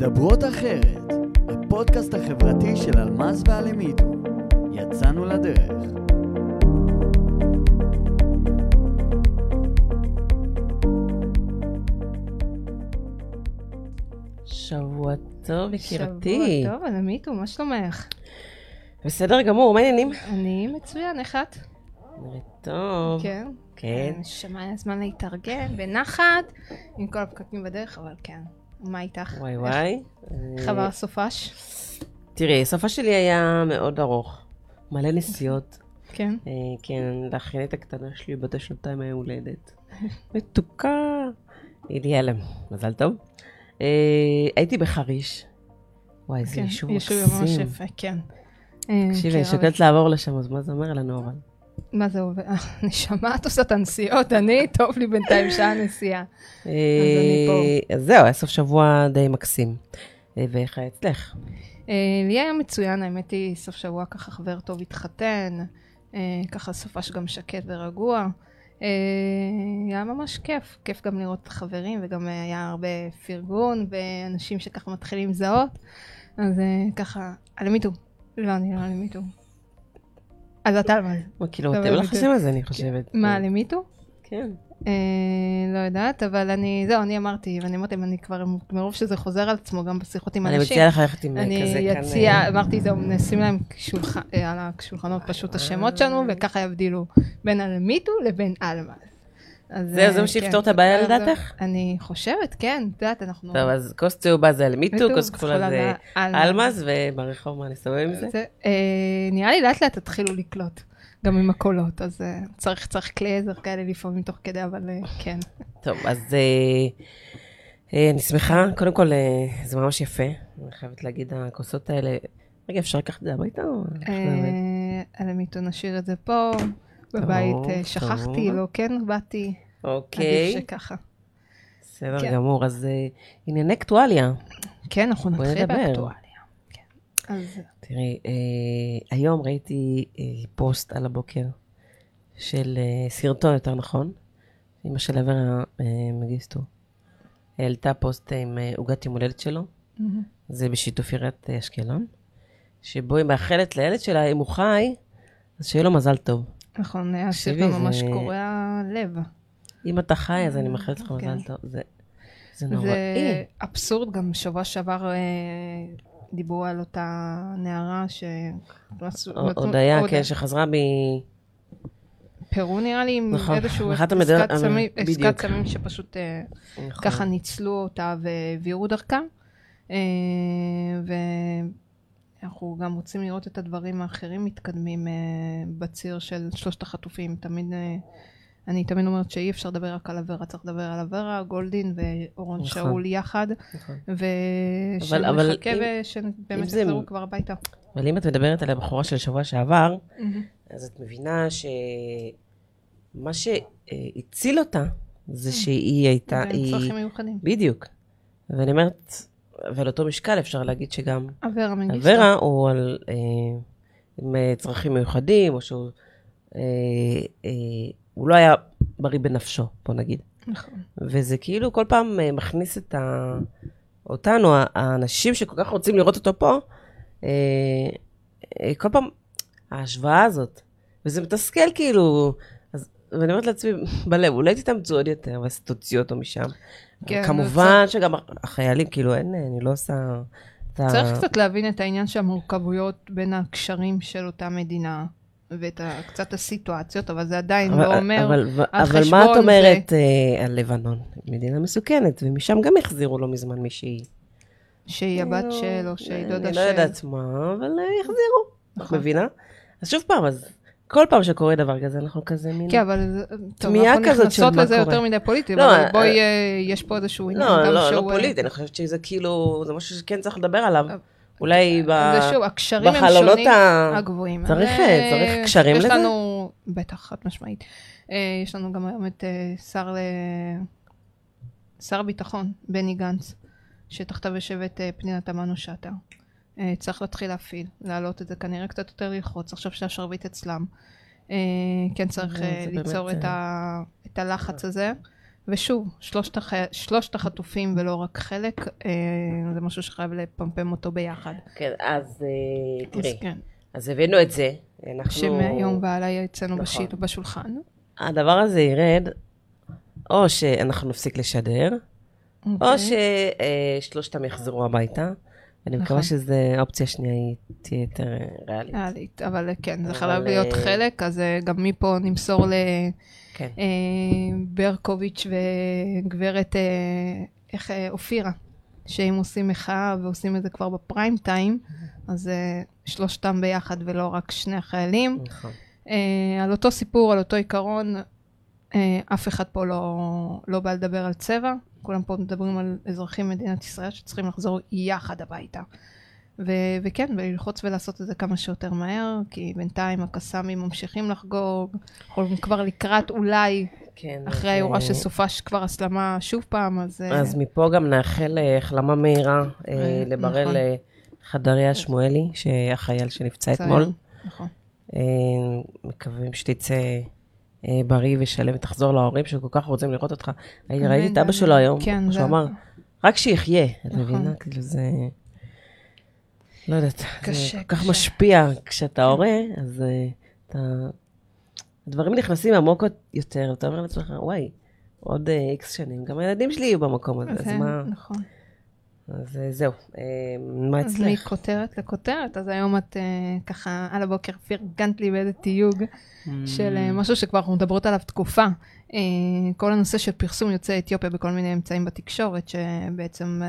מדברות אחרת, הפודקאסט החברתי של אלמז ואלמיתו. יצאנו לדרך. שבוע טוב, יקירתי. שבוע טוב, אלמיתו, מה שלומך? בסדר גמור, מה העניינים? אני מצוין, איך את? נראית טוב. כן. כן. שמע, הזמן להתארגן, בנחת, עם כל הפקקים בדרך, אבל כן. מה איתך? וואי וואי. חבר סופש. תראי, סופש שלי היה מאוד ארוך. מלא נסיעות. כן. כן, לאחיינית הקטנה שלי בת השנתיים ההולדת. מתוקה. אידיאלם. מזל טוב. הייתי בחריש. וואי, זה יישוב מקסים. יישוב ממש יפה, כן. תקשיבי, שקלת לעבור לשם, אז מה זה אומר לנו אבל? מה זה עובר? נשמה, את עושה את הנסיעות, אני, טוב לי בינתיים שעה נסיעה. אז אני פה. אז זהו, היה סוף שבוע די מקסים. ואיך היה אצלך? לי היה מצוין, האמת היא, סוף שבוע ככה חבר טוב התחתן, ככה סופש גם שקט ורגוע. היה ממש כיף, כיף גם לראות חברים, וגם היה הרבה פרגון, ואנשים שככה מתחילים זהות. אז ככה, אלמיתו. לא, אני לא אלמיתו. אז אתה אלמז. כאילו, אתם לא חושבים על זה, אני חושבת. מה, אלמיתו? כן. לא יודעת, אבל אני, זהו, אני אמרתי, ואני אמרתי, אני כבר, מרוב שזה חוזר על עצמו, גם בשיחות עם אנשים. אני מציעה לך ללכת עם כזה כאן. אני יציאה, אמרתי, זהו, נשים להם על השולחנות פשוט השמות שלנו, וככה יבדילו בין אלמיתו לבין אלמז. זה מה שיפתור את הבעיה לדעתך? אני חושבת, כן, יודעת, אנחנו... טוב, אז כוס צהובה זה אלמיתו, כוס כחולה זה אלמז, וברחוב מה נסתובב עם זה? נראה לי לאט לאט תתחילו לקלוט, גם עם הקולות, אז צריך כלי עזר כאלה לפעמים תוך כדי, אבל כן. טוב, אז אני שמחה, קודם כל זה ממש יפה, אני חייבת להגיד, הכוסות האלה, רגע, אפשר לקחת את זה הביתה? אלמיתו, נשאיר את זה פה. בבית שכחתי, לא כן, באתי. אוקיי. עדיף שככה. סדר גמור, אז ענייני אקטואליה. כן, אנחנו נתחיל באקטואליה. תראי, היום ראיתי פוסט על הבוקר של סרטון, יותר נכון, אמא של אברה מגיסטו. העלתה פוסט עם עוגת יום הולדת שלו, זה בשיתוף עיריית אשקלון, שבו היא מאחלת לילד שלה, אם הוא חי, אז שיהיה לו מזל טוב. נכון, הסרטון ממש קורע לב. אם אתה חי, אז אני מאחלת לך מזל טוב. זה נוראי. זה אבסורד, גם שבוע שעבר דיברו על אותה נערה ש... עוד היה, כן, שחזרה פירו נראה לי, עם איזשהו עסקת סמים שפשוט ככה ניצלו אותה והביאו דרכם. אנחנו גם רוצים לראות את הדברים האחרים מתקדמים בציר של שלושת החטופים. אני תמיד אומרת שאי אפשר לדבר רק על עברה, צריך לדבר על עברה, גולדין ואורון שאול יחד. ושנחכה ושבאמת יחזרו כבר הביתה. אבל אם את מדברת על הבחורה של שבוע שעבר, אז את מבינה שמה שהציל אותה זה שהיא הייתה... עם צרכים מיוחדים. בדיוק. ואני אומרת... ועל אותו משקל אפשר להגיד שגם עברה הוא על צרכים מיוחדים, או שהוא לא היה בריא בנפשו, בוא נגיד. נכון. וזה כאילו כל פעם מכניס אותנו, האנשים שכל כך רוצים לראות אותו פה, כל פעם ההשוואה הזאת, וזה מתסכל כאילו, ואני אומרת לעצמי בלב, אולי תתאמצו עוד יותר, ואז תוציאו אותו משם. כמובן שגם החיילים, כאילו, אני לא עושה... צריך קצת להבין את העניין של המורכבויות בין הקשרים של אותה מדינה, ואת קצת הסיטואציות, אבל זה עדיין לא אומר... אבל מה את אומרת על לבנון? מדינה מסוכנת, ומשם גם החזירו לו מזמן מישהי. שהיא הבת שלו, שהיא דודה של... אני לא יודעת מה, אבל החזירו. מבינה? אז שוב פעם, אז... כל פעם שקורה דבר כזה, אנחנו כזה מין... כן, אבל... תמיעה כזאת של מה קורה. אנחנו נכנסות לזה יותר מדי פוליטי, אבל בואי, יש פה איזשהו... לא פוליטי, אני חושבת שזה כאילו... זה משהו שכן צריך לדבר עליו. אולי בחלונות הגבוהים. צריך קשרים לזה. יש לנו... בטח, חד משמעית. יש לנו גם היום את שר ביטחון, בני גנץ, שתחתיו יושבת פנינה תמנו שטה. צריך להתחיל להפעיל, להעלות את זה, כנראה קצת יותר ללחוץ, עכשיו שהשרביט אצלם. כן צריך ליצור את הלחץ הזה, ושוב, שלושת החטופים ולא רק חלק, זה משהו שחייב לפמפם אותו ביחד. כן, אז תראי, אז הבאנו את זה. שמהיום ועלה אצלנו בשולחן. הדבר הזה ירד, או שאנחנו נפסיק לשדר, או ששלושתם יחזרו הביתה. אני מקווה שזו האופציה השנייה היא תהיה יותר ריאלית. אבל כן, זה חייב להיות חלק, אז גם מפה נמסור לברקוביץ' וגברת אופירה, שאם עושים מחאה ועושים את זה כבר בפריים טיים, אז שלושתם ביחד ולא רק שני החיילים. על אותו סיפור, על אותו עיקרון, אף אחד פה לא בא לדבר על צבע, כולם פה מדברים על אזרחים מדינת ישראל שצריכים לחזור יחד הביתה. וכן, וללחוץ ולעשות את זה כמה שיותר מהר, כי בינתיים הקסמים ממשיכים לחגוג, כבר לקראת אולי, אחרי האירוע שסופש כבר הסלמה שוב פעם, אז מפה גם נאחל החלמה מהירה לברל חדריה שמואלי, שהחייל שנפצע אתמול. נכון. מקווים שתצא בריא ושלם ותחזור להורים שכל כך רוצים לראות אותך. ראיתי את אבא שלו היום, שהוא אמר, רק שיחיה, את מבינה? כאילו זה, לא יודעת, זה כל כך משפיע כשאתה הורה, אז הדברים נכנסים עמוק יותר, אתה אומר לעצמך, וואי, עוד איקס שנים, גם הילדים שלי יהיו במקום הזה, אז מה? נכון. אז זהו, מה אצלך? אז מכותרת לכותרת, אז היום את ככה על הבוקר פרגנת לי באיזה תיוג של משהו שכבר אנחנו מדברות עליו תקופה, כל הנושא של פרסום יוצא אתיופיה בכל מיני אמצעים בתקשורת, שבעצם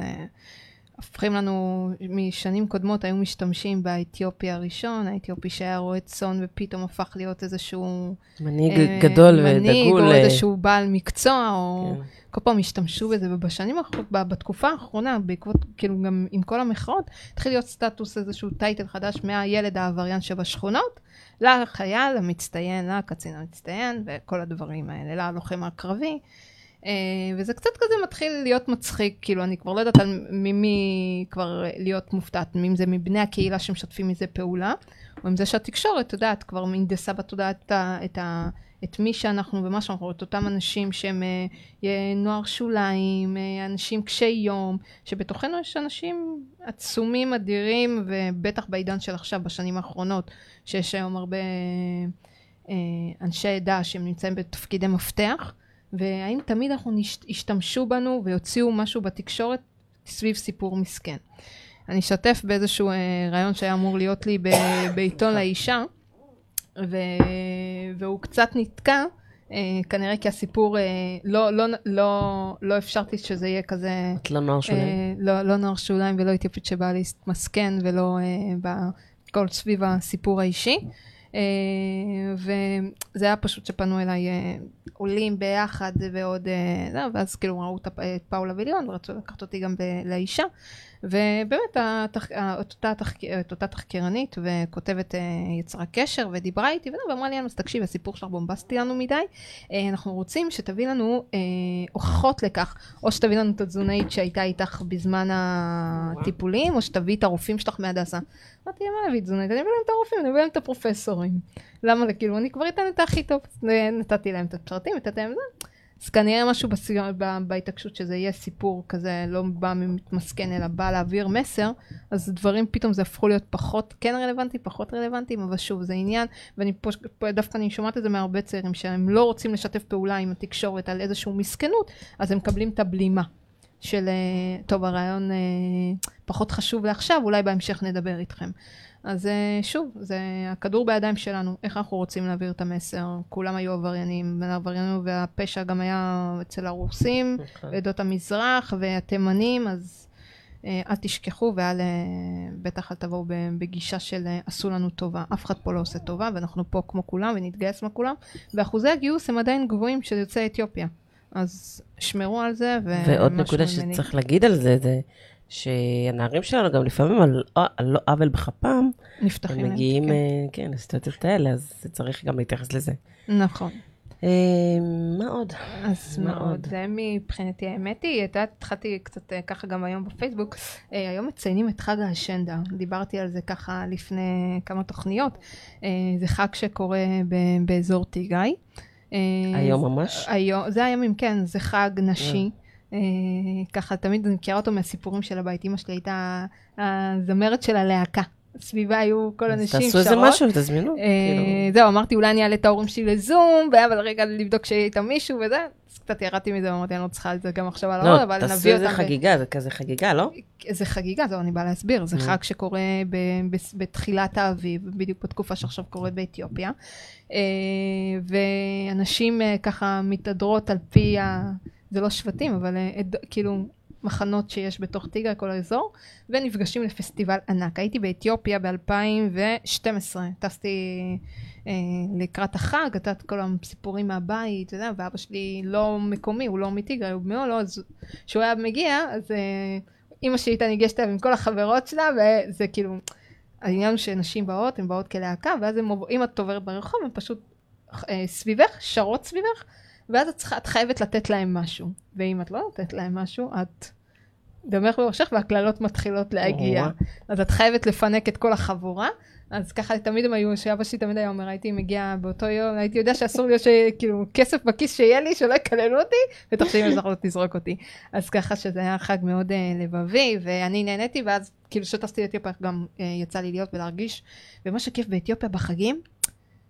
הופכים לנו, משנים קודמות היו משתמשים באתיופי הראשון, האתיופי שהיה רועה צאן ופתאום הפך להיות איזשהו מנהיג גדול ודגול. מנהיג או איזשהו בעל מקצוע, או כל פעם השתמשו בזה, ובשנים האחרונות, בתקופה האחרונה, בעקבות, כאילו גם עם כל המחרות, התחיל להיות סטטוס איזשהו טייטל חדש מהילד העבריין שבשכונות, לחייל המצטיין, לקצין המצטיין, וכל הדברים האלה, ללוחם הקרבי. וזה קצת כזה מתחיל להיות מצחיק, כאילו אני כבר לא יודעת על ממי כבר להיות מופתעת, אם זה מבני הקהילה שמשתפים מזה פעולה, או אם זה שהתקשורת, אתה יודעת, כבר מנדסה בתודעה את מי שאנחנו ומה שאנחנו, את אותם אנשים שהם נוער שוליים, אנשים קשי יום, שבתוכנו יש אנשים עצומים, אדירים, ובטח בעידן של עכשיו, בשנים האחרונות, שיש היום הרבה אנשי עדה שהם נמצאים בתפקידי מפתח, והאם תמיד אנחנו השתמשו בנו ויוציאו משהו בתקשורת סביב סיפור מסכן. אני אשתף באיזשהו רעיון שהיה אמור להיות לי בעיתון לאישה, והוא קצת נתקע, כנראה כי הסיפור, לא אפשרתי שזה יהיה כזה, את לא נוער שוליים. לא נוער שוליים ולא אתיופית שבאה להתמסכן ולא בכל סביב הסיפור האישי. וזה היה פשוט שפנו אליי עולים ביחד ועוד, ואז כאילו ראו את פאולה וליון ורצו לקחת אותי גם לאישה, ובאמת אותה תחקירנית וכותבת יצרה קשר ודיברה איתי ואמרה לי, אז תקשיב, הסיפור שלך בומבסטי לנו מדי, אנחנו רוצים שתביא לנו הוכחות לכך, או שתביא לנו את התזונאית שהייתה איתך בזמן הטיפולים, או שתביא את הרופאים שלך מהדסה. אמרתי, מה להביא תזונאית? אני אביא להם את הרופאים, אני אביא להם את הפרופסורים. למה? כאילו, אני כבר איתן את הכי טוב, נתתי להם את הפרטים, נתתי להם זה. אז כנראה משהו בהתעקשות שזה יהיה סיפור כזה, לא בא מתמסכן, אלא בא להעביר מסר, אז דברים פתאום זה הפכו להיות פחות כן רלוונטיים, פחות רלוונטיים, אבל שוב, זה עניין, ואני פה דווקא אני שומעת את זה מהרבה צעירים, שהם לא רוצים לשתף פעולה עם התקשורת על איזשהו מסכנות, אז הם מקבלים את הבלימה של, טוב, הרעיון פחות חשוב לעכשיו, אולי בהמשך נדבר איתכם. אז שוב, זה הכדור בידיים שלנו, איך אנחנו רוצים להעביר את המסר, כולם היו עבריינים, והפשע גם היה אצל הרוסים, עדות המזרח והתימנים, אז אל תשכחו, בטח אל תבואו בגישה של עשו לנו טובה, אף אחד פה לא עושה טובה, ואנחנו פה כמו כולם ונתגייס מכולם, ואחוזי הגיוס הם עדיין גבוהים של יוצאי אתיופיה, אז שמרו על זה. ועוד נקודה שצריך להגיד על זה, זה שהנערים שלנו גם לפעמים על לא עוול בכפם, נפתחים הם מגיעים, כן, הסטטיות האלה, אז צריך גם להתייחס לזה. נכון. מה עוד? אז מה עוד? זה מבחינתי האמת היא, התחלתי קצת ככה גם היום בפייסבוק, היום מציינים את חג האשנדה, דיברתי על זה ככה לפני כמה תוכניות, זה חג שקורה באזור טיגריי, היום ממש? זה הימים, כן, זה חג נשי. ככה תמיד אני מכירה אותו מהסיפורים של הבית. אמא שלי הייתה הזמרת של הלהקה. סביבה היו כל אנשים שרות. תעשו איזה משהו, תזמינו. זהו, אמרתי, אולי אני אעלה את ההורים שלי לזום, אבל רגע לבדוק שיהיה איתה מישהו וזה. אז קצת ירדתי מזה, אמרתי, אני לא צריכה את זה גם עכשיו על הרון, אבל נביא אותם. לא, תעשו איזה חגיגה, זה כזה חגיגה, לא? זה חגיגה, זהו, אני באה להסביר. זה חג שקורה בתחילת האביב, בדיוק בתקופה שעכשיו קורית באתיופיה. ואנשים ככה מתהדרות על פי, זה לא שבטים, אבל כאילו, מחנות שיש בתוך טיגריי, כל האזור, ונפגשים לפסטיבל ענק. הייתי באתיופיה ב-2012, טסתי לקראת החג, את כל הסיפורים מהבית, ואבא שלי לא מקומי, הוא לא מטיגריי, הוא מאוד לא, אז כשהוא היה מגיע, אז אמא שלי הייתה ניגשת עם כל החברות שלה, וזה כאילו, העניין שנשים באות, הן באות כלהקה, ואז אם את עוברת ברחוב, הן פשוט סביבך, שרות סביבך, ואז את חייבת לתת להם משהו. ואם את לא נותנת להם משהו, את דמך בראשך והכללות מתחילות להגיע. אז את חייבת לפנק את כל החבורה. אז ככה תמיד הם היו, שאבא שלי תמיד היה אומר, הייתי מגיעה באותו יום, הייתי יודע שאסור להיות כאילו כסף בכיס שיהיה לי, שלא יקללו אותי, ותחשבי אם לא תזרוק אותי. אז ככה שזה היה חג מאוד לבבי, ואני נהניתי, ואז כאילו שטסתי לאתיופיה, גם יצא לי להיות ולהרגיש. ומה שכיף באתיופיה בחגים,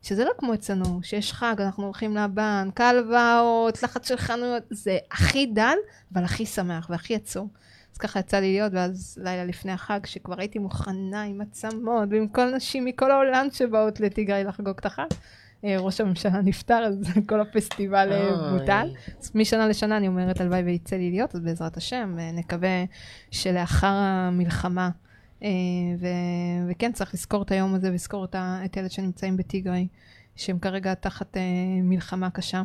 שזה לא כמו אצלנו, שיש חג, אנחנו הולכים לבנק, הלוואות, לחץ של חנויות, זה הכי דל, אבל הכי שמח והכי עצום. אז ככה יצא לי להיות, ואז לילה לפני החג, שכבר הייתי מוכנה עם עצמות, ועם כל נשים מכל העולם שבאות לטיגריי לחגוג את החג, ראש הממשלה נפטר, אז כל הפסטיבל בוטל. אז משנה לשנה אני אומרת, הלוואי ויצא לי להיות, אז בעזרת השם, נקווה שלאחר המלחמה, וכן צריך לזכור את היום הזה ולזכור את הילד שנמצאים בטיגריי שהם כרגע תחת מלחמה קשה,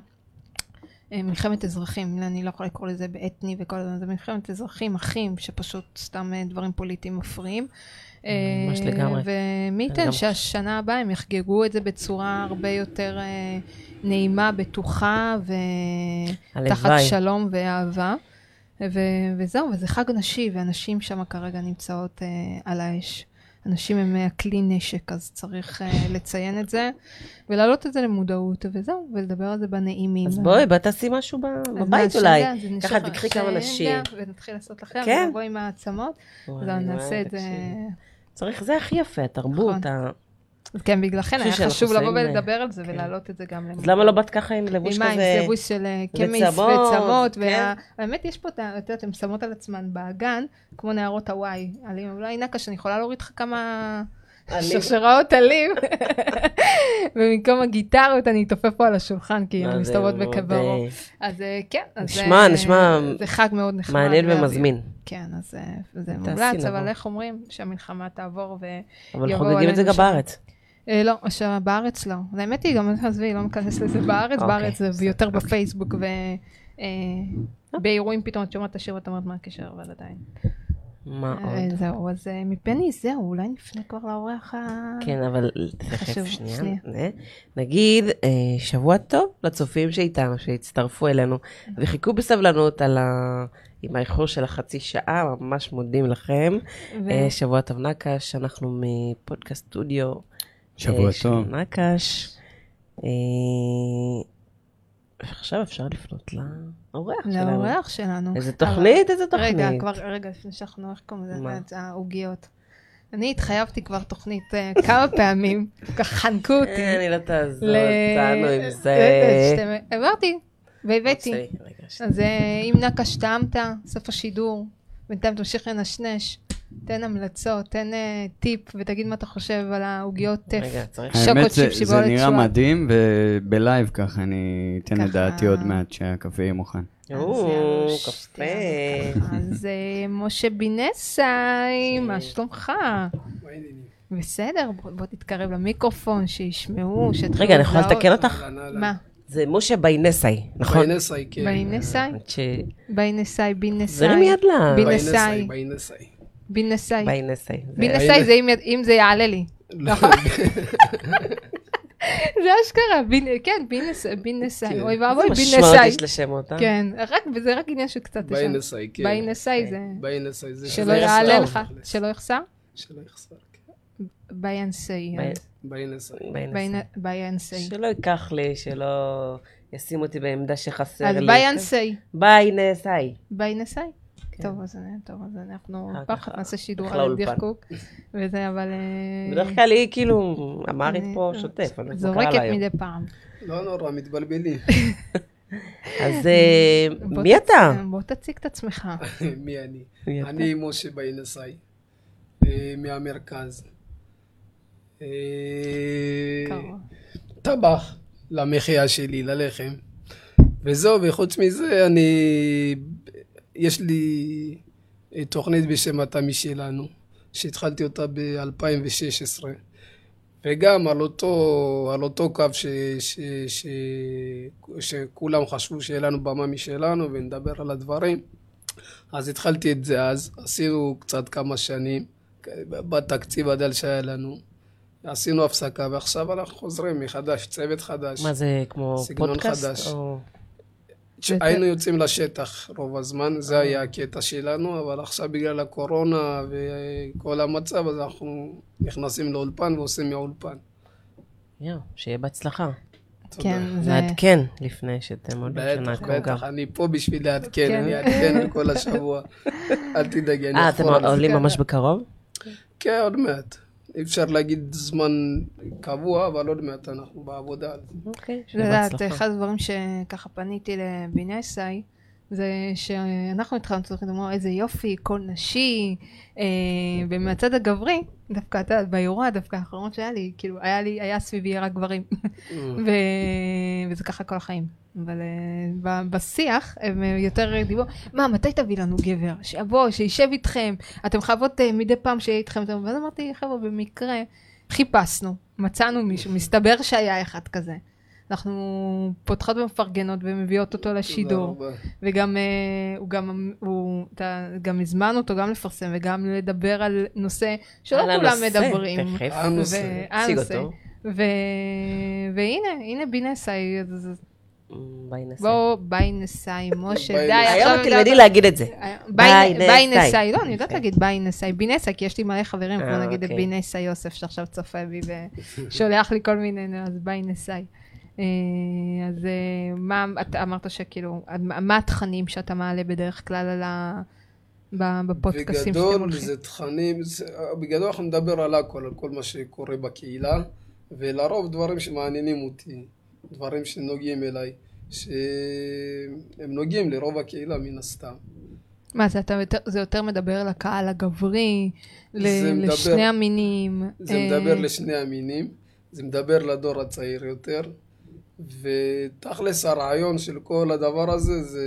מלחמת אזרחים, אני לא יכולה לקרוא לזה באתני וכל זה, מלחמת אזרחים, אחים שפשוט סתם דברים פוליטיים מפריעים, ומי ייתן שהשנה הבאה הם יחגגו את זה בצורה הרבה יותר נעימה, בטוחה ותחת שלום ואהבה. וזהו, וזה חג נשי, ואנשים שם כרגע נמצאות על האש. אנשים הם כלי נשק, אז צריך לציין את זה, ולהעלות את זה למודעות, וזהו, ולדבר על זה בנעימים. אז בואי, תעשי משהו בבית אולי. ככה תקחי כמה נשים. ונתחיל לעשות לכם, ובוא עם העצמות, אז נעשה את זה. צריך, זה הכי יפה, התרבות. כן, בגללכן, היה חשוב לבוא ולדבר על זה, ולהעלות את זה גם למודעות. אז למה לא באת ככה עם לבוש כזה? עם לבוש של קמיס וצמות, והאמת יש פה, את יודעת, הן שמות על עצמן באגן, כמו נערות הוואי, אולי נקה שאני יכולה להוריד לך כמה שרשראות עלים, ובמקום הגיטרות אני אתופף פה על השולחן, כי הן מסתובבות בקברו. אז כן, זה חג מאוד נחמד. מעניין ומזמין. כן, אז זה מומלץ, אבל איך אומרים שהמלחמה תעבור ויבואו עלינו. אבל חוגגים את זה גם בארץ. לא, בארץ לא. האמת היא גם, עזבי, לא מכנס לזה בארץ, בארץ זה יותר בפייסבוק, ובאירועים פתאום את שומעת השיר ואתה אומרת מה הקשר, אבל עדיין. מה עוד? זהו, אז מבני זהו, אולי נפנה כבר לאורח החשוב. כן, אבל תכף שנייה. נגיד, שבוע טוב לצופים שאיתנו, שהצטרפו אלינו, וחיכו בסבלנות על עם האיחור של החצי שעה, ממש מודים לכם. שבוע טוב נקש, אנחנו מפודקאסט סטודיו. שבוע טוב. נקש. עכשיו אפשר לפנות לאורח שלנו. לאורח שלנו. איזה תוכנית, איזה תוכנית. רגע, לפני שאנחנו איך קוראים לזה, העוגיות. אני התחייבתי כבר תוכנית כמה פעמים, חנקו אותי. אני לא תעזור, צענו עם זה. עברתי. והבאתי, אז אם נקש טעמת, סוף השידור, בינתיים תמשיך לנשנש, תן המלצות, תן טיפ, ותגיד מה אתה חושב על העוגיות טף. האמת זה נראה מדהים, ובלייב ככה אני אתן לדעתי עוד מעט שהקפה יהיה מוכן. קפה. אז משה בינסאי, מה שלומך? בסדר, בוא תתקרב למיקרופון, שישמעו, שתחילו. רגע, אני יכולה לתקן אותך? מה? זה משה בינסאי, נכון? בינסאי, כן. בינסאי? בינסאי, בינסאי. זרים יד לה. בינסאי, בינסאי. בינסאי. בינסאי. בינסאי זה אם זה יעלה לי. נכון. זה אשכרה, כן, בינסאי. אוי ואבוי, בינסאי. משמעות יש לשמות, אה? כן, וזה רק עניין שקצת יש. בינסאי, כן. בינסאי זה. בינסאי זה. שלא יעלה לך. שלא יחסר? שלא יחסר, כן. בינסאי. בינסאי. שלא ייקח לי, שלא ישים אותי בעמדה שחסר לי. אז בינסאי. בינסאי. בינסאי. טוב, אז אנחנו פעם אחת נעשה שידור על דחקוק, וזה, אבל... בדרך כלל היא כאילו אמרית פה שוטף, אני זורקת מדי פעם. לא נורא, מתבלבלי. אז מי אתה? בוא תציג את עצמך. מי אני? אני משה בינסאי, מהמרכז. טבח למחיה שלי, ללחם. וזהו, וחוץ מזה אני... יש לי תוכנית בשם אתה משלנו, שהתחלתי אותה ב-2016, וגם על אותו קו שכולם חשבו שיהיה לנו במה משלנו ונדבר על הדברים, אז התחלתי את זה אז, עשינו קצת כמה שנים, בתקציב הדל שהיה לנו, עשינו הפסקה ועכשיו אנחנו חוזרים מחדש, צוות חדש. מה זה, כמו פודקאסט? היינו יוצאים לשטח רוב הזמן, זה היה הקטע שלנו, אבל עכשיו בגלל הקורונה וכל המצב, אז אנחנו נכנסים לאולפן ועושים מהאולפן. שיהיה בהצלחה. כן, זה... לעדכן לפני שאתם עוד שנעקו גם. בטח, אני פה בשביל לעדכן, אני אעדכן כל השבוע. אל תדאגי, אני יכול. אתם עולים ממש בקרוב? כן, עוד מעט. אי אפשר להגיד זמן קבוע, אבל עוד מעט אנחנו בעבודה. אוקיי, לדעת, אחד הדברים שככה פניתי לבינסאי, זה שאנחנו התחלנו לומר איזה יופי, כל נשי, ומהצד הגברי, דווקא אתה, ביורה, דווקא האחרונות שהיה לי, כאילו היה סביבי רק גברים, וזה ככה כל החיים. אבל בשיח הם יותר דיבור, מה, מתי תביא לנו גבר? שיבוא, שישב איתכם, אתם חייבות מדי פעם שיהיה איתכם, ואז אמרתי, חבר'ה, במקרה, חיפשנו, מצאנו מישהו, מסתבר שהיה אחד כזה. אנחנו פותחות ומפרגנות ומביאות אותו לשידור, וגם הוא גם הזמן אותו גם לפרסם, וגם לדבר על נושא שלא כולם מדברים. הנושא, והנה, בינסאי, בינסאי, משה, די. היום תלמדי להגיד את זה. בינסאי, לא, אני יודעת להגיד בינסאי, כי יש לי מלא חברים, כמו נגיד את בינסאי יוסף, שעכשיו צופה בי ושולח לי כל מיני, אז בינסאי. אז מה, אתה אמרת שכאילו, מה התכנים שאתה מעלה בדרך כלל בפודקאסים? בגדול זה תכנים, בגדול אנחנו נדבר על הכל, על כל מה שקורה בקהילה, ולרוב דברים שמעניינים אותי. דברים שנוגעים אליי, שהם נוגעים לרוב הקהילה מן הסתם. מה זה, זה יותר מדבר לקהל הגברי, לשני המינים? זה מדבר לשני המינים, זה מדבר לדור הצעיר יותר, ותכלס הרעיון של כל הדבר הזה זה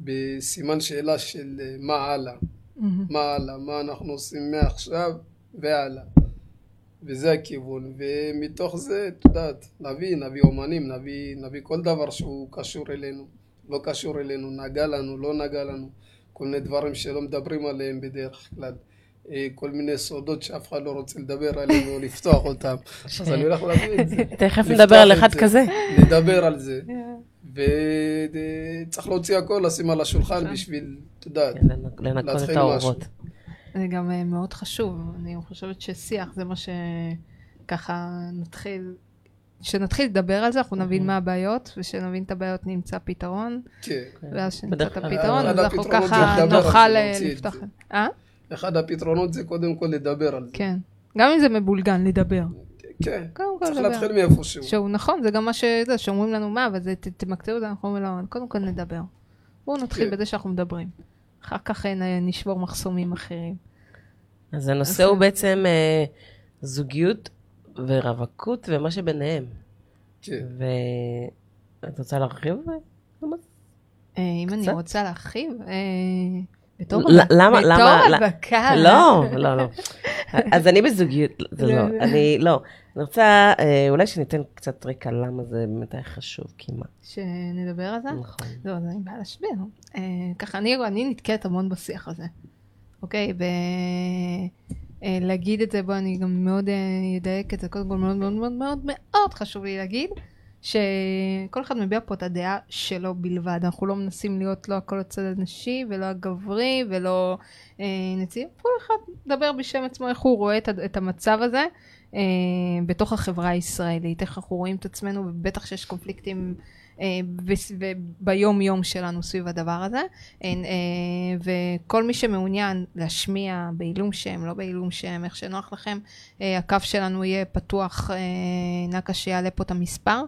בסימן שאלה של מה הלאה, מה אנחנו עושים מעכשיו והלאה. וזה הכיוון, ומתוך זה, תדעת, נביא אומנים, נביא כל דבר שהוא קשור אלינו, לא קשור אלינו, נגע לנו, לא נגע לנו, כל מיני דברים שלא מדברים עליהם בדרך כלל, כל מיני סודות שאף אחד לא רוצה לדבר עליהם או לפתוח אותם, אז אני הולך להביא את זה. תכף נדבר על אחד כזה. נדבר על זה, וצריך להוציא הכל, לשים על השולחן בשביל, תדעת, לנקות את האורות. זה גם מאוד חשוב, אני חושבת ששיח זה מה שככה נתחיל, כשנתחיל לדבר על זה אנחנו נבין מה הבעיות, ושנבין את הבעיות נמצא פתרון, ואז שנמצא את הפתרון, אז אנחנו ככה נוכל לפתוח. אחד הפתרונות זה קודם כל לדבר על זה. כן, גם אם זה מבולגן, לדבר. כן, צריך להתחיל מאיפשהו. נכון, זה גם מה שאומרים לנו מה, אבל תמקצעו את זה, אנחנו אומרים לנו, קודם כל נדבר. בואו נתחיל בזה שאנחנו מדברים. אחר כך נשבור מחסומים אחרים. אז הנושא הוא בעצם זוגיות ורווקות ומה שביניהם. ואת רוצה להרחיב? אם אני רוצה להרחיב? בתור רווקה. לא, לא, לא. אז אני בזוגיות, זה לא. אני לא. אני רוצה, אולי שניתן קצת טריק על למה זה באמת היה חשוב כמעט. שנדבר על זה? נכון. לא, אז אני באה להשביר. ככה, אני נתקעת המון בשיח הזה. אוקיי, להגיד את זה, בוא אני גם מאוד אדייק את זה, קודם כל מאוד מאוד מאוד מאוד מאוד חשוב לי להגיד, שכל אחד מביע פה את הדעה שלו בלבד, אנחנו לא מנסים להיות לא הכל הצד הנשי ולא הגברי ולא נציב, כל אחד מדבר בשם עצמו איך הוא רואה את המצב הזה בתוך החברה הישראלית, איך אנחנו רואים את עצמנו, ובטח שיש קונפליקטים ביום יום שלנו סביב הדבר הזה, וכל מי שמעוניין להשמיע בעילום שם, לא בעילום שם, איך שנוח לכם, הקו שלנו יהיה פתוח, נקה שיעלה פה את המספר,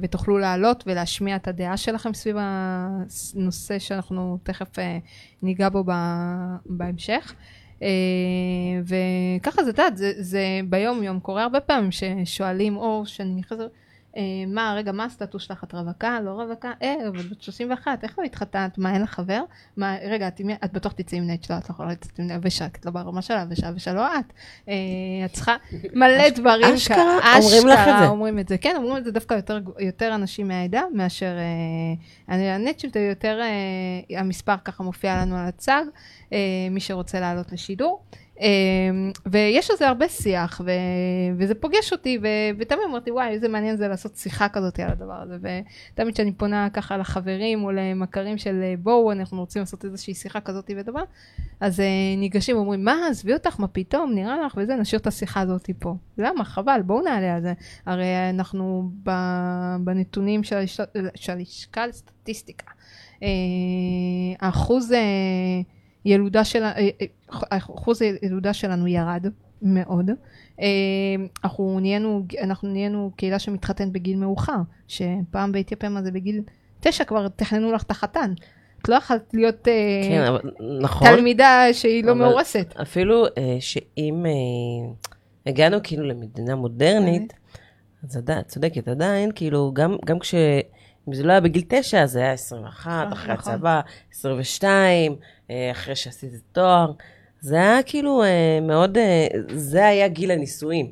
ותוכלו לעלות ולהשמיע את הדעה שלכם סביב הנושא שאנחנו תכף ניגע בו בהמשך. וככה זה, אתה יודעת, זה ביום יום קורה הרבה פעמים ששואלים, או שאני נכנסה, מה, רגע, מה הסטטוס שלך? את רווקה? לא רווקה? אבל בת 31, איך לא התחתנת? מה, אין לך חבר? מה, רגע, את בטוח תצאי עם נט שלא, את לא יכולה לצאת עם נט, ושאת לא ברמה שלה, ושלא את. את צריכה מלא דברים כאלה. אשכרה, אומרים לך את זה. אומרים את זה, כן, אומרים את זה דווקא יותר אנשים מהעדה, מאשר, הנט שלו יותר, המספר ככה מופיע לנו על הצג, מי שרוצה לעלות לשידור. ויש על זה הרבה שיח, וזה פוגש אותי, ותמיד אמרתי, וואי, איזה מעניין זה לעשות שיחה כזאת על הדבר הזה, ותמיד שאני פונה ככה לחברים או למכרים של בואו, אנחנו רוצים לעשות איזושהי שיחה כזאת ודבר, אז ניגשים ואומרים, מה, עזבי אותך, מה פתאום, נראה לך, וזה, נשאיר את השיחה הזאת פה. למה? חבל, בואו נעלה על זה. הרי אנחנו בנתונים של השקל סטטיסטיקה. אחוז ילודה שלנו ירד מאוד. אנחנו נהיינו קהילה שמתחתנת בגיל מאוחר, שפעם באתיופיה מה זה בגיל 9 כבר תכננו לך את החתן. את לא יכולת להיות תלמידה שהיא לא מאורסת. אפילו שאם הגענו כאילו למדינה מודרנית, אז צודקת עדיין, כאילו גם אם זה לא היה בגיל 9, זה היה 21, אחרי הצבא, 22, אחרי שעשיתי תואר. זה היה כאילו מאוד, זה היה גיל הנישואים.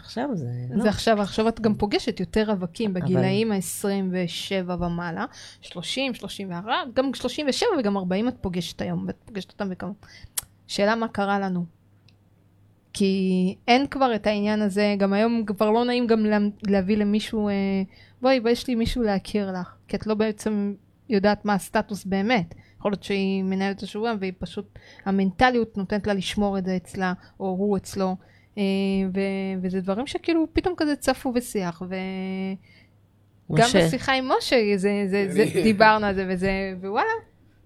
עכשיו זה... זה עכשיו את גם פוגשת יותר רווקים בגילאים ה-27 ומעלה, 30, 34, גם 37 וגם 40 את פוגשת היום, ואת פוגשת אותם וכמה. שאלה מה קרה לנו? כי אין כבר את העניין הזה, גם היום כבר לא נעים גם להביא למישהו... בואי, יש לי מישהו להכיר לך, כי את לא בעצם יודעת מה הסטטוס באמת. יכול להיות שהיא מנהלת השבוע, והיא פשוט, המנטליות נותנת לה לשמור את זה אצלה, או הוא אצלו, וזה דברים שכאילו פתאום כזה צפו ושיח, וגם בשיחה עם משה, דיברנו על זה, ווואלה,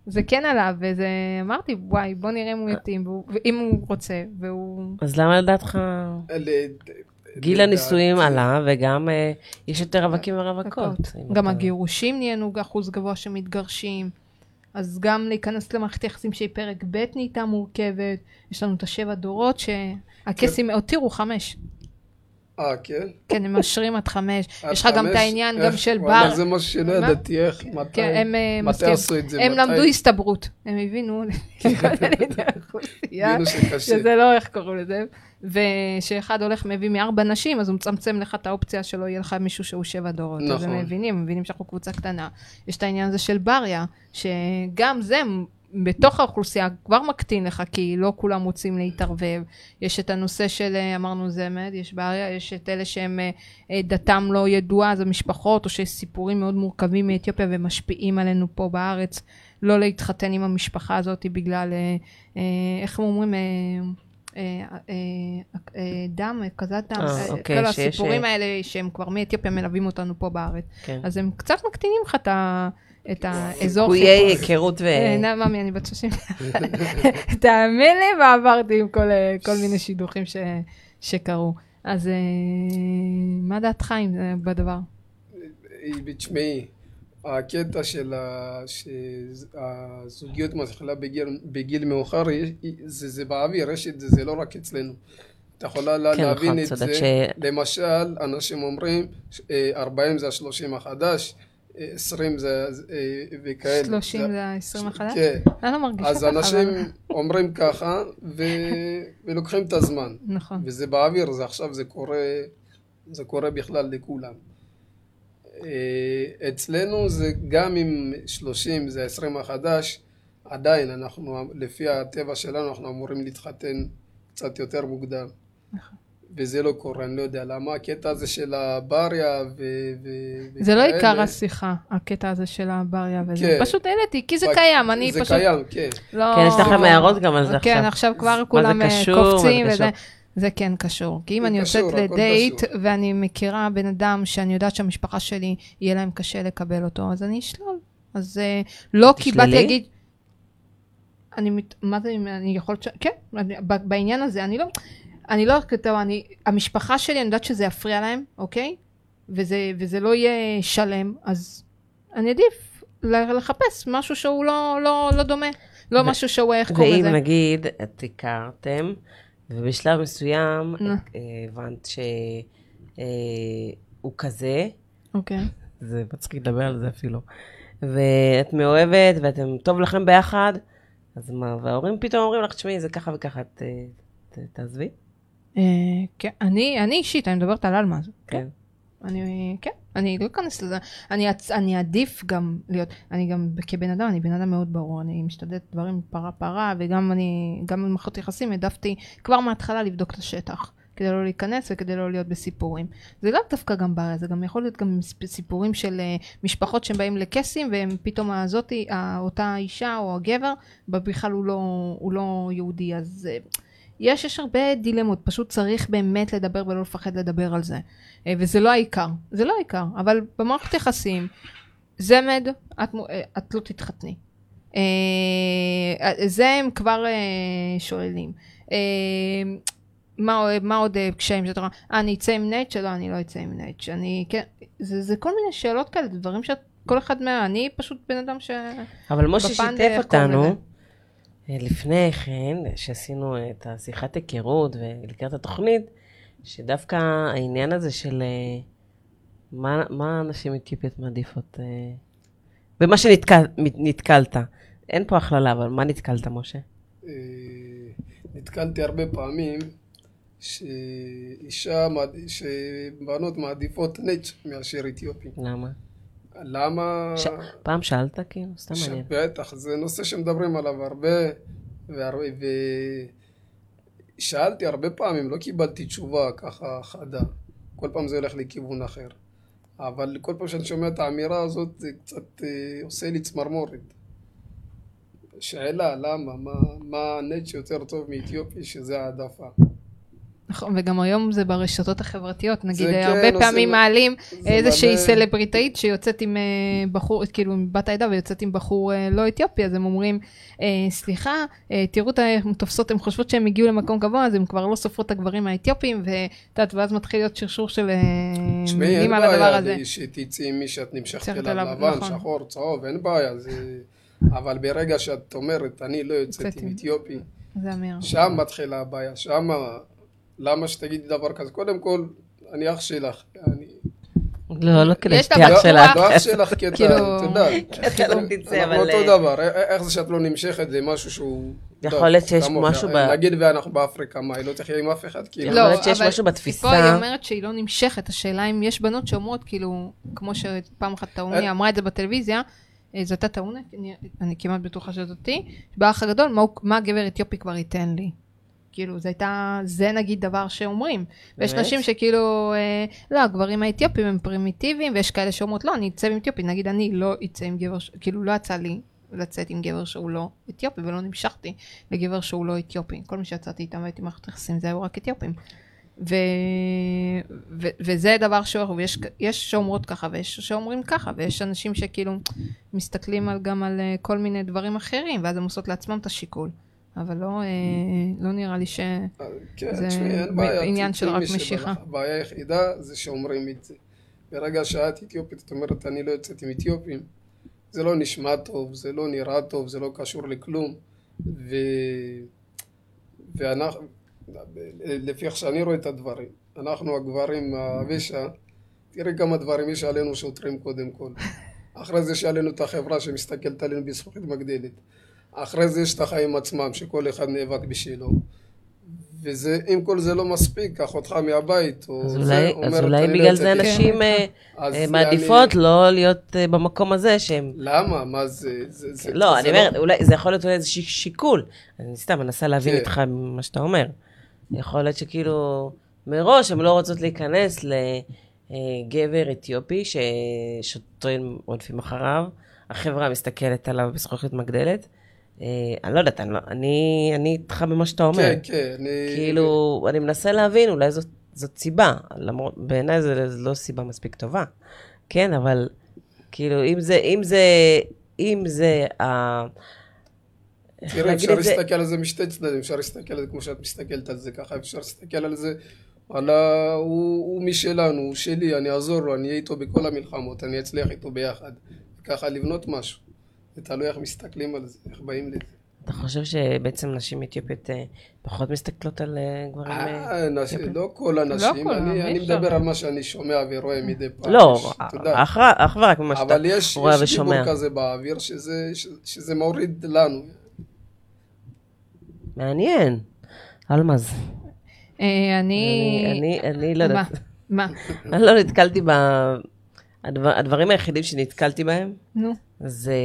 זה כן עליו, וזה, אמרתי, וואי, בוא נראה אם הוא יתאים, אם הוא רוצה, והוא... אז למה לדעתך... גיל הנישואים עלה, וגם יש יותר רווקים ורווקות. גם הגירושים נהיינו אחוז גבוה שמתגרשים, אז גם להיכנס למערכת יחסים שהיא פרק ב' נהייתה מורכבת, יש לנו את 7 דורות שהקסים, או תראו 5. כן? כן, הם משרים עד 5. יש לך גם את העניין גם של בר. זה מה שלא ידעתי, איך, מתי עשו את זה? הם למדו הסתברות, הם הבינו, שזה לא איך קוראו לזה. ושאחד הולך מביא 4 נשים, אז הוא מצמצם לך את האופציה שלא יהיה לך מישהו שהוא 7 דורות. נכון. אז הם מבינים שאנחנו קבוצה קטנה. יש את העניין הזה של בריה, שגם זה בתוך האוכלוסייה כבר מקטין לך, כי לא כולם רוצים להתערבב. יש את הנושא של, אמרנו זמד, יש בריה, יש את אלה שהם דתם לא ידועה, אז המשפחות, או שיש סיפורים מאוד מורכבים מאתיופיה ומשפיעים עלינו פה בארץ, לא להתחתן עם המשפחה הזאת בגלל, איך הם אומרים... דם, כזאת דם, כל הסיפורים האלה שהם כבר מאתיופיה מלווים אותנו פה בארץ, אז הם קצת מקטינים לך את האזור סיכויי היכרות נעמי, אני בת 30, תאמין לי, ועברתי עם כל מיני שידוכים שקרו. אז מה דעתך עם בדבר? תשמעי, הקטע של הזוגיות מתחילה בגיל מאוחר, זה באוויר, יש את זה, זה לא רק אצלנו. אתה יכולה להבין את זה, למשל, אנשים אומרים, 40 זה 30 החדש, 20 זה וכאלה. 30 זה 20 החדש? כן. אני לא מרגישה ככה. אז אנשים אומרים ככה, ולוקחים את הזמן. נכון. וזה באוויר, זה עכשיו, זה קורה בכלל לכולם. אצלנו זה גם עם 30 זה 20 החדש, עדיין אנחנו לפי הטבע שלנו אנחנו אמורים להתחתן קצת יותר מוקדם, וזה לא קורה, אני לא יודע למה, הקטע הזה של הבריה זה לא עיקר השיחה, הקטע הזה של הבריה וזה, פשוט העליתי, כי זה קיים, אני פשוט... זה קיים, כן. כן, יש לכם הערות גם על זה עכשיו. כן, עכשיו כבר כולם קופצים וזה... זה כן קשור, כי אם אני יוצאת לדייט ואני מכירה בן אדם שאני יודעת שהמשפחה שלי יהיה להם קשה לקבל אותו, אז אני אשלול. אז לא כי באתי אגיד... אני יכול... כן, בעניין הזה אני לא... אני לא כתוב, המשפחה שלי, אני יודעת שזה יפריע להם, אוקיי? וזה לא יהיה שלם, אז אני עדיף לחפש משהו שהוא לא דומה, לא משהו שהוא איך קורא זה. ואם נגיד, את הכרתם, ובשלב מסוים הבנת שהוא כזה, אוקיי. זה מצחיק לדבר על זה אפילו. ואת מאוהבת, ואתם טוב לכם ביחד, אז מה, וההורים פתאום אומרים לך, תשמעי, זה ככה וככה, תעזבי. אני אישית, אני מדברת על אלמז. כן. אני לא אכנס לזה. אני עדיף גם להיות, אני גם כבן אדם, אני בן אדם מאוד ברור, אני משתדלת דברים פרה-פרה, וגם אני, גם במערכות יחסים, העדפתי כבר מההתחלה לבדוק את השטח, כדי לא להיכנס וכדי לא להיות בסיפורים. זה לא דווקא גם בעיה, זה גם יכול להיות גם סיפורים של משפחות שהם באים לקסים, והם פתאום הזאתי, אותה אישה או הגבר, בכלל הוא לא יהודי, אז... יש הרבה דילמות, פשוט צריך באמת לדבר ולא לפחד לדבר על זה. וזה לא העיקר, זה לא העיקר, אבל במערכת יחסים, זמד, את לא תתחתני. זה הם כבר שואלים. מה עוד קשיים שאתה רואה? אני אצא עם נאצ' שלא, אני לא אצא עם נאצ'. זה כל מיני שאלות כאלה, דברים שאת, כל אחד מה, אני פשוט בן אדם ש... אבל משה שיתף אותנו. לפני כן, שעשינו את השיחת היכרות ולקראת התוכנית, שדווקא העניין הזה של מה אנשים אתיופיות מעדיפות, ומה שנתקלת, אין פה הכללה, אבל מה נתקלת, משה? נתקלתי הרבה פעמים שבנות מעדיפות נאצ' מאשר אתיופים. למה? למה... פעם שאלת, כאילו, סתם מעניין. בטח, זה נושא שמדברים עליו הרבה, ושאלתי הרבה פעמים, לא קיבלתי תשובה ככה חדה. כל פעם זה הולך לכיוון אחר. אבל כל פעם שאני שומע את האמירה הזאת, זה קצת עושה לי צמרמורת. שאלה, למה? מה הנאצ' יותר טוב מאתיופי, שזה העדפה? נכון, וגם היום זה ברשתות החברתיות, נגיד, הרבה פעמים מעלים איזושהי סלבריטאית שיוצאת עם בחור, כאילו, בת העדה ויוצאת עם בחור לא אתיופי, אז הם אומרים, סליחה, תראו את התופסות, הם חושבות שהם הגיעו למקום גבוה, אז הם כבר לא סופרות את הגברים האתיופיים, ואז מתחיל להיות שרשור של מילים על הדבר הזה. אין בעיה שתצאי מי שאת נמשכת אליו, לבן, שחור, צהוב, אין בעיה, אבל ברגע שאת אומרת, אני לא יוצאת עם אתיופי, שם מתחילה הבעיה, שם... למה שתגידי דבר כזה? קודם כל, אני אח שלך. לא כדי שתי אח שלך. לא אח שלך, כי אתה יודע. כי אתה לא תצא, אבל... אותו דבר, איך זה שאת לא נמשכת, זה משהו שהוא... יכול להיות שיש משהו... נגיד ואנחנו באפריקה, מה, היא לא תחיה עם אף אחד, כאילו. יכול להיות שיש משהו בתפיסה. היא אומרת שהיא לא נמשכת, השאלה אם יש בנות שאומרות, כאילו, כמו שפעם אחת טעוני אמרה את זה בטלוויזיה, זו הייתה טעונה, אני כמעט בטוחה שזאת אותי, באח הגדול, מה הגבר אתיופי כבר ייתן לי? כאילו, זה נגיד דבר שאומרים. ויש נשים שכאילו, לא, הגברים האתיופים הם פרימיטיביים, ויש כאלה שאומרות, לא, אני אצא עם אתיופי. נגיד, אני לא אצא עם גבר, כאילו, לא יצא לי לצאת עם גבר שהוא לא אתיופי, ולא נמשכתי לגבר שהוא לא אתיופי. כל מי שיצאתי איתם והייתי מערכת יחסים, זה היו רק אתיופים. וזה דבר שאומר, ויש שאומרות ככה, ויש שאומרים ככה, ויש אנשים שכאילו מסתכלים גם על כל מיני דברים אחרים, ואז הם עושות לעצמם את השיקול. אבל לא נראה לי שזה עניין של רק משיכה. הבעיה היחידה זה שאומרים את זה. ברגע שאת אתיופית, זאת אומרת, אני לא יוצאת עם אתיופים, זה לא נשמע טוב, זה לא נראה טוב, זה לא קשור לכלום. ואנחנו, לפי איך שאני רואה את הדברים, אנחנו הגברים, הוושע, תראי כמה דברים יש עלינו שוטרים קודם כל. אחרי זה שעלינו את החברה שמסתכלת עלינו בזכוכית מגדלת. אחרי זה יש את החיים עצמם, שכל אחד נאבק בשבילו. וזה, אם כל זה לא מספיק, אחותך מהבית, או זה אומרת... אז אולי בגלל זה אנשים מעדיפות לא להיות במקום הזה שהם... למה? מה זה... לא, אני אומרת, אולי זה יכול להיות איזשהו שיקול. אני סתם מנסה להבין איתך מה שאתה אומר. יכול להיות שכאילו... מראש הם לא רוצות להיכנס לגבר אתיופי ששוטרים עודפים אחריו, החברה מסתכלת עליו בזכוכית מגדלת. אני לא יודעת, אני איתך במה שאתה אומר. כן, כן. כאילו, אני מנסה להבין, אולי זאת סיבה. בעיניי זה לא סיבה מספיק טובה. כן, אבל כאילו, אם זה תראה, אפשר להסתכל על זה משתי צדדים, אפשר להסתכל על זה כמו שאת מסתכלת על זה ככה, אפשר להסתכל על זה, הוא משלנו, הוא שלי, אני אעזור לו, אני אהיה איתו בכל המלחמות, אני אצליח איתו ביחד, ככה לבנות משהו, זה תלוי איך מסתכלים על זה, איך באים לזה. אתה חושב שבעצם נשים אתיופיות פחות מסתכלות על גברים אתיופיות? לא כל הנשים, אני מדבר על מה שאני שומע ורואה מדי פעם. לא, אך ורק מה שאתה רואה ושומע. אבל יש דיבור כזה באוויר שזה מוריד לנו. מעניין. אלמז. אני לא יודעת. מה? אני לא נתקלתי הדברים היחידים שנתקלתי בהם, זה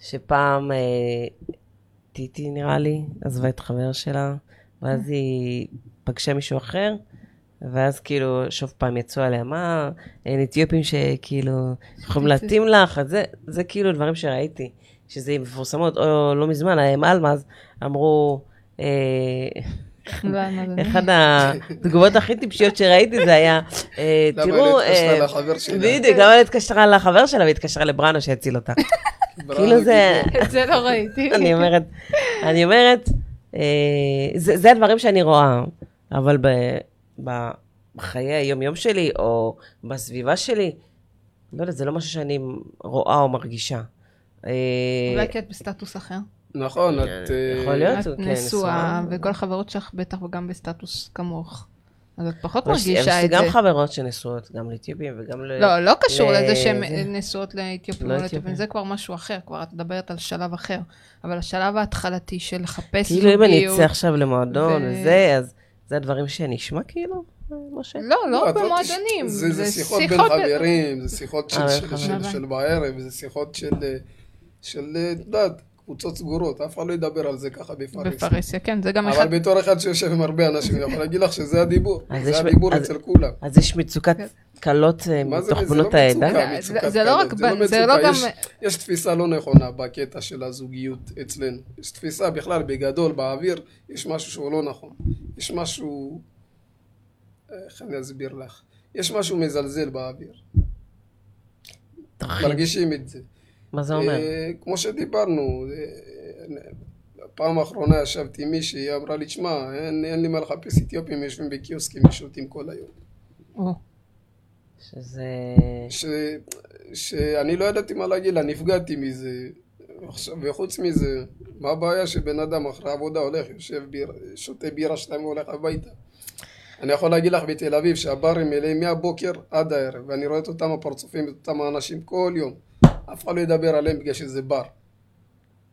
שפעם טיטי נראה לי, עזבה את חבר שלה, ואז היא פגשה מישהו אחר, ואז כאילו שוב פעם יצאו עליה, מה, אין אתיופים שכאילו יכולים להתאים לך, זה כאילו דברים שראיתי, שזה מפורסמות, או לא מזמן, הם אלמז אמרו, אחד התגובות הכי טיפשיות שראיתי זה היה, תראו, בדיוק, למה התקשרה לחבר שלה, והתקשרה לברנו שהציל אותה. כאילו זה... את זה לא ראיתי. אני אומרת, זה הדברים שאני רואה, אבל בחיי היום-יום שלי, או בסביבה שלי, לא יודעת, זה לא משהו שאני רואה או מרגישה. אולי כי את בסטטוס אחר. נכון, את נשואה, וכל החברות שלך בטח וגם בסטטוס כמוך. אז את פחות מרגישה את זה. יש גם חברות שנשואות גם לאתיופים וגם לא קשור לזה שהן נשואות לאתיופים או לאתיופים. זה כבר משהו אחר, כבר את מדברת על שלב אחר. אבל השלב ההתחלתי של לחפש זוגיות. כאילו אם אני אצא עכשיו למועדון וזה, אז זה הדברים שנשמע כאילו? לא במועדונים. זה שיחות בין חברים, זה שיחות של בערב, זה שיחות של דעת. קבוצות סגורות, אף אחד לא ידבר על זה ככה בפרסיה. בפרסיה, כן, זה גם אחד... אבל בתור אחד שיושב עם הרבה אנשים, אני יכול להגיד לך שזה הדיבור, זה הדיבור אצל כולם. אז יש מצוקת קלות בתוך בנות העדה? זה לא רק... זה לא גם... יש תפיסה לא נכונה בקטע של הזוגיות אצלנו. יש תפיסה בכלל, בגדול, באוויר, יש משהו שהוא לא נכון. יש משהו... איך אני אסביר לך? יש משהו מזלזל באוויר. מרגישים את זה. מה זה אומר? כמו שדיברנו, פעם האחרונה ישבתי עם מישהי, היא אמרה לי, תשמע, אין לי מה לחפש אתיופים, יושבים בקיוסקים, משותים כל היום. שזה... שאני לא ידעתי מה להגיד לה, נפגעתי מזה, וחוץ מזה, מה הבעיה שבן אדם אחרי עבודה הולך, יושב בירה, שותה בירה שלהם והולך הביתה? אני יכול להגיד לך בתל אביב שהברים מלאים מהבוקר עד הערב, ואני רואה את אותם הפרצופים, את אותם האנשים כל יום. אף אחד לא ידבר עליהם בגלל שזה בר.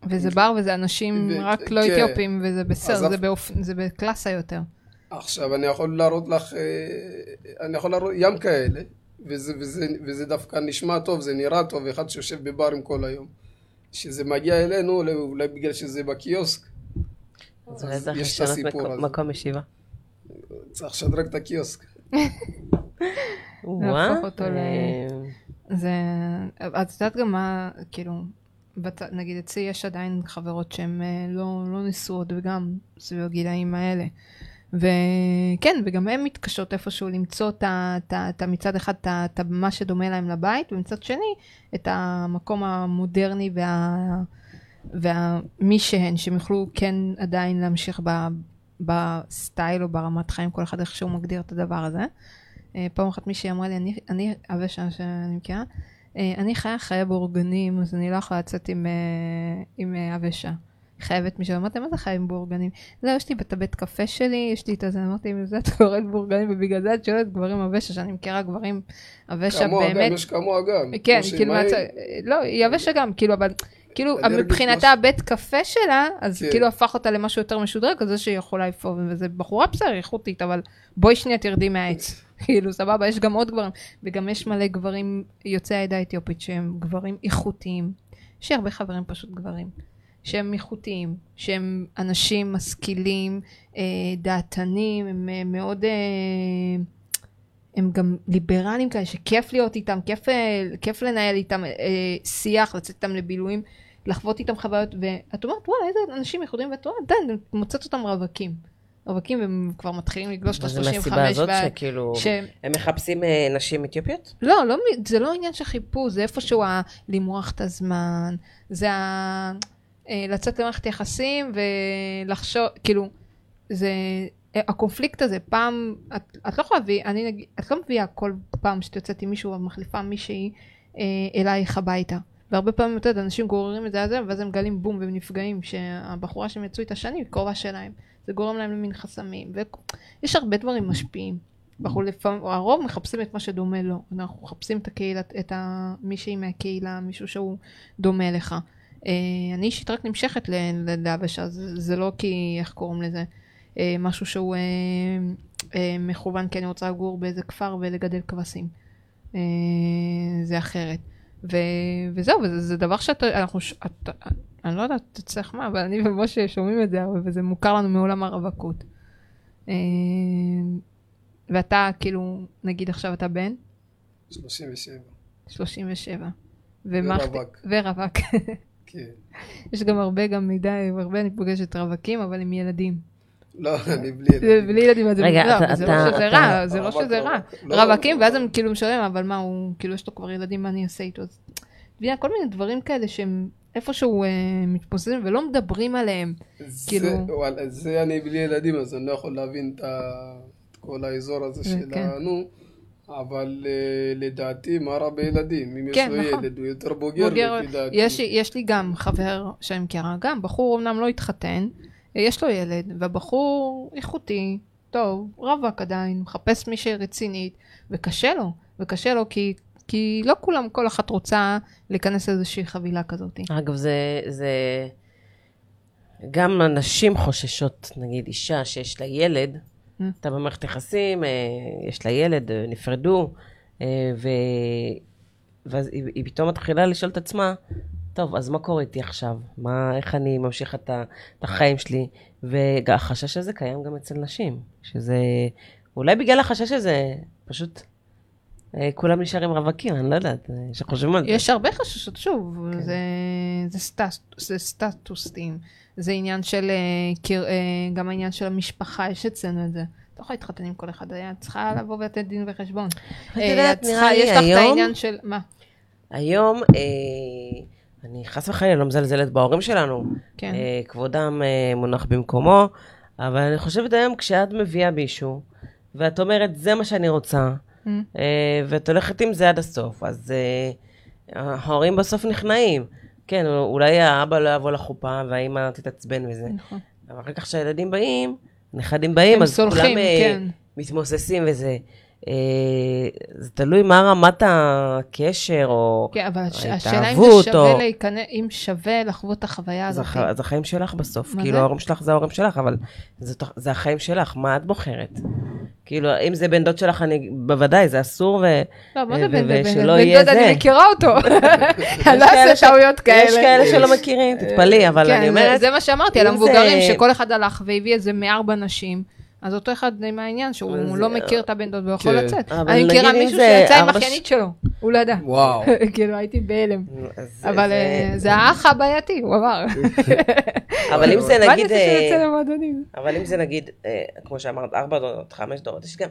וזה בר וזה אנשים רק לא אתיופים, וזה בסדר, זה בקלאסה יותר. עכשיו אני יכול להראות לך, אני יכול להראות ים כאלה, וזה דווקא נשמע טוב, זה נראה טוב, אחד שיושב בברים כל היום. שזה מגיע אלינו, אולי בגלל שזה בקיוסק. אז יש את הסיפור הזה. מקום ישיבה. צריך לשדרג את הקיוסק. להפוך אותו ל... זה, את יודעת גם מה, כאילו, נגיד אצלי יש עדיין חברות שהן לא נשואות וגם סביב הגילאים האלה. וכן, וגם הן מתקשות איפשהו למצוא מצד אחד מה שדומה להם לבית, ומצד שני, את המקום המודרני ומי שהן, שהם יוכלו כן עדיין להמשיך בסטייל או ברמת חיים, כל אחד איך שהוא מגדיר את הדבר הזה. פעם אחת מישהי אמרה לי, אני אבא שם שאני מכירה, אני חיה באורגנים, אז אני לא יכולה לצאת עם אבא שם. חייבת מישהו, אמרתי, מה זה חיים באורגנים? לא, יש לי את הבית קפה שלי, יש לי את הזה, אמרתי, אם זה את קוראת באורגנים, ובגלל זה את שואלת גברים אבא שם, שאני מכירה גברים אבא שם באמת. כמוה גם, יש כמוה גם. כן, כאילו, לא, היא אבא שם גם, כאילו, אבל... כאילו, מבחינתה הבית קפה שלה, אז כאילו הפך אותה למשהו יותר משודרג, אז זה שהיא יכולה לפעוב, וזה בחורה בסדר, איכותית, אבל בואי שנייה תרדי מהעץ. כאילו, סבבה, יש גם עוד גברים, וגם יש מלא גברים יוצאי העדה האתיופית, שהם גברים איכותיים, שהרבה חברים פשוט גברים, שהם איכותיים, שהם אנשים משכילים, דעתנים, הם מאוד, הם גם ליברליים כאלה, שכיף להיות איתם, כיף לנהל איתם שיח, לצאת איתם לבילויים, לחוות איתם חוויות, ואת אומרת, וואלה, איזה אנשים איכותיים, ואת אומרת, די, מוצאת אותם רווקים, והם כבר מתחילים לגלוש 35. אז מהסיבה הזאת שכאילו, הם מחפשים נשים אתיופיות? לא, זה לא עניין שחיפוש, זה איפשהו למרוח את הזמן, זה לצאת למערכת יחסים ולחשוב, כאילו, זה הקונפליקט הזה, פעם, את לא יכולה להביא, את לא מביאה כל פעם שתוצאת עם מישהו ומחליפה מישהי אלייך הביתה. והרבה פעמים יותר אנשים גוררים את זה הזה, ואז הם גלים בום והם נפגעים, שהבחורה שהם יצאו איתה שנים היא קרובה שלהם. זה גורם להם למין חסמים, ויש הרבה דברים משפיעים. אנחנו לפעמים, הרוב מחפשים את מה שדומה לו, אנחנו מחפשים את הקהילה, את מישהי מהקהילה, מישהו שהוא דומה לך. אני אישית רק נמשכת לדבש, אז זה לא כי, איך קוראים לזה, משהו שהוא מכוון, כי אני רוצה לגור באיזה כפר ולגדל כבשים. זה אחרת. וזהו, וזה דבר שאנחנו, אני לא יודעת צריך מה, אבל אני ומשה שומעים את זה, וזה מוכר לנו מעולם הרווקות. ואתה כאילו, נגיד עכשיו אתה בן? 37. 37. ורווק. כן. יש גם הרבה אני פוגשת רווקים, אבל הם ילדים. לא, אני בלי ילדים. רגע, זה לא שזה רע. רווקים, ואז הם כאילו משלם, אבל מה, הוא כאילו יש לו כבר ילדים, מה אני אעשה איתו? אז תביאי, כל מיני דברים כאלה שהם איפשהו מתפוססים ולא מדברים עליהם. זה אני בלי ילדים, אז אני לא יכול להבין את כל האזור הזה שלנו, אבל לדעתי מה רע בילדים? אם יש לו ילד, הוא יותר בוגר לפי דעתי. יש לי גם חבר שאני מכירה, גם בחור אמנם לא התחתן, יש לו ילד, והבחור איכותי, טוב, רווק עדיין, מחפש מישהי רצינית, וקשה לו, כי לא כולם, כל אחת רוצה להיכנס לאיזושהי חבילה כזאת. אגב, זה גם אנשים חוששות, נגיד אישה שיש לה ילד, אתה במערכת יחסים, יש לה ילד, נפרדו, ואז היא פתאום מתחילה לשאול את עצמה, טוב, אז מה קורה איתי עכשיו? איך אני ממשיך את החיים שלי? והחשש הזה קיים גם אצל נשים, שזה, אולי בגלל החשש הזה, פשוט, כולם נשארים רווקים, אני לא יודעת, שחושבים על זה. יש הרבה חששות, שוב, כן. זה סטטוסים, זה עניין של, גם העניין של המשפחה, יש אצלנו את זה. אתה יכול להתחתן עם כל אחד, את צריכה לבוא ולתת דין וחשבון. את יודעת, נראה לי, היום? יש לך את העניין של, מה? היום, אני חס וחלילה לא מזלזלת בהורים שלנו, כן. כבודם מונח במקומו, אבל אני חושבת היום כשאת מביאה מישהו, ואת אומרת זה מה שאני רוצה, ואת הולכת עם זה עד הסוף, אז ההורים בסוף נכנעים, כן, אולי האבא לא יבוא לחופה, והאמא תתעצבן וזה, נכון. אבל אחר כך שהילדים באים, נכדים באים, אז סולחים, כולם כן. מתמוססים וזה, זה תלוי מה רמת הקשר או התאהבות. כן, אבל השאלה אם שווה לחוות את החוויה הזאת. זה החיים שלך בסוף, כאילו ההורים שלך זה ההורים שלך, אבל זה החיים שלך, מה את בוחרת? כאילו, אם זה בן דוד שלך, בוודאי, זה אסור ושלא יהיה זה. בן דוד, אני מכירה אותו. אני לא עושה טעויות כאלה. יש כאלה שלא מכירים, תתפלאי, אבל אני אומרת. זה מה שאמרתי, על המבוגרים, שכל אחד הלך והביא איזה 4 נשים. אז אותו אחד עם העניין, שהוא לא מכיר את הבן דוד, והוא יכול לצאת. אני מכירה מישהו שיצא עם אחיינית שלו, הוא לא ידע. וואו. כאילו, הייתי בהלם. אבל זה האח הבעייתי, הוא אמר. אבל אם זה נגיד, כמו שאמרת, 4 דורות, 5 דורות, יש גם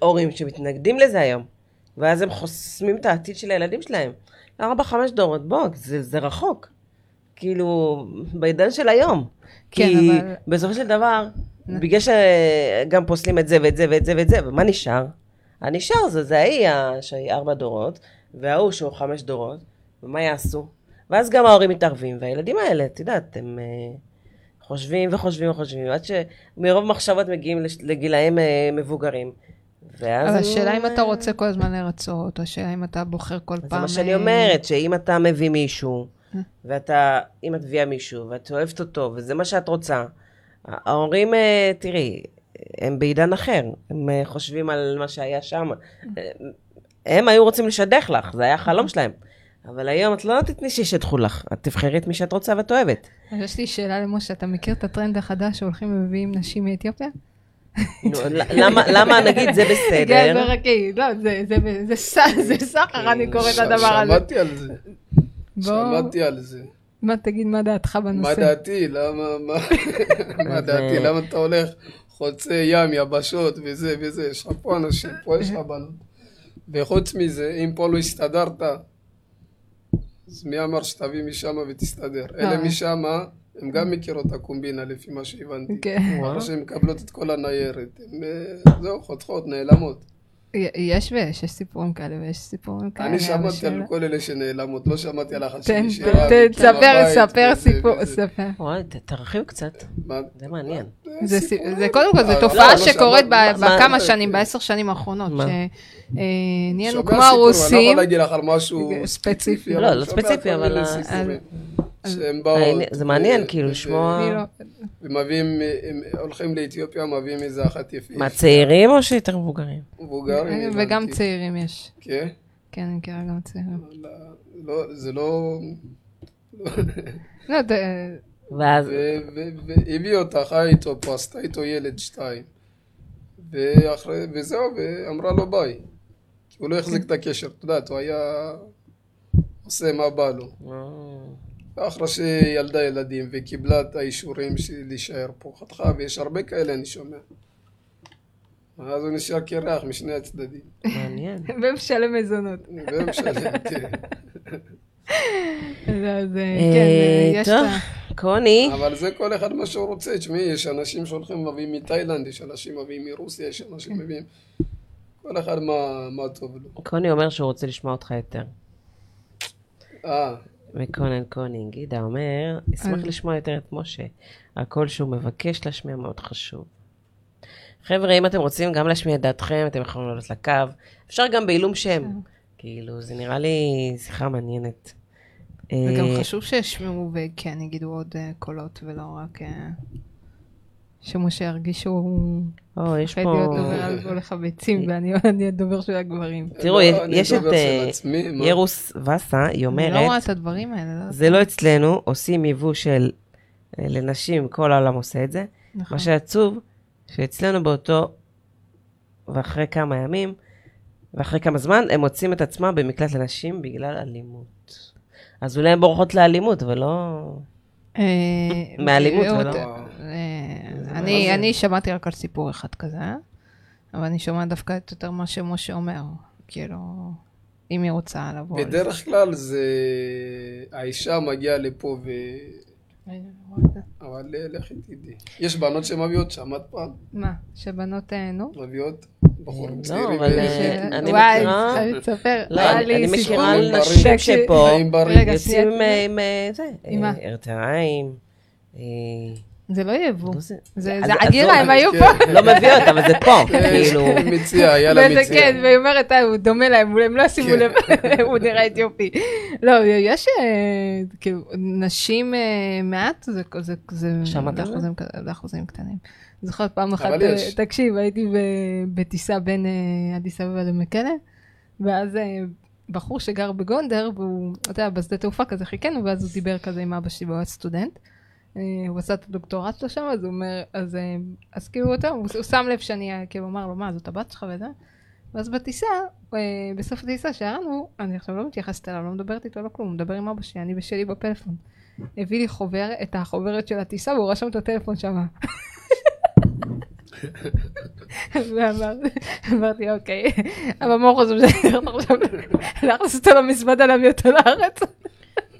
הורים שמתנגדים לזה היום, ואז הם חוסמים את העתיד של הילדים שלהם. 4-5 דורות, בוא, זה רחוק. כאילו, בעידן של היום. כי בסופו של דבר, בגלל שגם פוסלים את זה ואת זה ואת זה ואת זה, ומה נשאר? הנשאר זה ההיא שהיא 4 דורות, וההוא שהוא 5 דורות, ומה יעשו? ואז גם ההורים מתערבים, והילדים האלה, תדעת, הם חושבים וחושבים וחושבים, עד שמרוב מחשבות מגיעים לגילאים מבוגרים. אבל השאלה אם אתה רוצה כל הזמן לרצות, השאלה אם אתה בוחר כל פעם. זה מה שאני אומרת, שאם אתה מביא מישהו, אם את מביאה מישהו, ואת אוהבת אותו, וזה מה שאת רוצה, ההורים, תראי, הם בעידן אחר, הם חושבים על מה שהיה שם, הם היו רוצים לשדך לך, זה היה חלום שלהם, אבל היום את לא תתני שישתחו לך, את תבחרי את מי שאת רוצה ואת אוהבת. אז יש לי שאלה למשה, אתה מכיר את הטרנד החדש שהולכים ומביאים נשים מאתיופיה? למה נגיד זה בסדר? לא, זה סחר, אני קוראת הדבר הזה. שמעתי על זה. מה תגיד, מה דעתך בנושא? מה דעתי, למה אתה הולך חוצה ים, יבשות וזה, יש לך פה אנשים, פה יש לך בנות. וחוץ מזה, אם פה לא הסתדרת, אז מי אמר שתביא משם ותסתדר? אלה משם, הם גם מכירות הקומבינה, לפי מה שהבנתי. אבל שהן מקבלות את כל הניירת. זהו, חותכות, נעלמות. יש סיפורים כאלה ויש סיפורים כאלה. אני שמעתי על כל אלה שנעלמות, לא שמעתי על אחת שנשארה. תספר סיפור. וואי, תרחיב קצת. זה מעניין. קודם כל, זו תופעה שקורית בכמה שנים, ב10 שנים האחרונות. נהיינו כמו הרוסים. אני לא יכול להגיד לך על משהו ספציפי. לא ספציפי, אבל... זה מעניין, כאילו, לשמוע... ומביאים, הולכים לאתיופיה, מביאים איזה אחת יפית. מה, צעירים או שיותר מבוגרים? מבוגרים. וגם צעירים יש. כן? כן, אני מכירה גם צעירים. לא, זה לא... לא, זה... ואז... והביא אותה, חיה איתו פה, עשתה איתו ילד 2. וזהו, ואמרה לו ביי. הוא לא החזיק את הקשר, אתה יודעת, הוא היה... עושה מה בא לו. אחרי שילדה ילדים וקיבלה את האישורים שלי להישאר פה חתכה, ויש הרבה כאלה אני שומע. אז הוא נשאר קרח משני הצדדים. מעניין. ומשלם מזונות. ומשלם, כן. אז כן, יש לך. קוני. אבל זה כל אחד מה שהוא רוצה. תשמעי, יש אנשים שהולכים מביאים מתאילנד, יש אנשים מביאים מרוסיה, יש אנשים מביאים. כל אחד מה טוב לו. קוני אומר שהוא רוצה לשמוע אותך יותר. מקונן קונינג, עידה אומר, אשמח לשמוע יותר את משה. הקול שהוא מבקש להשמיע מאוד חשוב. חבר'ה, אם אתם רוצים גם להשמיע את דעתכם, אתם יכולים לעלות לקו. אפשר גם בעילום שם. כאילו, זה נראה לי שיחה מעניינת. וגם חשוב שישמעו וכן יגידו עוד קולות ולא רק... שמשה הרגישו הוא יש פה דובר על כל החבצים ואני הדובר של הגברים. תראו, יש את ירוס וסה, היא אומרת, אני לא רואה את הדברים האלה. זה לא אצלנו, עושים יבוא של לנשים, כל העולם עושה את זה. מה שעצוב, שאצלנו באותו, ואחרי כמה ימים, ואחרי כמה זמן, הם מוצאים את עצמם במקלט לנשים בגלל אלימות. אז אולי הם בורחות לאלימות, אבל לא... מאלימות ולא... אני שמעתי רק על סיפור אחד כזה, אבל אני שומעת דווקא את יותר מה שמשה אומר, כאילו, אם היא רוצה לבוא. בדרך כלל זה, האישה מגיעה לפה ו... אבל לכי תדעי. יש בנות שמביאות, שמעת פעם? מה? שבנות נו? מביאות בחורים צעירים. לא, אבל אני מכירה... אני אצפר. אני מכירה על נשים שפה יוצאים עם זה. עם הרתיים. זה לא יבוא, זה אגירה, הם היו פה. לא מביא אותם, אבל זה פה, כאילו. מציע, יאללה מציע. וזה כן, והיא אומרת, הוא דומה להם, הם לא שימו לב, הוא נראה אתיופי. לא, יש כאילו, נשים מעט, זה לאחוזים קטנים. זוכרת פעם אחת, תקשיב, הייתי בטיסה בין אדיס אבבה למקנה, ואז בחור שגר בגונדר, והוא, אתה יודע, בשדה תעופה כזה חיכנו, ואז הוא דיבר כזה עם אבא שלי, והוא היה סטודנט. הוא עשה את הדוקטורט שלו שם, אז הוא אומר, אז כאילו אותו, הוא שם לב שאני כאילו אמר לו, מה, זאת הבת שלך וזה? ואז בטיסה, בסוף הטיסה שהרנו, אני עכשיו לא מתייחסת אליו, לא מדברת איתו, לא כלום, הוא מדבר עם אבא שלי, אני בשלי בפלאפון. הביא לי את החוברת של הטיסה, והוא רשם את הטלפון שם. ואמרתי, אוקיי, אבל מה הוא חושב שאני אראה עכשיו, להכנס אותו למזוודה, להביא אותו לארץ?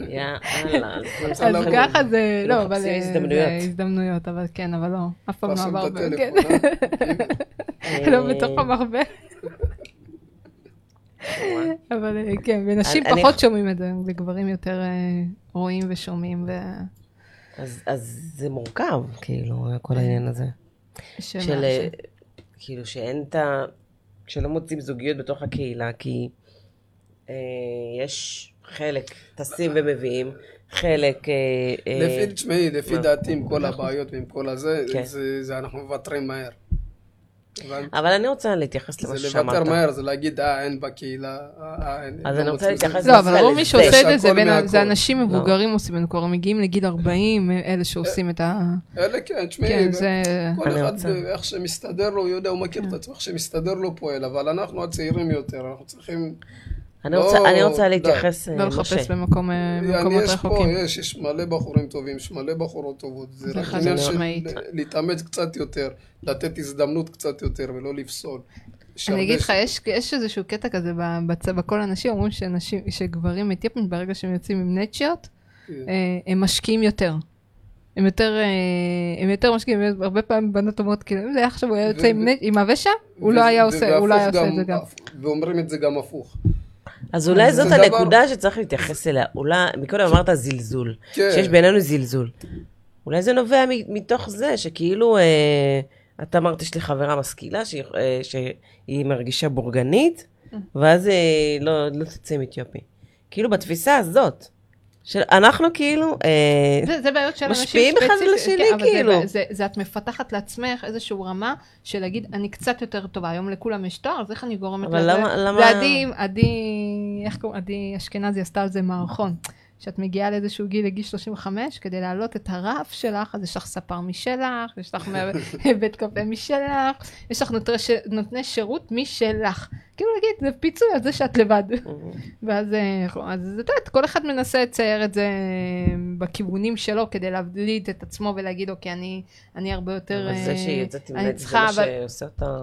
יאללה. אז ככה זה, לא, אבל זה הזדמנויות, אבל כן, אבל לא, אף פעם לא עבר בלכן. לא בתוך המחבר. אבל כן, ונשים פחות שומעים את זה, וגברים יותר רואים ושומעים. אז זה מורכב, כאילו, כל העניין הזה. של, כאילו, שאין את ה... כשלא מוצאים זוגיות בתוך הקהילה, כי יש... חלק טסים ומביאים, חלק... לפי דעתי עם כל הבעיות ועם כל הזה, אנחנו מבטרים מהר. אבל אני רוצה להתייחס למה ששמעת. זה לוותר מהר, זה להגיד, אין בקהילה, אז אני רוצה להתייחס. לא, אבל לא מי שעושה את זה, זה אנשים מבוגרים עושים את הקורא, מגיעים לגיל 40, אלה שעושים את ה... אלה כן, תשמעים, כל אחד איך שמסתדר לו, יודע, הוא מכיר את עצמך שמסתדר לו פועל, אבל אנחנו הצעירים יותר, אנחנו צריכים... אני רוצה להתייחס, לא לחפש במקומות רחוקים. יש מלא בחורים טובים, יש מלא בחורות טובות, זה רק עניין של להתאמץ קצת יותר, לתת הזדמנות קצת יותר ולא לפסול. אני אגיד לך, יש איזשהו קטע כזה בכל אנשים, אומרים שגברים אתיופים ברגע שהם יוצאים עם נצ'יות, הם משקיעים יותר. הם יותר משקיעים, הרבה פעמים בנות אומרות, כאילו, אם זה היה עכשיו הוא היה יוצא עם הוושע, הוא לא היה עושה את זה גם. ואומרים את זה גם הפוך. אז אולי זאת הנקודה שצריך להתייחס אליה, אולי, מקודם אמרת זלזול, שיש בינינו זלזול. אולי זה נובע מתוך זה, שכאילו, אתה אמרת, יש לי חברה משכילה, שהיא מרגישה בורגנית, ואז לא תצא מאתיופי. כאילו, בתפיסה הזאת, שאנחנו כאילו, משפיעים אחד לשני, כאילו. את מפתחת לעצמך איזושהי רמה, של להגיד, אני קצת יותר טובה, היום לכולם יש תואר, אז איך אני גורמת לזה? עדי אשכנזי עשתה על זה מערכון, שאת מגיעה לאיזשהו גיל, לגיל 35, כדי להעלות את הרף שלך, אז יש לך ספר משלך, יש לך בית קפה משלך, יש לך נותני שירות משלך. כאילו להגיד, זה פיצוי על זה שאת לבד. ואז את יודעת, כל אחד מנסה לצייר את זה בכיוונים שלו, כדי להבליט את עצמו ולהגיד, אוקיי, אני הרבה יותר... אבל זה שיוצאת עם נצחה, זה מה שעושה אותה...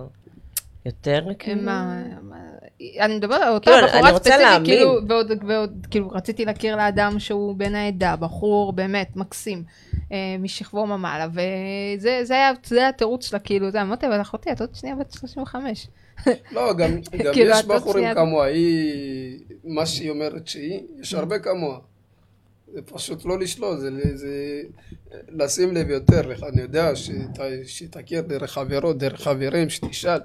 יותר כאילו? אני מדבר על אותה בחורה ספציפית, כאילו רציתי להכיר לאדם שהוא בן העדה, בחור באמת מקסים, משכבו ממעלה, וזה היה התירוץ שלה, כאילו, זה אמרתי, אבל אחותי, את עוד שנייה בת 35. לא, גם יש בחורים כמוה, היא, מה שהיא אומרת שהיא, יש הרבה כמוה. זה פשוט לא לשלול, זה לשים לב יותר, אני יודע שתכיר דרך חברות, דרך חברים, שתשאל,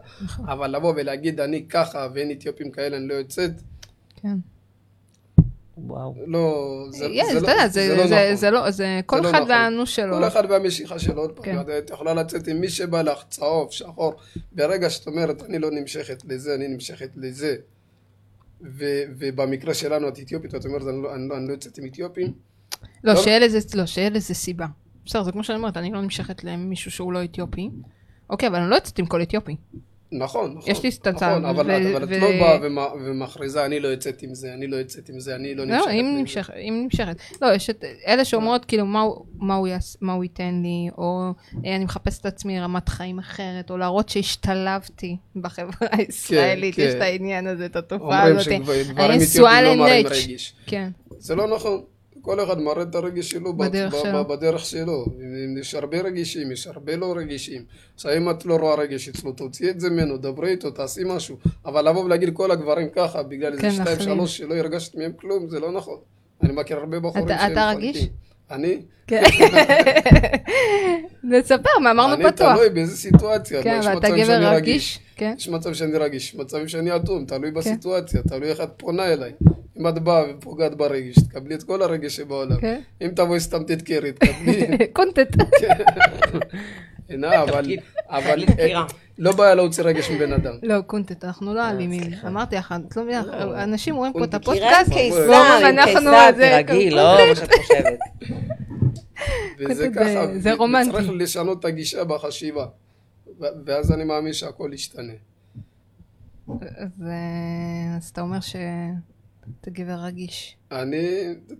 אבל לבוא ולהגיד אני ככה ואין אתיופים כאלה, אני לא יוצאת. כן. וואו. לא, זה לא נכון. זה כל אחד והאנו שלו. כל אחד והמשיכה שלו, עוד פעם, את יכולה לצאת עם מי שבא לך, צהוב, שחור, ברגע שאת אומרת אני לא נמשכת לזה, אני נמשכת לזה. ובמקרה שלנו את אתיופית, ואת אומרת, אני לא יוצאת עם אתיופים. לא, שאלה איזה סיבה. בסדר, זה כמו שאני אומרת, אני לא נמשכת למישהו שהוא לא אתיופי. אוקיי, אבל אני לא יוצאת עם כל אתיופי. נכון, נכון. יש לי סטנצה. אבל את לא באה ומכריזה, אני לא יוצאת עם זה, אני לא יוצאת עם זה, אני לא נמשכת. לא, אם נמשכת. לא, יש את אלה שאומרות, כאילו, מה הוא ייתן לי, או אני מחפשת את עצמי רמת חיים אחרת, או להראות שהשתלבתי בחברה הישראלית, יש את העניין הזה, את התופעה הזאת. אומרים שגברים אתיופים לא מראים רגיש. כן. זה לא נכון. כל אחד מראה את הרגיש שלו בדרך שלו. יש הרבה רגישים, יש הרבה לא רגישים. אם את לא רואה רגיש אצלו, תוציא את זה ממנו, דברי איתו, תעשי משהו. אבל לבוא ולהגיד כל הגברים ככה, בגלל איזה 2-3 שלא הרגשת מהם כלום, זה לא נכון. אני מכיר הרבה בחורים שהם חלקים. אתה רגיש? אני? כן. לספר, מאמרנו פתוח. אני תלוי באיזה סיטואציה. כן, ואתה גבר רגיש? יש מצב שאני רגיש, מצבים שאני אטום, תלוי בסיטואציה, תלוי איך את פונה אליי. אם את באה ופוגעת ברגש, תקבלי את כל הרגש שבעולם. אם תבואי סתם תתקרי, תקבלי. קונטט. אינה, אבל לא באה להוציא רגש מבן אדם. לא, קונטט, אנחנו לא אלימים. אמרתי לך, אנשים רואים פה את הפודקאסט. קיסר, רגיל, לא מה שאת חושבת. וזה ככה, זה רומנטי. צריך לשנות את הגישה בחשיבה. ואז אני מאמין שהכל ישתנה. אז אתה אומר ש... אתה גבר רגיש. אני...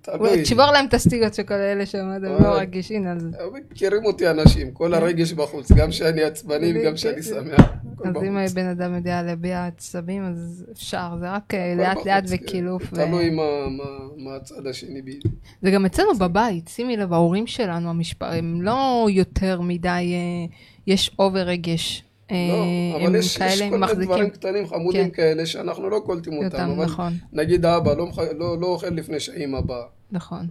תלוי. תשבור להם את הסטיגות שכל אלה שהם לא רגיש, הנה על זה. מכירים אותי אנשים, כל הרגש בחוץ, גם שאני עצבני וגם שאני שמח. אז אם בן אדם יודע להביע עצבים, אז אפשר, זה רק לאט לאט וכילוף. תלוי מה הצד השני בי. זה גם אצלנו בבית, שימי לב, ההורים שלנו, המשפרים, לא יותר מדי, יש אובר רגש. לא, אבל יש כל מיני דברים קטנים חמודים כאלה שאנחנו לא קולטים אותם. נגיד האבא לא אוכל לפני שהאמא באה, נכון.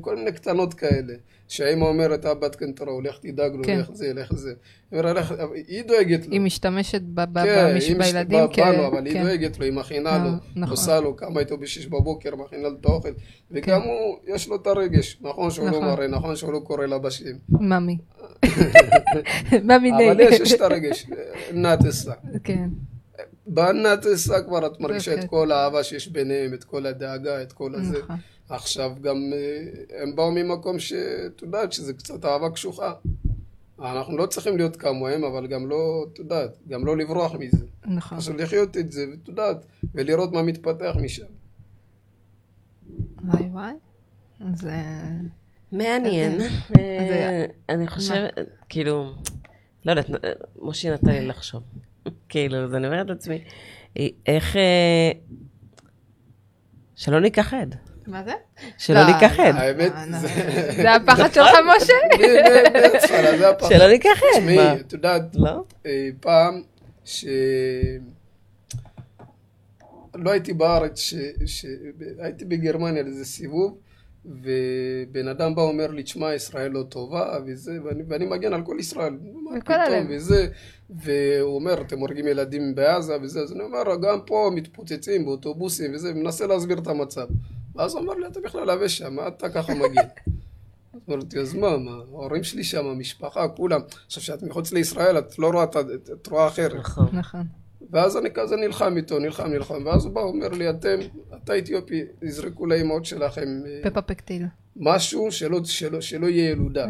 כל מיני קטנות כאלה. שהאמא אומרת, אבא תקנטרו, לך תדאג לו, לך זה, לך זה. היא דואגת לו. היא משתמשת בילדים. כן, אבל היא דואגת לו, היא מכינה לו, עושה לו, קמה איתו בשש בבוקר, מכינה לו את האוכל. וגם הוא, יש לו את הרגש. נכון שהוא לא מראה, נכון שהוא לא קורא לבשים. ממי. אבל יש את הרגש. נעתסה. כן. בנתסה כבר את מרגישה את כל האהבה שיש ביניהם, את כל הדאגה, את כל הזה. עכשיו גם הם באו ממקום שתודעת שזה קצת אהבה קשוחה. אנחנו לא צריכים להיות כמוהם, אבל גם לא, תודעת, גם לא לברוח מזה. נכון. עכשיו לחיות את זה ותודעת, ולראות מה מתפתח משם. וואי וואי. זה... מעניין. אני חושבת, כאילו, לא יודעת, משה נתן לי לחשוב. כאילו, אז אני אומרת לעצמי, איך... שלא ניכחד. מה זה? שלא ניכחד. האמת, זה... זה הפחד שלך, משה? זה הפחד. שלא ניכחד. תשמעי, את יודעת, פעם ש... לא הייתי בארץ, הייתי בגרמניה לזה סיבוב, ובן אדם בא אומר לי, תשמע, ישראל לא טובה, וזה, ואני מגן על כל ישראל. וכל עליהם. וזה, והוא אומר, אתם הורגים ילדים בעזה, וזה, אז אני אומר, גם פה מתפוצצים באוטובוסים, וזה, ומנסה להסביר את המצב. ואז הוא אומר לי, אתה בכלל לבש שם, מה אתה ככה מגן? זאת אומרת, אז מה, ההורים שלי שם, המשפחה, כולם. עכשיו, כשאת מחוץ לישראל, את לא רואה, את רואה אחרת. נכון. נכון. ואז אני כזה נלחם איתו, נלחם, ואז הוא בא, אומר לי, אתה אתיופי, יזרקו לאמאות שלכם... פפפקטיל. משהו שלא יהיה ילודה.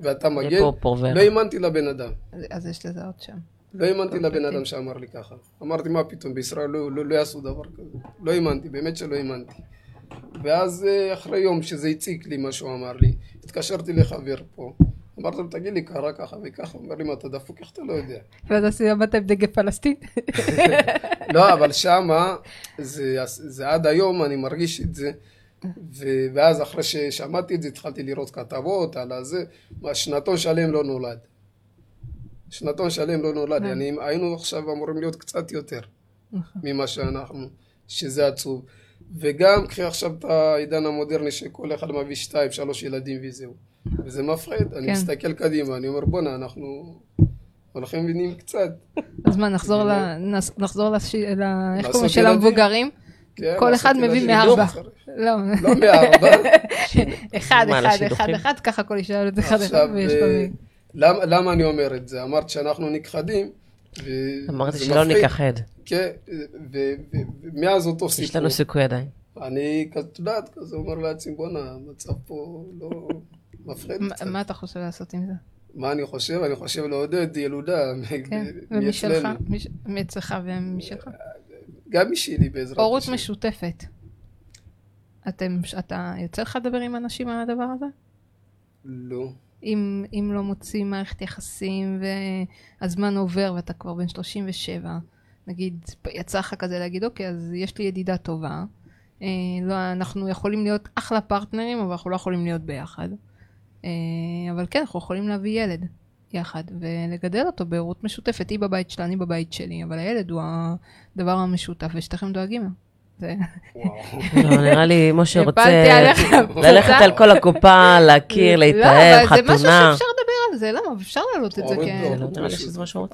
ואתה מגן, לא האמנתי לבן אדם. אז יש לזה עוד שם. לא האמנתי לבן אדם שאמר לי ככה. אמרתי, מה פתאום, בישראל לא יעשו דבר כזה. לא האמנתי, באמת שלא האמנתי. ואז אחרי יום שזה הציק לי מה שהוא אמר לי, התקשרתי לחבר פה. אמרתי לו, תגיד לי, קרה ככה וככה, אומר לי, מה אתה דפוק, איך אתה לא יודע? ואז עשי, אמרת עם דגל פלסטין? לא, אבל שמה, זה עד היום, אני מרגיש את זה, ואז אחרי ששמעתי את זה, התחלתי לראות כתבות על זה, שנתון שלם לא נולד. היינו עכשיו אמורים להיות קצת יותר ממה שאנחנו, שזה עצוב. וגם קחי עכשיו את העידן המודרני שכל אחד מביא 2-3 ילדים וזהו. וזה מפחיד, אני מסתכל קדימה, אני אומר בונה, אנחנו הולכים ובינים קצת. אז מה, נחזור איך קוראים של המבוגרים? כל אחד מביא 4. לא 4. אחד, ככה כל ישאל את אחד. עכשיו, למה אני אומר את זה? אמרת שאנחנו נכחדים. אמרתי שלא נכחד. כן, ומאז אותו סיפור. יש לנו סיכוי עדיין. אני כתודעת כזה אומר לעצים, בונה, המצב פה לא... מה אתה חושב לעשות עם זה? מה אני חושב? אני חושב לעודד ילודה מאצלנו. מאצלך ומשלך. גם משלי בעזרת. הורות משותפת. אתה יוצא לך לדבר עם אנשים על הדבר הזה? לא. אם לא מוצאים מערכת יחסים והזמן עובר ואתה כבר בן 37, נגיד יצא לך כזה להגיד אוקיי, אז יש לי ידידה טובה, אנחנו יכולים להיות אחלה פרטנרים אבל אנחנו לא יכולים להיות ביחד. אבל כן, אנחנו יכולים להביא ילד יחד ולגדל אותו בהורות משותפת. היא בבית שלה, אני בבית שלי, אבל הילד הוא הדבר המשותף ושתכם דואגים. לא, נראה לי משה רוצה ללכת על כל הקופה, להכיר, להתאהב, חתונה. זה משהו שאפשר לדבר על זה, למה? אפשר להעלות את זה כהורות.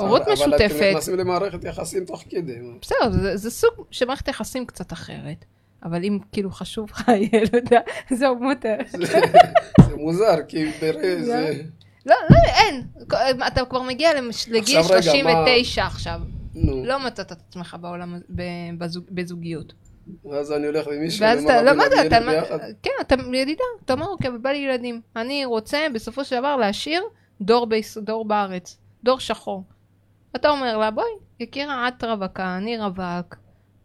הורות משותפת. אבל אתם נכנסים למערכת יחסים תוך כדי. בסדר, זה סוג שמערכת יחסים קצת אחרת. אבל אם כאילו חשוב לך ילודה, זהו מותר. זה מוזר, כי בריא זה... לא, אין. אתה כבר מגיע לגיל 39 עכשיו. לא מצאת את עצמך בעולם, בזוגיות. ואז אני הולך למישהו, לא יודע, כן, אתה ידידה, אתה אומר, אוקיי, בא לי ילדים. אני רוצה בסופו של דבר להשאיר דור בארץ, דור שחור. אתה אומר לה, בואי, יקירה, את רווקה, אני רווק.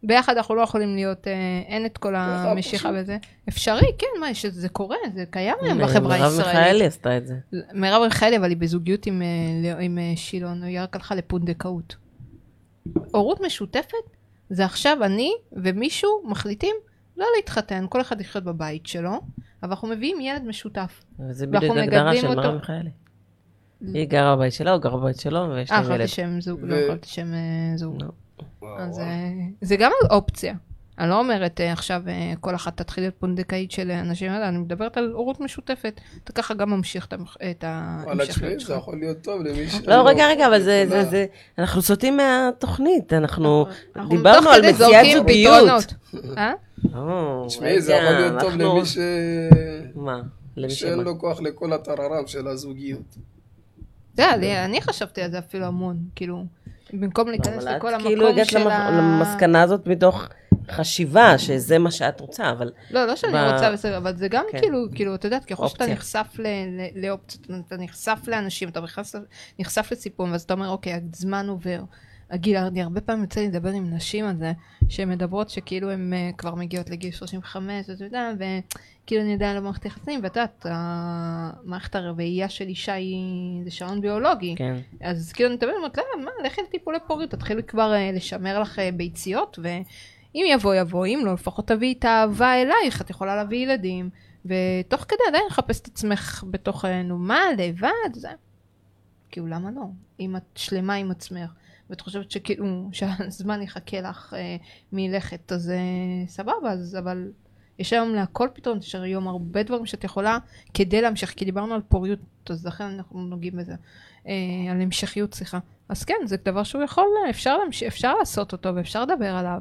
ביחד אנחנו לא יכולים להיות, אין את כל המשיכה וזה. אפשרי, כן, מה, שזה קורה, זה קיים היום בחברה הישראלית. מרב מיכאלי עשתה את זה. מרב מיכאלי, אבל היא בזוגיות עם שילון, היא רק הלכה לפונדקאות. הורות משותפת, זה עכשיו אני ומישהו מחליטים לא להתחתן, כל אחד יחיות בבית שלו, אבל אנחנו מביאים ילד משותף. וזה בדיוק הגדרה של מרב מיכאלי. היא גרה בבית שלה, הוא גרה בבית שלו, ויש להם ילד. אחת שם זוג, לא אחת שם זוג. אז זה גם אופציה. אני לא אומרת עכשיו כל אחת תתחיל להיות פונדקאית של אנשים האלה, אני מדברת על הורות משותפת, אתה ככה גם ממשיך את ההמשך. זה יכול להיות טוב למי ש... לא, רגע, אבל זה... אנחנו סוטים מהתוכנית, אנחנו דיברנו על מציאת זוגיות. תשמעי, זה יכול להיות טוב למי ש... מה? שאין לו כוח לכל התררם של הזוגיות. זה, אני חשבתי על זה אפילו המון, כאילו, במקום להיכנס לכל המקום של ה... כאילו הגעת למסקנה הזאת מתוך... חשיבה שזה מה שאת רוצה, אבל... לא שאני רוצה, בסדר, אבל זה גם כאילו, אתה יודעת, ככל שאתה נחשף לאופציות, אתה נחשף לאנשים, אתה נחשף לסיפור, ואז אתה אומר, אוקיי, הזמן עובר, הגיל, אני הרבה פעמים יוצא לדבר עם נשים על זה, שהן מדברות שכאילו הן כבר מגיעות לגיל 35, ואתה יודע, וכאילו אני יודע על המערכת היחסים, ואתה יודעת, המערכת הרביעייה של אישה היא, זה שעון ביולוגי, אז כאילו אני תמיד אומרת, לא, מה, לכי לטיפולי פוריות, תתחילו כבר לשמר לך ביציות, אם יבוא, אם לא, לפחות תביא את האהבה אלייך, את יכולה להביא ילדים, ותוך כדי עדיין לחפש את עצמך בתוך נומה, לבד, זה. כאילו, למה לא? אם את שלמה עם עצמך, ואת חושבת שכאילו, שהזמן יחכה לך מלכת, אז סבבה, אבל יש היום להכל פתאום, יש היום הרבה דברים שאת יכולה כדי להמשיך, כי דיברנו על פוריות, אז לכן אנחנו נוגעים בזה, על המשכיות, סליחה. אז כן, זה דבר שהוא יכול, אפשר לעשות אותו, ואפשר לדבר עליו.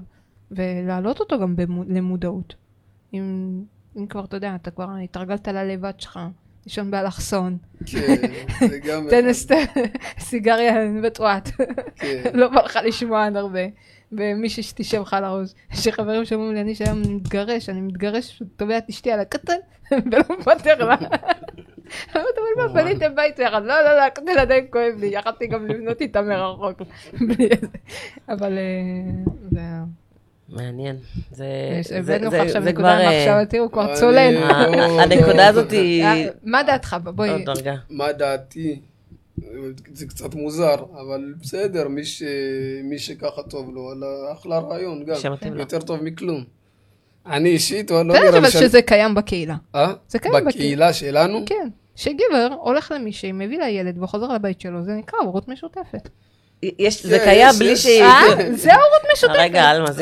ולהעלות אותו גם למודעות. אם כבר, אתה יודע, אתה כבר התרגלת על הלבד שלך, לישון באלכסון. כן, זה גם... תנס סיגריה בטועת. לא בא לך לשמוע עד הרבה. ומישהי שתישב לך על הראש. שחברים שאומרים לי, אני שהיום מתגרש, אני מתגרש, תובע את אשתי על הקטן, ולא מפטר לה. אבל מה, בניתם בית יחד? לא, הקטן עדיין כואב לי. יחדתי גם לבנות איתה מרחוק. אבל... מעניין, זה כבר... תראו, כבר צולן. הנקודה הזאת היא... מה דעתך? בואי... מה דעתי? זה קצת מוזר, אבל בסדר, מי שככה טוב לו, אחלה רעיון גם, יותר טוב מכלום. אני אישית, אבל לא נראה... אבל שזה קיים בקהילה. בקהילה שלנו? כן, שגבר הולך למישהי, מביא לילד וחוזר לבית שלו, זה נקרא הורות משותפת. זה קיים בלי ש... זה הורות משותפת. רגע, אלמז,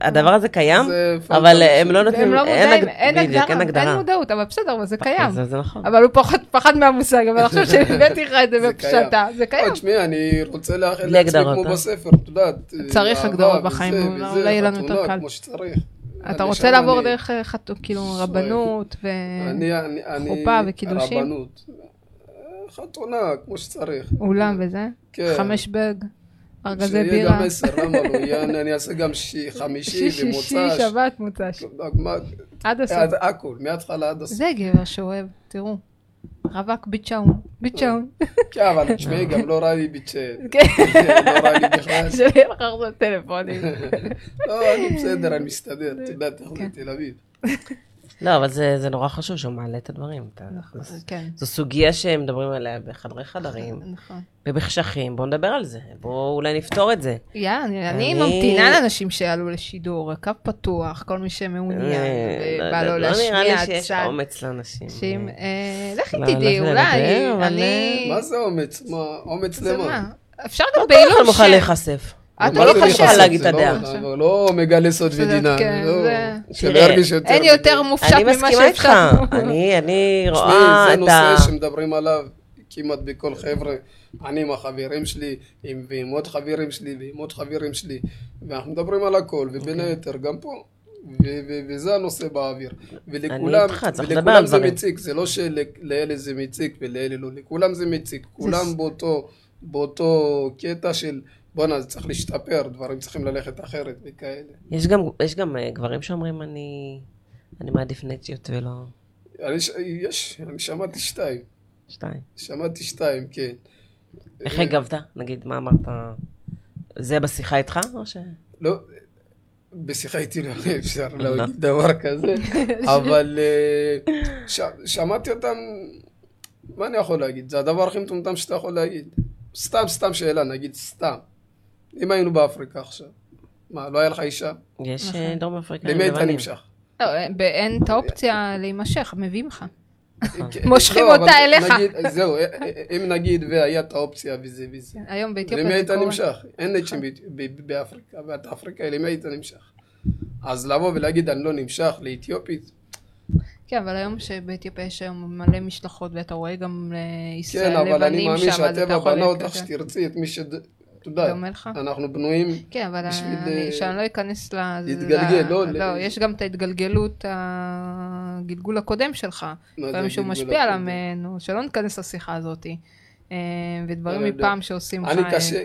הדבר הזה קיים, אבל הם לא נותנים... אין הגדרה. אין מודעות, אבל בסדר, אבל זה קיים. זה נכון. אבל הוא פחד מהמושג, אבל עכשיו שהבאתי לך את זה בפשטה, זה קיים. תשמעי, אני רוצה להאחל לעצמי כמו בספר, את יודעת. צריך הגדרות בחיים, אולי יהיה לנו יותר קל. כמו שצריך. אתה רוצה לעבור דרך רבנות וחופה וקידושים? רבנות. חתונה, כמו שצריך. אולם וזה? כן. 5 בג, ארגזי בירה. שיהיה גם 10, למה לא? אני אעשה גם 5 ומוצש. 6, 7 מוצש. עד הסוף. הכל, מההתחלה עד הסוף. זה גבר שאוהב, תראו. רווק ביצ'און. ביצ'און. כן, אבל תשמעי, גם לא רע לי ביצ'און. כן. לא רע לי בכלל. שלא יהיה לך הרבה טלפונים. לא, אני בסדר, אני מסתדר. תדעת, אנחנו בתל אביב. לא, אבל זה נורא חשוב שהוא מעלה את הדברים. זו סוגיה שהם מדברים עליה בחדרי חדרים, ובחשכים, בואו נדבר על זה, בואו אולי נפתור את זה. אני ממתינה לאנשים שעלו לשידור, קו פתוח, כל מי שמעוניין, ובא לו להשמיע הצד. לא נראה לי שיש אומץ לאנשים. לכי תדעי, אולי, אני... מה זה אומץ? אומץ למה? אפשר גם בעילום ש... לא מוכן להיחשף. אתה לא חושב להגיד את הדעה. לא מגלה סוד ודינה. אין יותר מופשט ממה שאפשר. אני רואה את ה... זה נושא שמדברים עליו כמעט בכל חבר'ה. אני עם החברים שלי, ועם עוד חברים שלי, ועם עוד חברים שלי. ואנחנו מדברים על הכל, ובין היתר גם פה. וזה הנושא באוויר. ולכולם זה מציק. זה לא שלאלה זה מציק ולאלה לא. לכולם זה מציק. כולם באותו קטע של... בונה, זה צריך להשתפר, דברים צריכים ללכת אחרת וכאלה. יש גם גברים שאומרים, אני מעדיף נטיות ולא... אני שמעתי 2. 2? שמעתי 2, כן. איך הגבת? נגיד, מה אמרת? זה בשיחה איתך או ש... לא, בשיחה איתי לא אפשר להגיד דבר כזה, אבל שמעתי אותם, מה אני יכול להגיד? זה הדבר הכי מטומטם שאתה יכול להגיד. סתם שאלה, נגיד סתם. אם היינו באפריקה עכשיו, מה, לא היה לך אישה? יש דרום אפריקה. למי אתה נמשך? לא, אין את האופציה להימשך, מביאים לך. מושכים אותה אליך. זהו, אם נגיד והיה את האופציה וזה. היום באתיופיה זה קורה. למי אתה נמשך? אין נצ'ים באפריקה, ואת אפריקה, למי אתה נמשך? אז לבוא ולהגיד אני לא נמשך לאתיופית. כן, אבל היום שבאתיופיה יש היום מלא משלחות ואתה רואה גם לישראל לבנים שם. כן, אבל אני מאמין שאתם הבנה אותך שתרצי את מי תודה, אנחנו בנויים בשביל... כן, אבל שאני לא אכנס להתגלגל, לא, יש גם את ההתגלגלות, הגלגול הקודם שלך, פעמים שהוא משפיע עלינו, שלא נכנס לשיחה הזאת, ודברים מפעם שעושים לך... אני קשה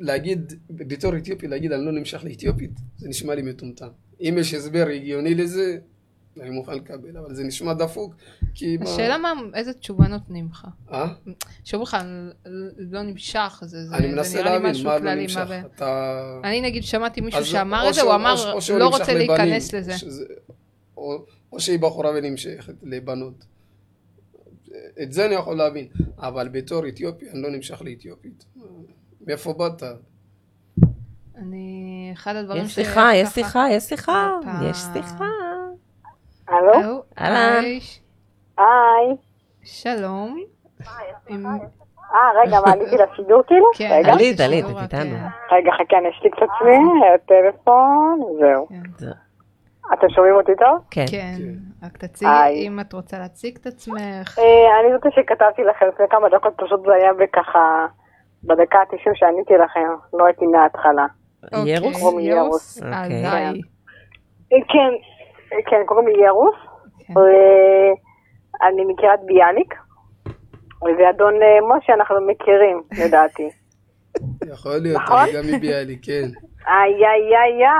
להגיד, בתור אתיופי, להגיד אני לא נמשך לאתיופית, זה נשמע לי מטומטם. אם יש הסבר הגיוני לזה, אני מוכן לקבל, אבל זה נשמע דפוק, כי מה... השאלה מה, איזה תשובה נותנים לך? שוב לך, לא נמשך, זה נראה לי משהו כללי, מה ב... אני נגיד, שמעתי מישהו שאמר את זה, הוא אמר, לא רוצה להיכנס לזה. או שהיא בחורה ונמשכת לבנות. את זה אני יכול להבין, אבל בתור אתיופי, אני לא נמשך לאתיופית. מאיפה באת? אני... אחד הדברים ש... יש שיחה, יש שיחה, יש שיחה, יש שיחה. הלו? אהלן. היי. שלום. רגע, מה עליתי לשידור כאילו? כן. עלית, את איתנו. רגע, חכה, אני אשתיק את עצמי, הטלפון, זהו. אתם שומעים אותי טוב? כן. רק תציגי, אם את רוצה להציג את עצמך. אני זאת שכתבתי לכם לפני כמה דקות, פשוט זה היה בככה, בדקה ה-90 שעניתי לכם, לא הייתי מההתחלה. ירוס? אוקיי. כן. כן, קוראים לי ירוס, ואני מכירת ביאליק, ואדון משה אנחנו מכירים, לדעתי. יכול להיות, אני גם מביאליק, כן.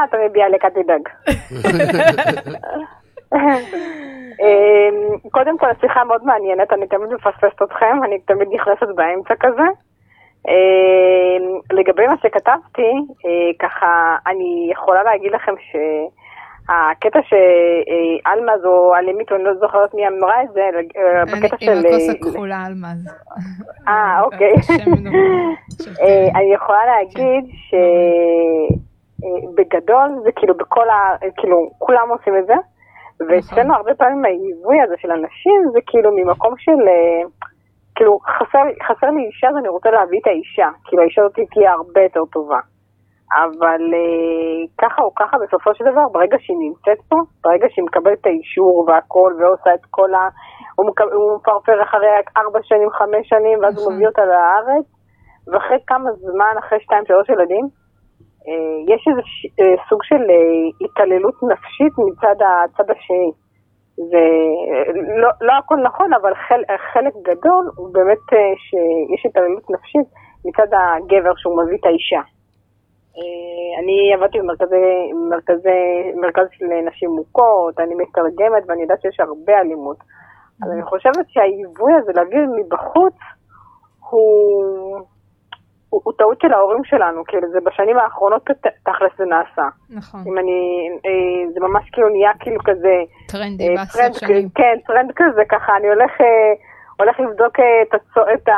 אתה מביאליק, את תדאג. קודם כל, השיחה מאוד מעניינת, אני תמיד מפספסת אתכם, אני תמיד נכנסת באמצע כזה. לגבי מה שכתבתי, ככה, אני יכולה להגיד לכם ש... הקטע שאלמז או אלמיתו, אני לא זוכרת מי אמרה את זה, בקטע של... עם הכוס הכחולה אלמז. אוקיי. אני יכולה להגיד שבגדול זה כאילו בכל ה... כאילו כולם עושים את זה, ואצלנו הרבה פעמים העיווי הזה של אנשים זה כאילו ממקום של... כאילו חסר לי אישה, אז אני רוצה להביא את האישה. כאילו האישה הזאת תהיה הרבה יותר טובה. אבל ככה או ככה בסופו של דבר, ברגע שהיא נמצאת פה, ברגע שהיא מקבלת את האישור והכל, ועושה את כל ה... הוא מפרפר אחרי 4 שנים, 5 שנים, ואז הוא מביא אותה לארץ, ואחרי כמה זמן, אחרי 2-3 ילדים, יש איזה סוג של התעללות נפשית מצד הצד השני. לא הכל נכון, אבל חלק גדול הוא באמת שיש התעללות נפשית מצד הגבר שהוא מביא את האישה. אני עבדתי במרכז של נשים מוכות, אני מתרגמת ואני יודעת שיש הרבה אלימות. אז אני חושבת שהעיווי הזה להביא מבחוץ הוא טעות של ההורים שלנו, כאילו זה בשנים האחרונות תכלס זה נעשה. נכון. זה ממש כאילו נהיה כאילו כזה... טרנדי בעשרת שנים. כן, טרנד כזה ככה, אני הולך לבדוק את ה...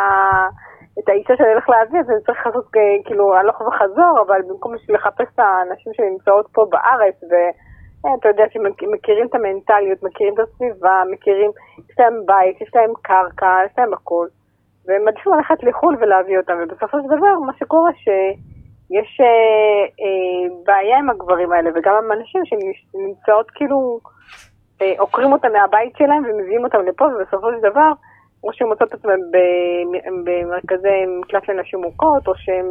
את האישה שאני הולך להביא, אז אני צריך לעשות כאילו הלוך וחזור, אבל במקום לחפש את האנשים שנמצאות פה בארץ, ואתה יודע שמכירים את המנטליות, מכירים את הסביבה, מכירים, יש להם בית, יש להם קרקע, יש להם הכל, והם עדיפים ללכת לחול ולהביא אותם, ובסופו של דבר מה שקורה שיש בעיה עם הגברים האלה, וגם עם אנשים שנמצאות כאילו, עוקרים אותם מהבית שלהם ומביאים אותם לפה, ובסופו של דבר, או שהן מוצאות את עצמם במרכזי מקלט לנשים מוכות, או שהן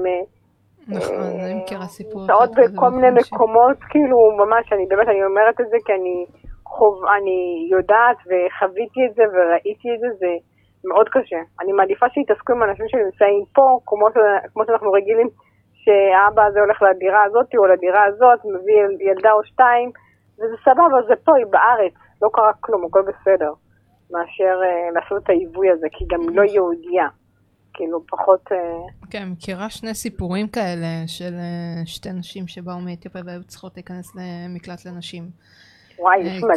נמצאות בכל מיני מקומות, כאילו ממש, באמת אני אומרת את זה, כי אני יודעת וחוויתי את זה וראיתי את זה, זה מאוד קשה. אני מעדיפה שיתעסקו עם אנשים שנמצאים פה, כמו שאנחנו רגילים, שהאבא הזה הולך לדירה הזאת או לדירה הזאת, מביא ילדה או 2, וזה סבבה, זה פה, היא בארץ, לא קרה כלום, הכל בסדר. מאשר לעשות את העיווי הזה, כי גם לא יהודיה, כאילו פחות... כן, מכירה 2 סיפורים כאלה, של 2 נשים שבאו מאתיופיה, והיו צריכות להיכנס למקלט לנשים. וואי, יש מלא.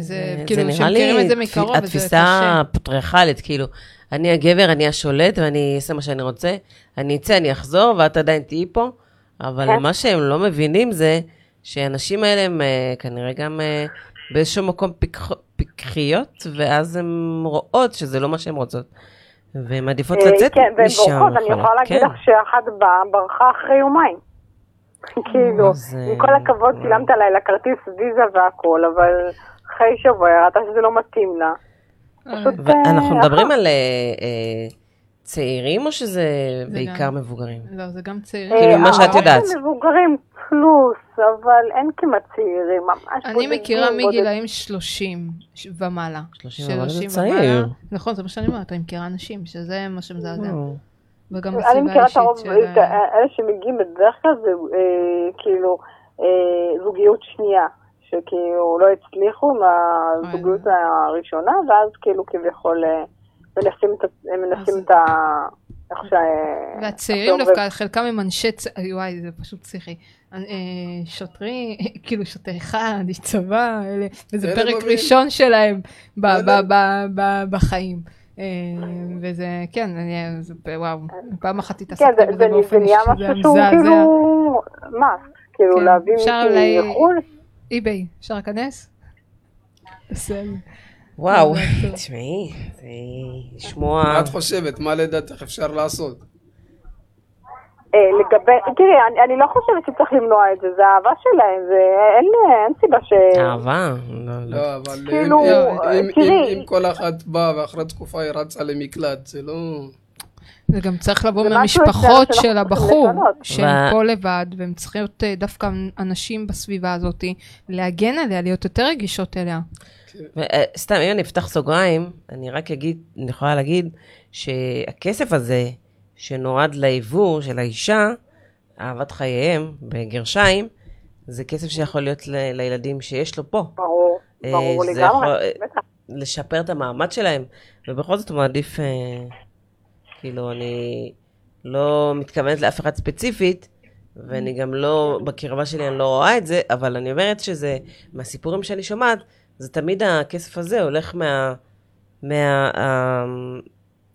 זה נראה לי התפיסה פטריארכלית, כאילו, אני הגבר, אני השולט, ואני אעשה מה שאני רוצה, אני אצא, אני אחזור, ואת עדיין תהיי פה, אבל מה שהם לא מבינים זה, שהאנשים האלה הם כנראה גם... באיזשהו מקום פיקחיות, ואז הן רואות שזה לא מה שהן רוצות. והן עדיפות לצאת משם. כן, והן בורחות, אני יכולה להגיד לך שאחת ברחה אחרי יומיים. כאילו, עם כל הכבוד שילמת עליי לכרטיס ויזה והכל, אבל אחרי שבוע הראתה שזה לא מתאים לה. אנחנו מדברים על צעירים או שזה בעיקר מבוגרים? לא, זה גם צעירים. כאילו מה שאת יודעת. מבוגרים פלוס, אבל אין כמעט צעירים. אני מכירה מגילאים 30 ומעלה. 30 ומעלה זה צעיר. נכון, זה מה שאני אומרת, אני מכירה אנשים, שזה מה שמזעזע. אני מכירה את הרוב, אלה שמגיעים בדרך כלל זה כאילו זוגיות שנייה, שכאילו לא הצליחו מהזוגיות הראשונה, ואז כאילו כביכול מנסים את ה... והצעירים דווקא, חלקם הם אנשי צעיר, וואי זה פשוט שיחי, שוטרים, כאילו שוטר אחד, איש צבא, וזה פרק ראשון שלהם בחיים. וזה, כן, וואו, פעם אחת התעסקתי בזה באופן שזה המזעזע. כאילו, מה? כאילו להביא מישהו לחול? איביי, אפשר להכנס? וואו, תשמעי, זה לשמוע... מה את חושבת? מה לדעתך אפשר לעשות? לגבי, תראי, אני לא חושבת שצריך למנוע את זה, זה אהבה שלהם, אין סיבה ש... אהבה? לא, אבל אם כל אחת באה ואחרי תקופה היא רצה למקלט, זה לא... זה גם צריך לבוא מהמשפחות של הבחור, שהם פה לבד, והם צריכים להיות דווקא אנשים בסביבה הזאת, להגן עליה, להיות יותר רגישות אליה. סתם, אם אני אפתח סוגריים, אני רק אגיד, אני יכולה להגיד, שהכסף הזה, שנועד לעיבור של האישה, אהבת חייהם, בגרשיים, זה כסף שיכול להיות לילדים שיש לו פה. ברור, ברור לגמרי. לשפר את המעמד שלהם, ובכל זאת הוא מעדיף, כאילו אני לא מתכוונת לאף אחד ספציפית, ואני גם לא, בקרבה שלי אני לא רואה את זה, אבל אני אומרת שזה, מהסיפורים שאני שומעת, זה תמיד הכסף הזה הולך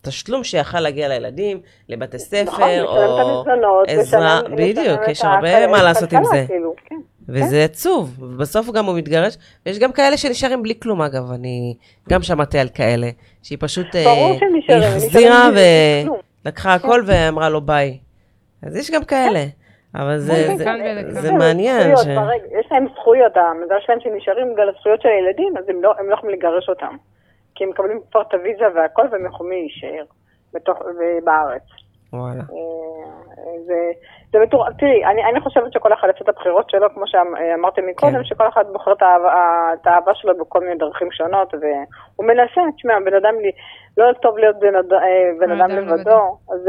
תשלום שיכל להגיע לילדים, לבת הספר, או עזרה, בדיוק, יש הרבה מה לעשות עם זה. וזה עצוב, ובסוף גם הוא מתגרש, ויש גם כאלה שנשארים בלי כלום, אגב, אני גם שמעתי על כאלה, שהיא פשוט החזירה ולקחה הכל ואמרה לו ביי. אז יש גם כאלה, אבל זה מעניין. יש להם זכויות, המזל שלהם שנשארים בגלל הזכויות של הילדים, אז הם לא יכולים לגרש אותם. כי הם מקבלים כבר את הוויזה והכל, והם יכולים להישאר בארץ. וואלה. זה בטור... תראי, אני חושבת שכל אחד עושה את הבחירות שלו, כמו שאמרתם מקודם, שכל אחד בוחר את האהבה שלו בכל מיני דרכים שונות, והוא מנסה, תשמע, בן אדם לא טוב להיות בן אדם לבדו, אז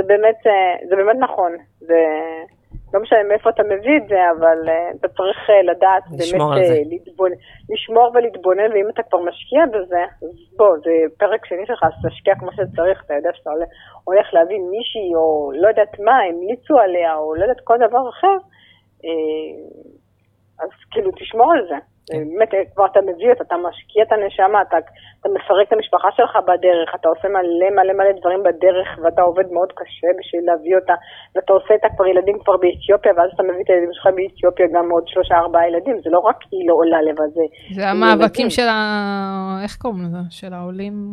זה באמת נכון. לא משנה מאיפה אתה מביא את זה, אבל אתה צריך לדעת באמת לשמור ולהתבונן, ואם אתה כבר משקיע בזה, אז בוא, זה פרק שני שלך, אז תשקיע כמו שצריך, אתה יודע שאתה הולך להביא מישהי, או לא יודעת מה, הם ניצו עליה, או לא יודעת כל דבר אחר, אז כאילו תשמור על זה. באמת, כבר אתה מביא את זה, אתה משקיע את הנשמה, אתה מפרק את המשפחה שלך בדרך, אתה עושה מלא דברים בדרך, ואתה עובד מאוד קשה בשביל להביא אותה, ואתה עושה את כבר ילדים כבר באתיופיה, ואז אתה מביא את הילדים שלך באתיופיה גם עוד 3-4 ילדים, זה לא רק היא לא עולה לבד. זה המאבקים של איך קוראים לזה? של העולים,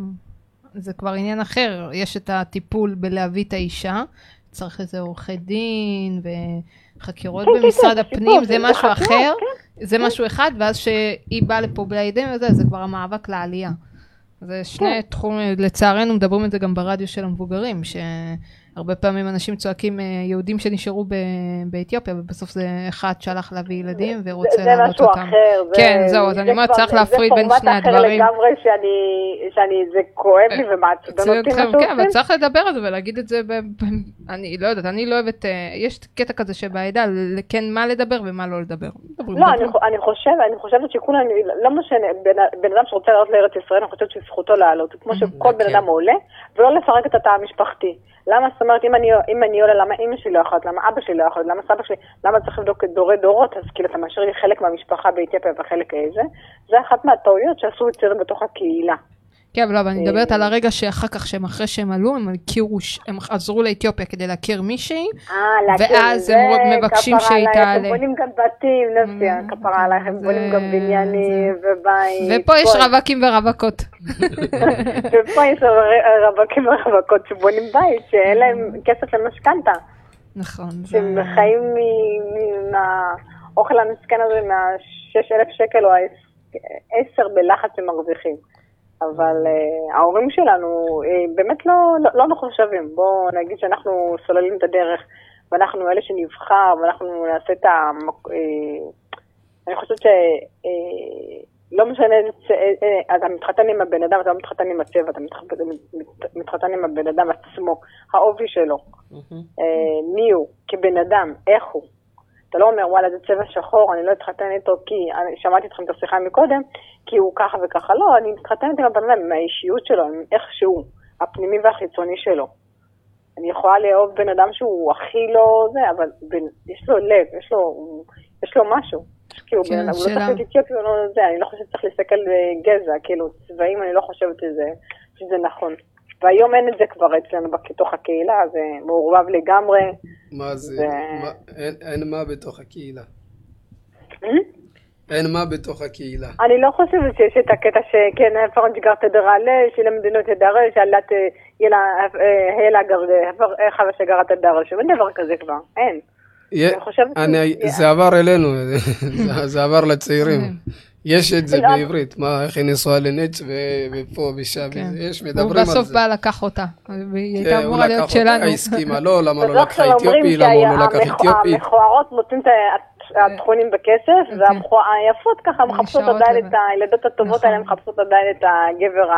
זה כבר עניין אחר, יש את הטיפול בלהביא את האישה, צריך איזה עורכי דין, וחקירות במשרד הפנים, זה משהו אחר, זה משהו אחד, ואז שהיא באה לפה בלעידים וזה, זה כבר המאבק לעלייה. זה שני תחומים, לצערנו מדברים את זה גם ברדיו של המבוגרים, שהרבה פעמים אנשים צועקים יהודים שנשארו באתיופיה, ובסוף זה אחד שהלך להביא ילדים ורוצה להנות אותם. זה משהו אחר. כן, זהו, אז אני אומרת, צריך להפריד בין שני הדברים. זה פורמט אחר לגמרי זה כואב לי ומעצבן אותי משהו. כן, אבל צריך לדבר על זה ולהגיד את זה, אני לא יודעת, אני לא אוהבת, יש קטע כזה שבעידה, כן מה לדבר ומה לא לדבר. לא, אני חושבת שכולם, לא משנה, בן אדם שרוצה לעלות לארץ ישראל, אני חושבת שזכותו לעלות, כמו שכל בן אדם עולה, ולא לפרק את התא המשפחתי. למה, זאת אומרת, אם אני עולה, למה אמא שלי לא יכולת, למה אבא שלי לא יכולת, למה סבא שלי, למה צריך לבדוק דורי דורות, אז כאילו אתה מאשר לי חלק מהמשפחה באתיופיה וחלק איזה, זה אחת מהטעויות שעשו יצירים בתוך הקהילה. כן, אבל אני מדברת על הרגע שאחר כך שהם אחרי שהם עלו, הם עזרו לאתיופיה כדי להכיר מישהי, ואז הם מבקשים שהייתה עליהם. הם בונים גם בתים, נפסיה, כפרה עליהם, הם בונים גם בניינים ובית. ופה יש רווקים ורווקות. ופה יש רווקים ורווקות שבונים בית, שאין להם כסף למשכנתה. נכון. שהם חיים האוכל המסכן הזה מה-6,000 שקל או 10 בלחץ שמרוויחים. אבל ההורים שלנו באמת לא מחושבים. בואו נגיד שאנחנו סוללים את הדרך, ואנחנו אלה שנבחר, ואנחנו נעשה את אני חושבת שלא משנה, אתה מתחתן עם הבן אדם, אתה לא מתחתן עם הצבע, אתה מתחתן עם הבן אדם עצמו, האובי שלו, מי הוא, כבן אדם, איך הוא. אתה לא אומר, וואלה, זה צבע שחור, אני לא אתחתן איתו, כי שמעתי אתכם את השיחה מקודם, כי הוא ככה וככה. לא, אני מתחתנת עם הבן אדם, עם האישיות שלו, עם איך שהוא, הפנימי והחיצוני שלו. אני יכולה לאהוב בן אדם שהוא הכי לא זה, אבל יש לו לב, יש לו משהו. כאילו, הוא לא צריך להיות אתיופי, הוא לא זה, אני לא חושבת שצריך להסתכל גזע, כאילו, צבעים, אני לא חושבת שזה נכון. והיום אין את זה כבר אצלנו בתוך הקהילה, זה מעורבב לגמרי. מה זה? אין מה בתוך הקהילה? אין מה בתוך הקהילה. אני לא חושבת שיש את הקטע שכן, הפרנג' גר תדרלה, שלמדינות תדרלה, שאלת הילה גר, חבר שגר תדרלה, שאין דבר כזה כבר, אין. זה עבר אלינו, זה עבר לצעירים. יש את זה בעברית, מה, איך היא נשואה לנץ ופה ושם, יש, מדברים על זה. הוא בסוף בא לקח אותה, והיא הייתה אמורה להיות שלנו. הסכימה, לא, למה לא לקחה אתיופי, למה הוא לא לקח אתיופי. המכוערות מוצאים את התכונים בכסף, והיפות ככה מחפשות עדיין את הילדות הטובות האלה, מחפשות עדיין את הגבר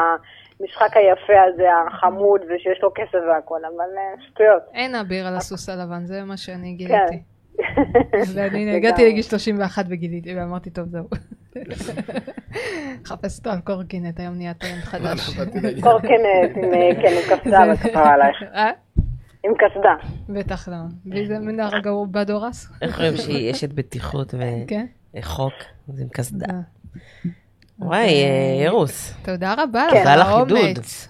המשחק היפה הזה, החמוד, ושיש לו כסף והכל, אבל שטויות. אין אביר על הסוס הלבן, זה מה שאני גיליתי. ואני הגעתי לגיל 31 וגיליתי, ואמרתי, טוב, זהו. חפשתו על קורקינט, היום נהיה טרנד חדש. קורקינט, כן, עם קסדה, וכפרה עלייך. עם קסדה. בטח לא. וזה מנהר גרור בדורס. איך רואים שהיא אשת בטיחות וחוק, זה עם קסדה. וואי, אירוס. תודה רבה לך, על האומץ.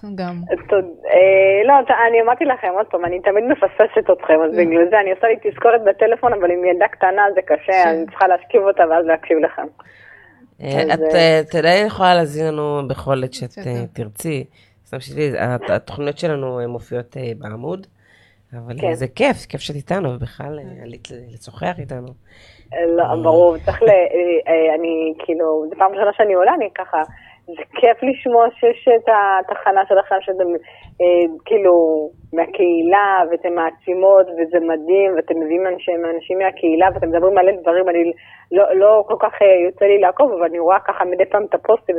לא, אני אמרתי לכם עוד פעם, אני תמיד מפספסת אתכם, אז בגלל זה אני עושה לי תזכורת בטלפון, אבל עם ידה קטנה זה קשה, אני צריכה להשכיב אותה ואז להקשיב לכם. את יכולה להזין לנו בכל עת שאת תרצי. התוכניות שלנו מופיעות בעמוד, אבל זה כיף, כיף שאת איתנו, ובכלל לצוחח איתנו. לא, ברור, צריך אני כאילו, זה פעם ראשונה שאני עולה, אני ככה, זה כיף לשמוע שיש את התחנה שלכם, שאתם כאילו מהקהילה, ואתם מעצימות, וזה מדהים, ואתם מביאים אנשים מהקהילה, ואתם מדברים מלא דברים, אני לא כל כך יוצא לי לעקוב, אבל אני רואה ככה מדי פעם את הפוסטים,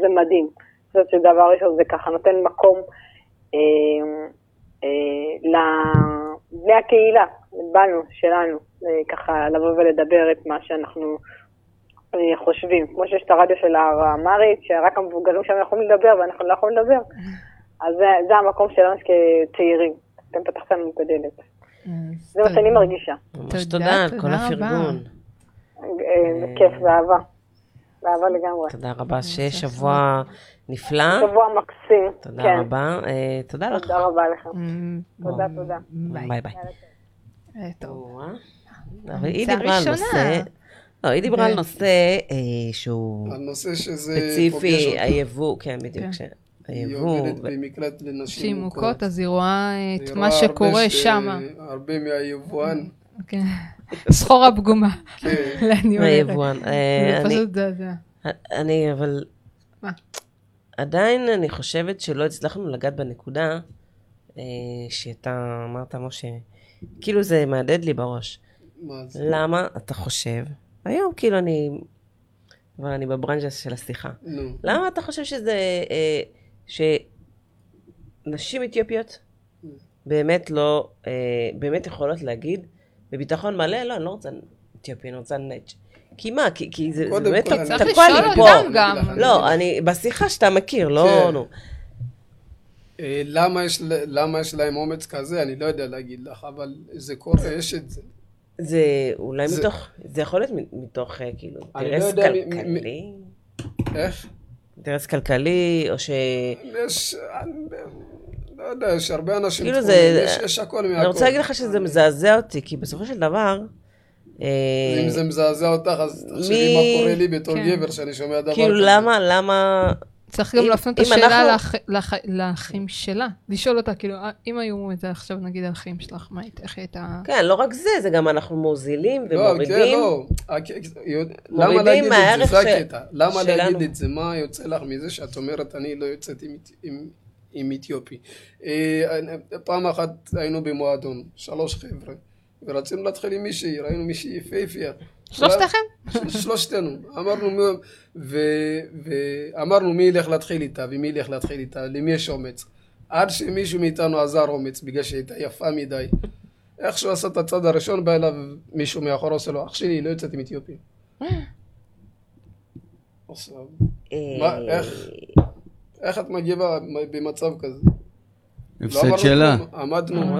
זה מדהים. זאת שדבר ראשון, זה ככה נותן מקום לבני הקהילה, בנו, שלנו, ככה לבוא ולדבר את מה שאנחנו חושבים. כמו שיש את הרדיו של האמרית, שרק המבוגרים שם יכולים לדבר ואנחנו לא יכולים לדבר. אז זה המקום שלנו כצעירים. אתם פתחתם את הדלת. זה מה שאני מרגישה. תודה על כל הפרגון. כיף, באהבה. באהבה לגמרי. תודה רבה, שיש שבוע נפלא. שבוע מקסים. תודה רבה. תודה לך. תודה רבה לך. תודה, תודה. ביי ביי. טוב. אבל היא דיברה על נושא, לא, היא דיברה על נושא שהוא ספציפי, היבוא, כן, בדיוק, היא עובדת במקלט לנשים מוכות, אז היא רואה את מה שקורה שם. הרבה מהיבואן. סחורה פגומה. מהיבואן. אני, אבל עדיין אני חושבת שלא הצלחנו לגעת בנקודה שאתה אמרת, משה, כאילו זה מעדד לי בראש. למה אתה חושב, היום כאילו אני בברנג'ה של השיחה, למה אתה חושב שזה, שנשים אתיופיות באמת לא, באמת יכולות להגיד, בביטחון מלא, לא, אני לא רוצה אתיופיה, אני רוצה נאצ' כי מה? כי זה באמת לא תקוע לי פה. לא, אני בשיחה שאתה מכיר, לא, נו. למה יש להם אומץ כזה? אני לא יודע להגיד לך, אבל זה קורה, יש את זה. זה אולי מתוך, זה יכול להיות מתוך כאילו, אינטרס כלכלי? איך? אינטרס כלכלי, או ש... יש, לא יודע, יש הרבה אנשים תחומים, יש הכל מהכל. אני רוצה להגיד לך שזה מזעזע אותי, כי בסופו של דבר... אם זה מזעזע אותך, אז תחשבי מה קורה לי בתור גבר, שאני שומע דבר כזה. כאילו, למה... צריך גם להפנות את השאלה לאחים שלה, לשאול אותה, כאילו, אם היו את זה עכשיו, נגיד, האחים שלך, מה הייתה, איך הייתה... כן, לא רק זה, זה גם אנחנו מוזילים ומורידים. לא, למה להגיד את זה? זה הקטע. למה להגיד את זה? מה יוצא לך מזה שאת אומרת, אני לא יוצאת עם אתיופי. פעם אחת היינו במועדון, 3 חבר'ה, ורצינו להתחיל עם מישהי, ראינו מישהי יפהפייה. שלושתכם? שלושתנו, אמרנו, ואמרנו מי ילך להתחיל איתה ומי ילך להתחיל איתה, למי יש אומץ, עד שמישהו מאיתנו עזר אומץ בגלל שהייתה יפה מדי. איך שהוא עשה את הצד הראשון, בא אליו מישהו מאחור, עושה לו, אח שלי, לא יוצאת עם אתיופים. איך את מגיבה במצב כזה? הפסד שאלה. עמדנו.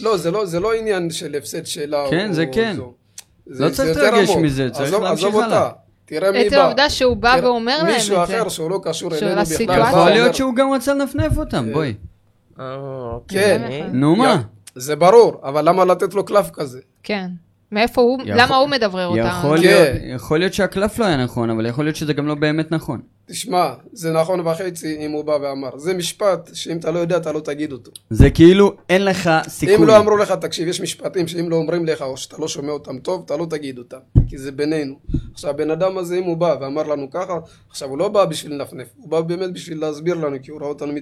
לא, זה לא עניין של הפסד שאלה. כן, זה כן. לא צריך להתרגש מזה, צריך להמשיך הלאה. את העובדה שהוא בא ואומר להם את זה. מישהו אחר שהוא לא קשור אלינו בכלל. יכול להיות שהוא גם רצה לנפנף אותם, בואי. כן. נו מה? זה ברור, אבל למה לתת לו קלף כזה? כן. מאיפה הוא, למה הוא מדבר אותם? יכול להיות שהקלף לא היה נכון, אבל יכול להיות שזה גם לא באמת נכון. תשמע, זה נכון וחצי אם הוא בא ואמר. זה משפט שאם אתה לא יודע, אתה לא תגיד אותו. זה כאילו אין לך סיכוי. אם לא אמרו לך, תקשיב, יש משפטים שאם לא אומרים לך או שאתה לא שומע אותם טוב, אתה לא תגיד אותם, כי זה בינינו. עכשיו, הבן אדם הזה, אם הוא בא ואמר לנו ככה, עכשיו הוא לא בא בשביל לנפנף, הוא בא באמת בשביל להסביר לנו, כי הוא ראה אותנו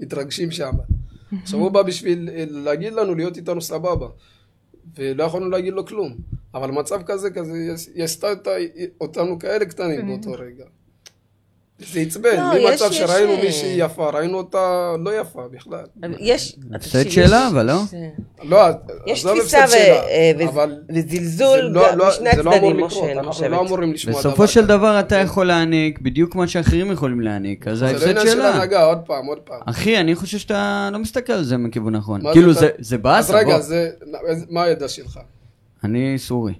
מתרגשים שם. עכשיו, הוא בא בשביל להגיד לנו להיות איתנו סבבה. ולא יכולנו להגיד לו כלום. אבל מצב כזה, יסתה אותנו כאלה קטנים באותו רגע. זה יצבן, ממצב שראינו מישהי יפה, ראינו אותה לא יפה בכלל. הפסד שאלה, אבל לא? לא, אז לא הפסד שאלה. וזלזול בשני הצדדים, משה, אני חושבת. בסופו של דבר אתה יכול להעניק בדיוק מה שאחרים יכולים להעניק, אז ההפסד שאלה. זה לא עניין של הנהגה, עוד פעם. אחי, אני חושב שאתה לא מסתכל על זה מכיוון נכון. כאילו זה באס, אבל... אז רגע, מה הידע שלך? אני סורי.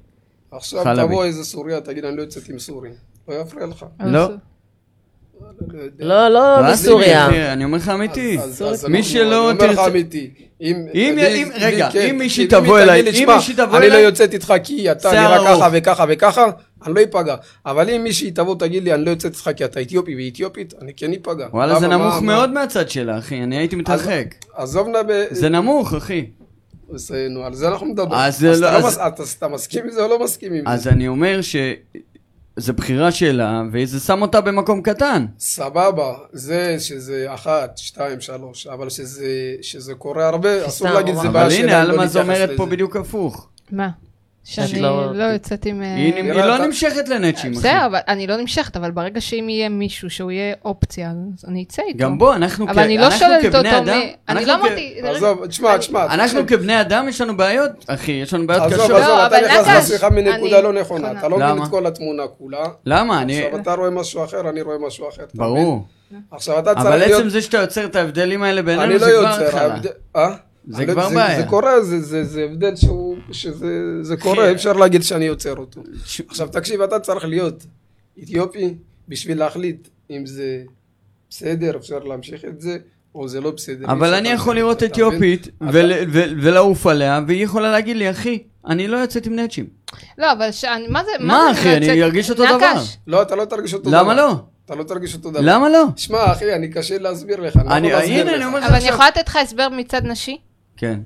עכשיו תבוא איזה סוריה, תגיד, אני לא יוצאת עם סורי. לא יפריע לך. לא. לא בסוריה. אני אומר לך אמיתי. מי שלא... אני אומר לך אמיתי. רגע, אם מישהי תבוא אליי... אני לא יוצאת איתך כי אתה נראה ככה וככה וככה, אני לא ייפגע. אבל אם מישהי תבוא תגיד לי, אני לא יוצאת איתך כי אתה אתיופי ואתיופית, אני כן ייפגע. וואלה, זה נמוך מאוד מהצד שלה, אחי. אני הייתי מתרחק. עזוב זה נמוך, אחי. על זה אנחנו מדברים. אז אתה מסכים עם זה או לא מסכים עם זה? אז אני אומר ש... זה בחירה שלה, וזה שם אותה במקום קטן. סבבה, זה שזה 1, 2, 3, אבל שזה קורה הרבה, אסור להגיד זה בעיה שלה. אבל הנה, אלמז אומרת פה בדיוק הפוך. מה? שאני לא יוצאת עם... היא לא נמשכת לנצ'ים. בסדר, אני לא נמשכת, אבל ברגע שאם יהיה מישהו שהוא יהיה אופציה, אז אני אצא איתו. גם בו, אנחנו כבני אדם... אני לא אמרתי... עזוב, תשמע. אנחנו כבני אדם יש לנו בעיות, אחי, יש לנו בעיות קשות. עזוב, אתה נכנס לשיחה מנקודה לא נכונה. אתה לא מבין את כל התמונה כולה. למה? עכשיו אתה רואה משהו אחר, אני רואה משהו אחר. ברור. אבל עצם זה שאתה יוצר את ההבדלים האלה בינינו, זה כבר התחלה. זה כבר בעיה. זה קורה, זה הבדל שזה קורה, אפשר להגיד שאני יוצר אותו. עכשיו תקשיב, אתה צריך להיות אתיופי בשביל להחליט אם זה בסדר, אפשר להמשיך את זה, או זה לא בסדר. אבל אני יכול לראות אתיופית ולעוף עליה, והיא יכולה להגיד לי, אחי, אני לא יוצאת עם נצ'ים. לא, אבל מה אחי, אני ארגיש אותו דבר. לא, אתה לא תרגיש אותו דבר. למה לא? אתה לא תרגיש אותו דבר. למה לא? שמע אחי, אני קשה להסביר לך. אבל אני יכולה לתת לך הסבר מצד נשי? כן.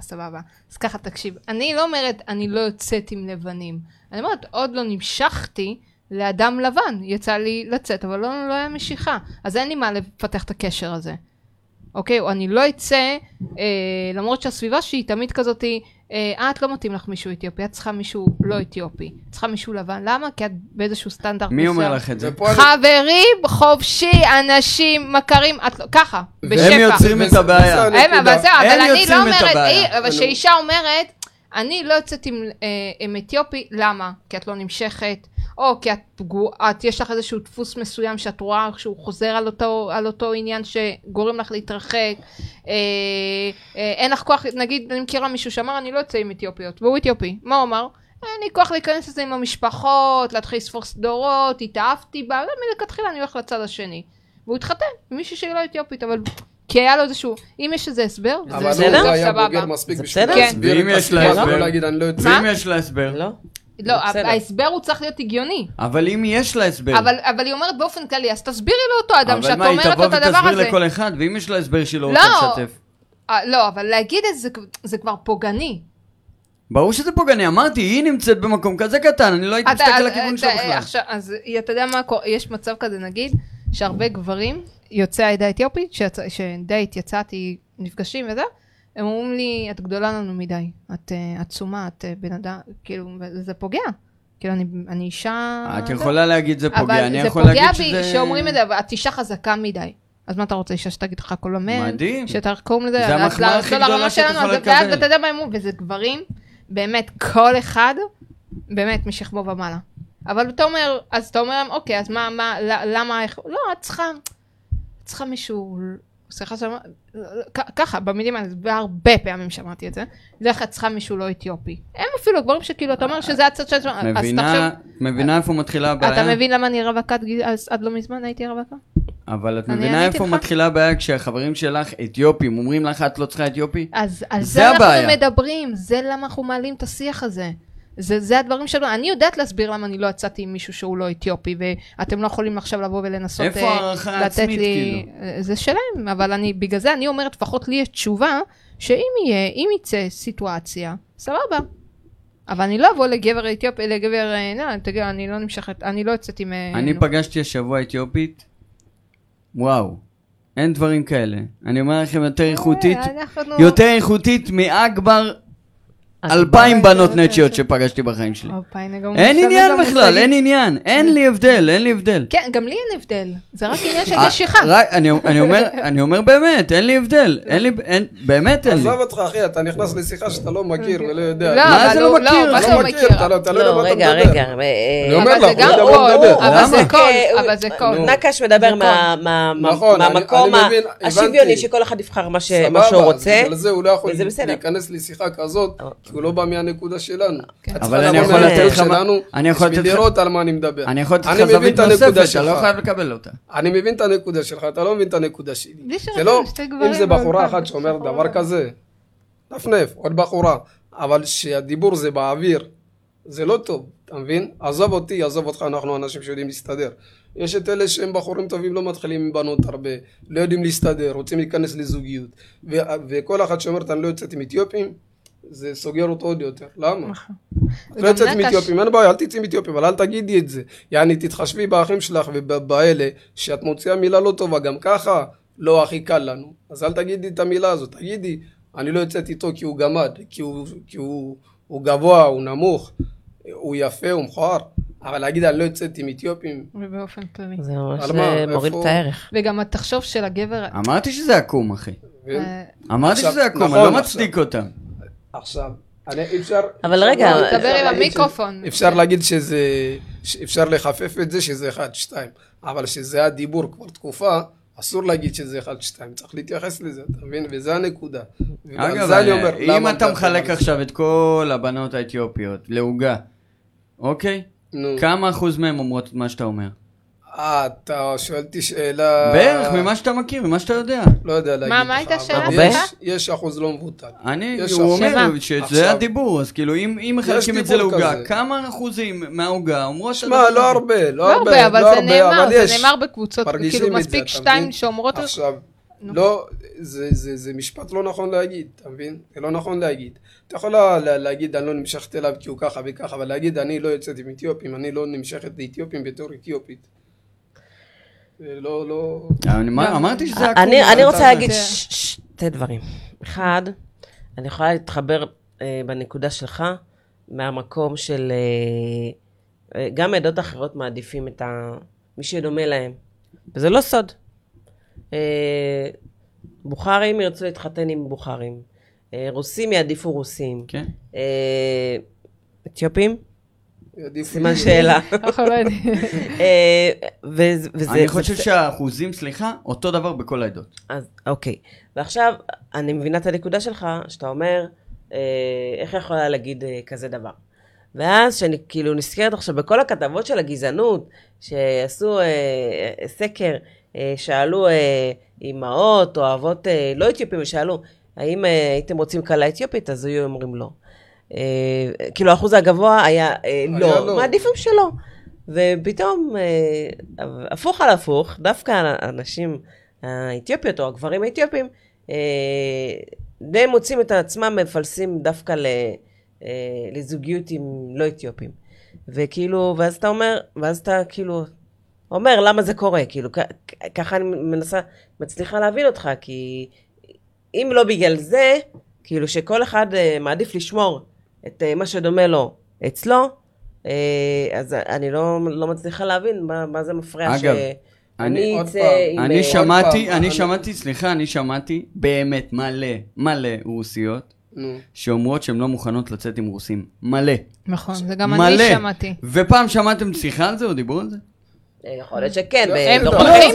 סבבה. אז ככה תקשיב. אני לא אומרת, אני לא יוצאת עם לבנים. אני אומרת, עוד לא נמשכתי לאדם לבן. יצא לי לצאת, אבל לא היה משיכה. אז אין לי מה לפתח את הקשר הזה. אוקיי? או אני לא יצא, למרות שהסביבה שהיא תמיד כזאת, את לא מתאים לך מישהו אתיופי, את צריכה מישהו לא אתיופי, צריכה מישהו לבן. למה? כי את באיזשהו סטנדרט. מי אומר לך את זה? חברים, חופשי, אנשים, מכרים, ככה, בשפע. והם יוצרים את הבעיה. אבל זהו, אבל אני לא אומרת, שאישה אומרת, אני לא יוצאת עם אתיופי, למה? כי את לא נמשכת, או כי את יש לך איזשהו דפוס מסוים שאת רואה כשהוא חוזר על אותו עניין שגורם לך להתרחק, אין לך כוח, נגיד אני מכירה מישהו שאמר אני לא יוצא עם אתיופיות, והוא אתיופי, מה הוא אמר? אין לי כוח להיכנס לזה עם המשפחות, להתחיל לספור סדרות, התאהבתי בה, מלכתחילה אני הולך לצד השני, והוא התחתן, מישהו שהיא לא אתיופית, אבל... כי היה לו איזשהו, אם יש איזה הסבר, זה בסדר? זה היה בוגר מספיק בשביל להסביר. ואם יש לה הסבר? לא, ההסבר הוא צריך להיות הגיוני. אבל אם יש לה הסבר. אבל היא אומרת באופן כללי, אז תסבירי לאותו אדם שאת אומרת את הדבר הזה. אבל מה, היא תבוא ותסביר לכל אחד, ואם יש לה הסבר שהיא לא רוצה לשתף. לא, אבל להגיד את זה, זה כבר פוגעני. ברור שזה פוגעני, אמרתי, היא נמצאת במקום כזה קטן, אני לא הייתי מסתכל על הכיוון שלו בכלל. אז אתה יודע מה, יש מצב כזה, נגיד, שהרבה גברים יוצאי העדה האתיופית, שדייט יצאתי, נפגשים וזה, הם אומרים לי, את גדולה לנו מדי, את עצומה, את בן אדם, כאילו, זה פוגע. כאילו, אני אישה... את יכולה להגיד זה פוגע, אני יכול להגיד שזה... אבל זה פוגע שאומרים את זה, אבל את אישה חזקה מדי. אז מה אתה רוצה, אישה שתגיד לך כל המן? מדהים. שתרקום לזה, זה המחמאה הכי גדולה שאתה יכולה לקבל. ואתה יודע מה הם אומרים, וזה גברים, באמת, כל אחד, באמת משכבו ומעלה. אבל אתה אומר, אז אתה אומר להם, אוקיי, אז מה, למה, לא, את צריכה מישהו... סליחה שמה, ככה, במילים האלה, והרבה פעמים שמעתי את זה, זה איך את צריכה מישהו לא אתיופי. הם אפילו גברים שכאילו, אתה אומר שזה הצד של... מבינה איפה מתחילה הבעיה? אתה מבין למה אני רווקה, אז עד לא מזמן הייתי רווקה? אבל את מבינה איפה מתחילה הבעיה, כשהחברים שלך אתיופים, אומרים לך, את לא צריכה אתיופי? אז על זה אנחנו מדברים, זה למה אנחנו מעלים את השיח הזה. זה הדברים שלו, אני יודעת להסביר למה אני לא הצעתי עם מישהו שהוא לא אתיופי, ואתם לא יכולים עכשיו לבוא ולנסות לתת לי... איפה הערכה עצמית כאילו? זה שלהם, אבל בגלל זה אני אומרת, לפחות לי יש תשובה, שאם יצא סיטואציה, סבבה. אבל אני לא אבוא לגבר אתיופי, לגבר... לא, תגיד, אני לא נמשכת, אני לא יצאתי עם... אני פגשתי השבוע אתיופית, וואו, אין דברים כאלה. אני אומר לכם, יותר איכותית מאגבר... 2000 בנות נצ'יות שפגשתי בחיים שלי. אין עניין בכלל, אין עניין. אין לי הבדל, אין לי הבדל. כן, גם לי אין הבדל. זה רק עניין של נשיכה. אני אומר באמת, אין לי הבדל. באמת אין לי. עזוב אותך אחי, אתה נכנס לשיחה שאתה לא מכיר ולא יודע. מה זה לא מכיר? אתה לא מכיר, אתה לא יודע מה אתה מדבר. רגע. אני אומר לך, הוא יודע מה מדבר. אבל זה קול. נקש מדבר מהמקום השוויוני שכל אחד יבחר מה שהוא רוצה. אבל זה הוא לא יכול להיכנס לשיחה כזאת. כי הוא לא בא מהנקודה שלנו. אבל אני יכול לתת שלנו, שתדרות על מה אני מדבר. אני יכול לתת לך זווית נוספת, אתה לא חייב לקבל אותה. אני מבין את הנקודה שלך, אתה לא מבין את הנקודה שלי. זה לא, אם זה בחורה אחת שאומרת דבר כזה, נפנף, עוד בחורה. אבל שהדיבור זה באוויר, זה לא טוב, אתה מבין? עזוב אותי, עזוב אותך, אנחנו אנשים שיודעים להסתדר. יש את אלה שהם בחורים טובים, לא מתחילים עם בנות הרבה, לא יודעים להסתדר, רוצים להיכנס לזוגיות. וכל אחת שאומרת, אני לא יוצאת עם אתיופים, זה סוגר אותו עוד יותר. למה? את לא יוצאת מאתיופים, אין בעיה, אל תצאי מאתיופים, אבל אל תגידי את זה. יעני, תתחשבי באחים שלך ובאלה, שאת מוציאה מילה לא טובה, גם ככה לא הכי קל לנו. אז אל תגידי את המילה הזאת, תגידי, אני לא יוצאת איתו כי הוא גמד, כי הוא גבוה, הוא נמוך, הוא יפה, הוא מכוער. אבל להגיד, אני לא יוצאת עם אתיופים. ובאופן כללי. זה ממש מוריד את הערך. וגם התחשוב של הגבר... אמרתי שזה עקום, אחי. אמרתי שזה עקום, אני לא מצדיק אותם. עכשיו, אפשר... אבל רגע, נדבר עם המיקרופון. אפשר להגיד שזה... אפשר לחפף את זה שזה 1-2. אבל שזה הדיבור כבר תקופה, אסור להגיד שזה 1-2. צריך להתייחס לזה, אתה מבין? וזה הנקודה. אגב, אם אתה מחלק עכשיו את כל הבנות האתיופיות להוגה, אוקיי? כמה אחוז מהם אומרות את מה שאתה אומר? אתה שואלתי שאלה... בערך, ממה שאתה מכיר, ממה שאתה יודע. לא יודע להגיד לך. מה הייתה שאלה? יש אחוז לא מבוטל. הוא אומר שזה הדיבור, אז כאילו, אם מחלקים את זה להוגה, כמה אחוזים מההוגה אומרות... מה, לא הרבה, לא הרבה, אבל זה נאמר, בקבוצות, כאילו מספיק 2 שאומרות... עכשיו, לא, זה משפט לא נכון להגיד, אתה מבין? זה לא נכון להגיד. אתה יכול להגיד, אני לא נמשכת אליו כי הוא ככה וככה, אבל להגיד, אני לא יוצאת עם אתיופים, אני לא נמשכת לאתיופים בתור אתיופית. לא... אמרתי שזה... אני רוצה להגיד שתי דברים. אחד, אני יכולה להתחבר בנקודה שלך, מהמקום של... גם עדות אחרות מעדיפים את מי שדומה להם. וזה לא סוד. בוכרים ירצו להתחתן עם בוכרים. רוסים יעדיפו רוסים. כן. אתיופים? סימן שאלה. אני חושב שהאחוזים, סליחה, אותו דבר בכל העדות. אוקיי, ועכשיו אני מבינה את הנקודה שלך, שאתה אומר, איך יכולה להגיד כזה דבר? ואז שאני כאילו נזכרת עכשיו בכל הכתבות של הגזענות, שעשו סקר, שאלו אמהות או אבות לא אתיופים, שאלו, האם הייתם רוצים קלה אתיופית? אז היו אומרים לא. כאילו האחוז הגבוה היה לא, מעדיפים שלא. ופתאום, הפוך על הפוך, דווקא האנשים האתיופיות או הגברים האתיופים, די מוצאים את עצמם מפלסים דווקא לזוגיות עם לא אתיופים. וכאילו, ואז אתה אומר, אומר למה זה קורה, כאילו, ככה אני מנסה, מצליחה להבין אותך, כי אם לא בגלל זה, כאילו שכל אחד מעדיף לשמור את מה שדומה לו אצלו, אז אני לא מצליחה להבין מה זה מפריע שאני אצא עם... אני שמעתי, סליחה, אני שמעתי באמת מלא רוסיות, שאומרות שהן לא מוכנות לצאת עם רוסים, מלא. נכון, זה גם אני שמעתי. ופעם שמעתם שיחה על זה או דיבור על זה? יכול להיות שכן,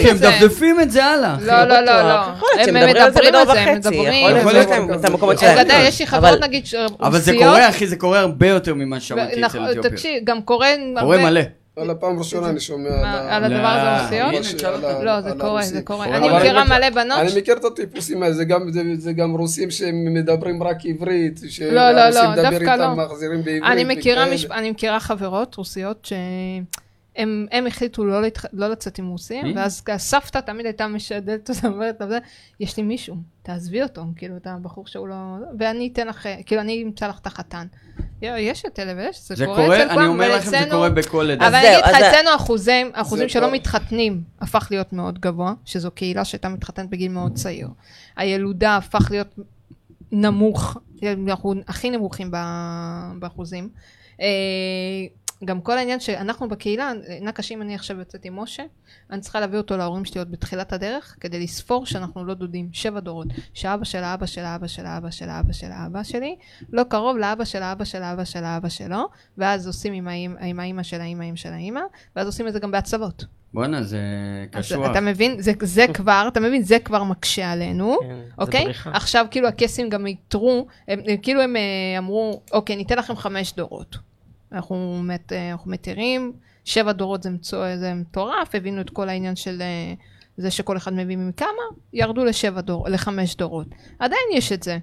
הם דפדפים את זה הלאה. לא. יכול להיות שהם מדברים על זה, הם מדברים. יכול להיות את המקומות שלהם. אז עדיין, יש לי חברות נגיד רוסיות. אבל זה קורה, אחי, זה קורה הרבה יותר ממה שמעתי אצל אתיופיה. תקשיב, גם קורה... קורה מלא. על הפעם ראשונה אני שומע על הדבר הזה רוסיות? לא, זה קורה. אני מכירה מלא בנות. אני מכיר את הטיפוסים האלה, זה גם רוסים שמדברים רק עברית. לא, דווקא לא. אני מכירה חברות רוסיות ש... הם החליטו לא לצאת עם רוסים, ואז הסבתא תמיד הייתה משעדלת אותם, ואומרת לזה, יש לי מישהו, תעזבי אותו, כאילו, אתה בחור שהוא לא... ואני אתן לך, כאילו, אני אמצא לך את החתן. יש את אלה ויש, זה קורה אצל כולם, אני אומר לכם, זה קורה בכל עדה. אבל אני אגיד, אצלנו אחוזים שלא מתחתנים, הפך להיות מאוד גבוה, שזו קהילה שהייתה מתחתנת בגיל מאוד צעיר. הילודה הפך להיות נמוך, אנחנו הכי נמוכים באחוזים. גם כל העניין שאנחנו בקהילה, נקש אם אני עכשיו יוצאת עם משה, אני צריכה להביא אותו להורים שלי עוד בתחילת הדרך, כדי לספור שאנחנו לא דודים, 7 דורות, שאבא של האבא של האבא של האבא של האבא של האבא שלי, לא קרוב לאבא של האבא של האבא של האבא שלו, ואז עושים עם האמא של האמאים של האמא, ואז עושים את זה גם בהצוות. בונה, זה קשוח. אתה מבין, זה כבר מקשה עלינו, אוקיי? עכשיו כאילו הקסים גם יתרו, כאילו הם אמרו, אוקיי, ניתן לכם 5 דורות. אנחנו מתירים, 7 דורות זה מטורף, הבינו את כל העניין של זה שכל אחד מביא מכמה, ירדו ל5 דורות. עדיין יש את זה,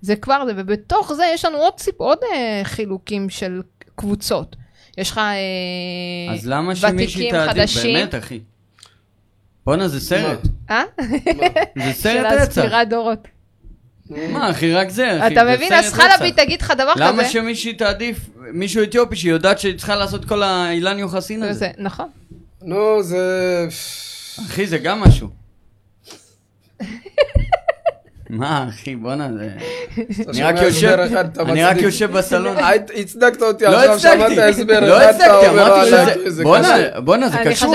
זה כבר זה, ובתוך זה יש לנו עוד חילוקים של קבוצות. יש לך ותיקים חדשים. באמת אחי, בונה זה סרט. זה סרט עצר. של הספירת דורות. מה אחי, רק זה אחי, אתה מבין? אז חלבי תגיד לך דבר כזה, למה שמישהי תעדיף מישהו אתיופי שיודעת שהיא צריכה לעשות כל האילן יוחסין הזה? נכון, נו זה אחי, זה גם משהו. מה אחי, בוא נעשה, אני רק יושב בסלון. הצדקת אותי עכשיו, שמעת הסבר, בוא נעשה, זה קשור.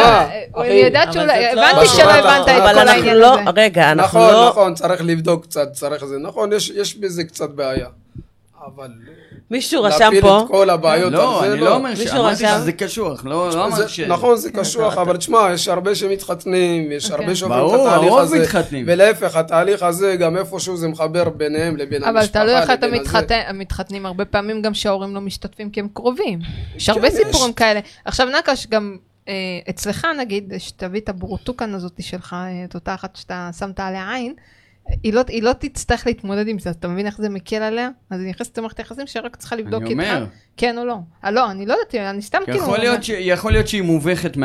אני יודעת שאולי, הבנתי שלא הבנת את כל העניין הזה. רגע, אנחנו לא... נכון, צריך לבדוק קצת, צריך זה, נכון, יש בזה קצת בעיה. אבל... מישהו רשם פה? להפיל את כל הבעיות, לא, אני לא אומר שזה קשוח, לא אמר ש... נכון, זה קשוח, אבל תשמע, יש הרבה שמתחתנים, יש הרבה שעוברים את התהליך הזה, ולהפך, התהליך הזה גם איפשהו זה מחבר ביניהם לבין המשפחה. אבל תלוי איך אתה מתחתנים, הרבה פעמים גם שההורים לא משתתפים כי הם קרובים, יש הרבה סיפורים כאלה. עכשיו נקש גם... אצלך נגיד, שתביא את הברוטוקן הזאת שלך, את אותה אחת שאתה שמת עליה עין, היא לא תצטרך להתמודד עם זה, אתה מבין איך זה מקל עליה? אז היא נכנסת למערכת היחסים שרק צריכה לבדוק איתך, כן או לא. לא, אני לא יודעת, אני סתם כאילו... יכול להיות שהיא מובכת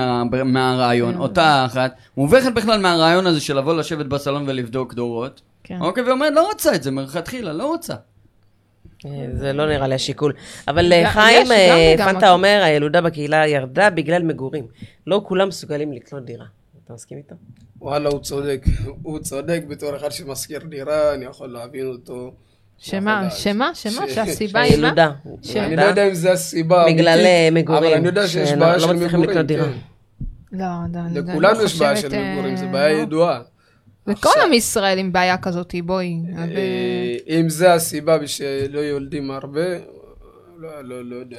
מהרעיון, אותה אחת, מובכת בכלל מהרעיון הזה של לבוא לשבת בסלון ולבדוק דורות, אוקיי, ואומרת, לא רוצה את זה, מלכתחילה, לא רוצה. זה לא נראה לי שיקול. אבל חיים, פנטה אומר, הילודה בקהילה ירדה בגלל מגורים. לא כולם מסוגלים לקנות דירה. אתה מסכים איתו? וואלה, הוא צודק. הוא צודק בתור אחד שמזכיר דירה, אני יכול להבין אותו. שמה? שהסיבה היא מה? אני לא יודע אם זה הסיבה. בגלל מגורים. אבל אני יודע שיש בעיה של מגורים. לכולנו יש בעיה של מגורים, זה בעיה ידועה. וכל עם ישראל עם בעיה כזאת, בואי. אם זה הסיבה שלא יולדים הרבה, לא יודע.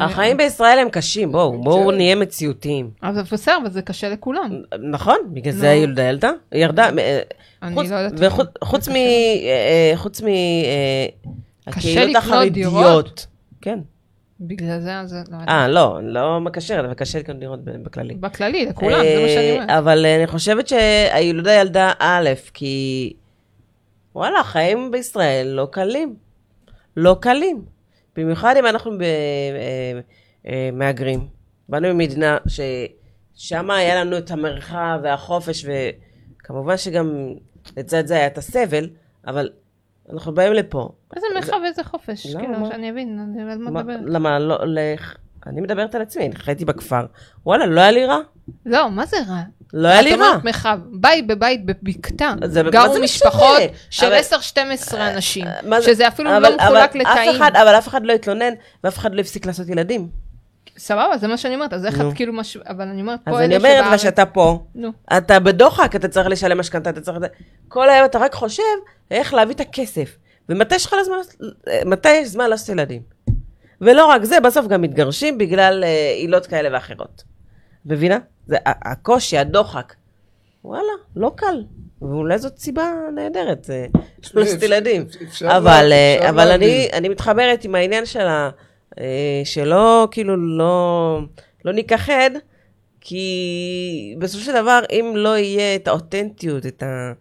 החיים בישראל הם קשים, בואו נהיה מציאותיים. אבל זה בסדר, וזה קשה לכולם. נכון, בגלל זה הילדה ירדה. אני לא יודעת. חוץ מהקהילות החרדיות. כן. בגלל זה, אז... לא מקשר, אבל קשה לקנות דירות בכללי. בכללי, לכולם, זה מה שאני אומר. אבל אני חושבת שהילודה ילדה א', כי וואלה, החיים בישראל לא קלים. במיוחד אם אנחנו מהגרים. באנו ממדינה ששם היה לנו את המרחב והחופש, וכמובן שגם לצד זה היה את הסבל, אבל אנחנו באים לפה. איזה מרחב ואיזה חופש, כאילו, שאני אבין, על מה מדבר. למה, לא, אני מדברת על עצמי, חייתי בכפר. וואלה, לא היה לי רע? לא, מה זה רע? לא היה לי רע. זאת אומרת, מחב, בית בבית בבקתה, גרו משפחות של 10-12 אנשים, שזה אפילו לא מחולק לתאים. אבל אף אחד לא התלונן, ואף אחד לא הפסיק לעשות ילדים. סבבה, זה מה שאני אומרת, אז איך את כאילו משהו, אבל אני אומרת פה אלה שבארץ. אז אני אומרת לך שאתה פה, אתה בדוחק, אתה צריך לשלם משכנתה, אתה צריך... כל היום אתה רק חושב איך להביא את הכסף, ומתי יש זמן לעשות ילדים. ולא רק זה, בסוף גם מתגרשים בגלל עילות כאלה ואחרות. מבינה? זה הקושי, הדוחק. וואלה, לא קל. ואולי זאת סיבה נהדרת, לא לעשות ילדים. אבל אני מתחברת עם העניין של ה... שלא, כאילו, לא ניקחד, כי בסופו של דבר, אם לא יהיה את האותנטיות, את ה...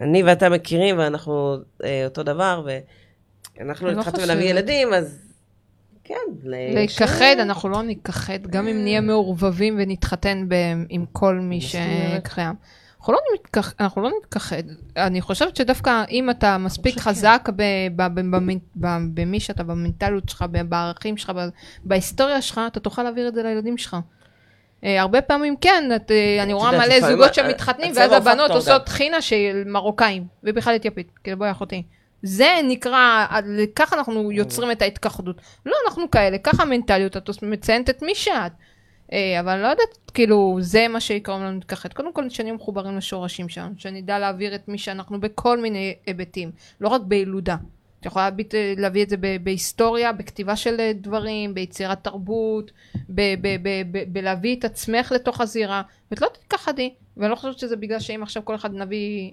אני ואתה מכירים, ואנחנו אותו דבר, ואנחנו נתחתנו להביא ילדים, אז כן. להיקחד, אנחנו לא ניקחד, גם אם נהיה מעורבבים ונתחתן עם כל מי שקיים. אנחנו לא נתכחד. אני חושבת שדווקא אם אתה מספיק חזק במי שאתה, במנטליות שלך, בערכים שלך, בהיסטוריה שלך, אתה תוכל להעביר את זה לילדים שלך. הרבה פעמים כן, אני רואה מלא זוגות שמתחתנים, ואז הבנות עושות חינה של מרוקאים, ובכלל אתיופית, כאילו בואי אחותי. זה נקרא, ככה אנחנו יוצרים את ההתכחדות. לא, אנחנו כאלה, ככה המנטליות, את מציינת את מי שאת. אבל לא יודעת, כאילו, זה מה שיקרום לנו מתכחת. קודם כל, שנהיה מחוברים לשורשים שם, שנדע להעביר את מי שאנחנו בכל מיני היבטים, לא רק בילודה. אתה יכול להביא את זה בהיסטוריה, בכתיבה של דברים, ביצירת תרבות, בלהביא את עצמך לתוך הזירה, ואת לא תתכחדי, ואני לא חושבת שזה בגלל שאם עכשיו כל אחד נביא...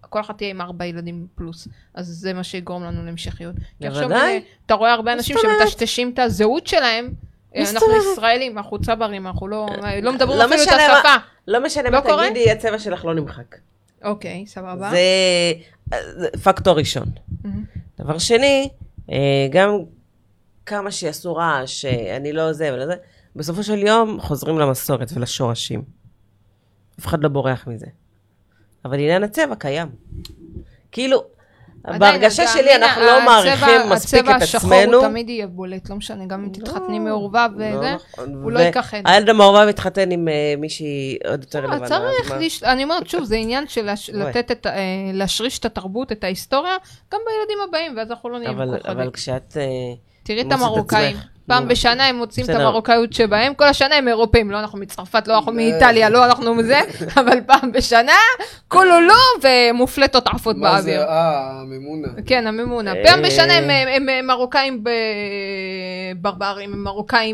כל אחת תהיה עם 4 ילדים פלוס, אז זה מה שיגרום לנו להמשכיות. בוודאי. אתה רואה הרבה אנשים שמטשטשים את הזהות שלהם, אנחנו ישראלים, אנחנו צברים, אנחנו לא מדברים אפילו את השפה. לא משנה מה תגידי, הצבע שלך לא נמחק. אוקיי, סבבה. זה פקטור ראשון. דבר שני, גם כמה שיעשו רעש, שאני לא עוזב, בסופו של יום חוזרים למסורת ולשורשים. אף אחד לא בורח מזה. אבל עניין הצבע קיים. כאילו, בהרגשה שלי אנחנו לא מעריכים מספיק את עצמנו. הצבע השחור תמיד יהיה בולט, לא משנה, גם אם תתחתני מעורבב וזה, הוא לא יקחן. הילד המעורבב מתחתן עם מישהי עוד יותר לבנה. אני אומרת, שוב, זה עניין של להשריש את התרבות, את ההיסטוריה, גם בילדים הבאים, ואז אנחנו לא נהיה בכוחדים. אבל כשאת... תראי את המרוקאים, פעם בשנה הם מוצאים את המרוקאיות שבהם, כל השנה הם אירופאים, לא אנחנו מצרפת, לא אנחנו מאיטליה, לא אנחנו מזה, אבל פעם בשנה, כולו לא, ומופלטות עפות באוויר. מה זה, הממונה. כן, הממונה. פעם בשנה הם מרוקאים ברברים, הם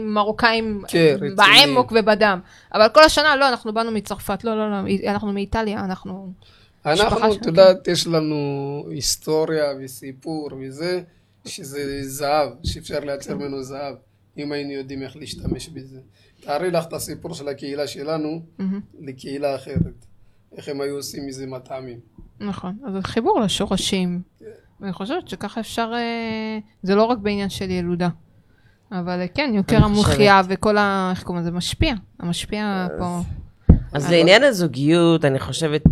מרוקאים בעמוק ובדם, אבל כל השנה, לא, אנחנו באנו מצרפת, לא, אנחנו מאיטליה, אנחנו, תדעת, יש לנו היסטוריה וסיפור וזה, שזה זהב, שאפשר לייצר ממנו זהב, אם היינו יודעים איך להשתמש בזה. תארי לך את הסיפור של הקהילה שלנו לקהילה אחרת. איך הם היו עושים מזה מטעמים. נכון, אז חיבור לשורשים. אני חושבת שככה אפשר, זה לא רק בעניין של ילודה. אבל כן, יוקר המחיה וכל ה... איך קוראים לזה? משפיע. המשפיע פה. אז לעניין הזוגיות, אני חושבת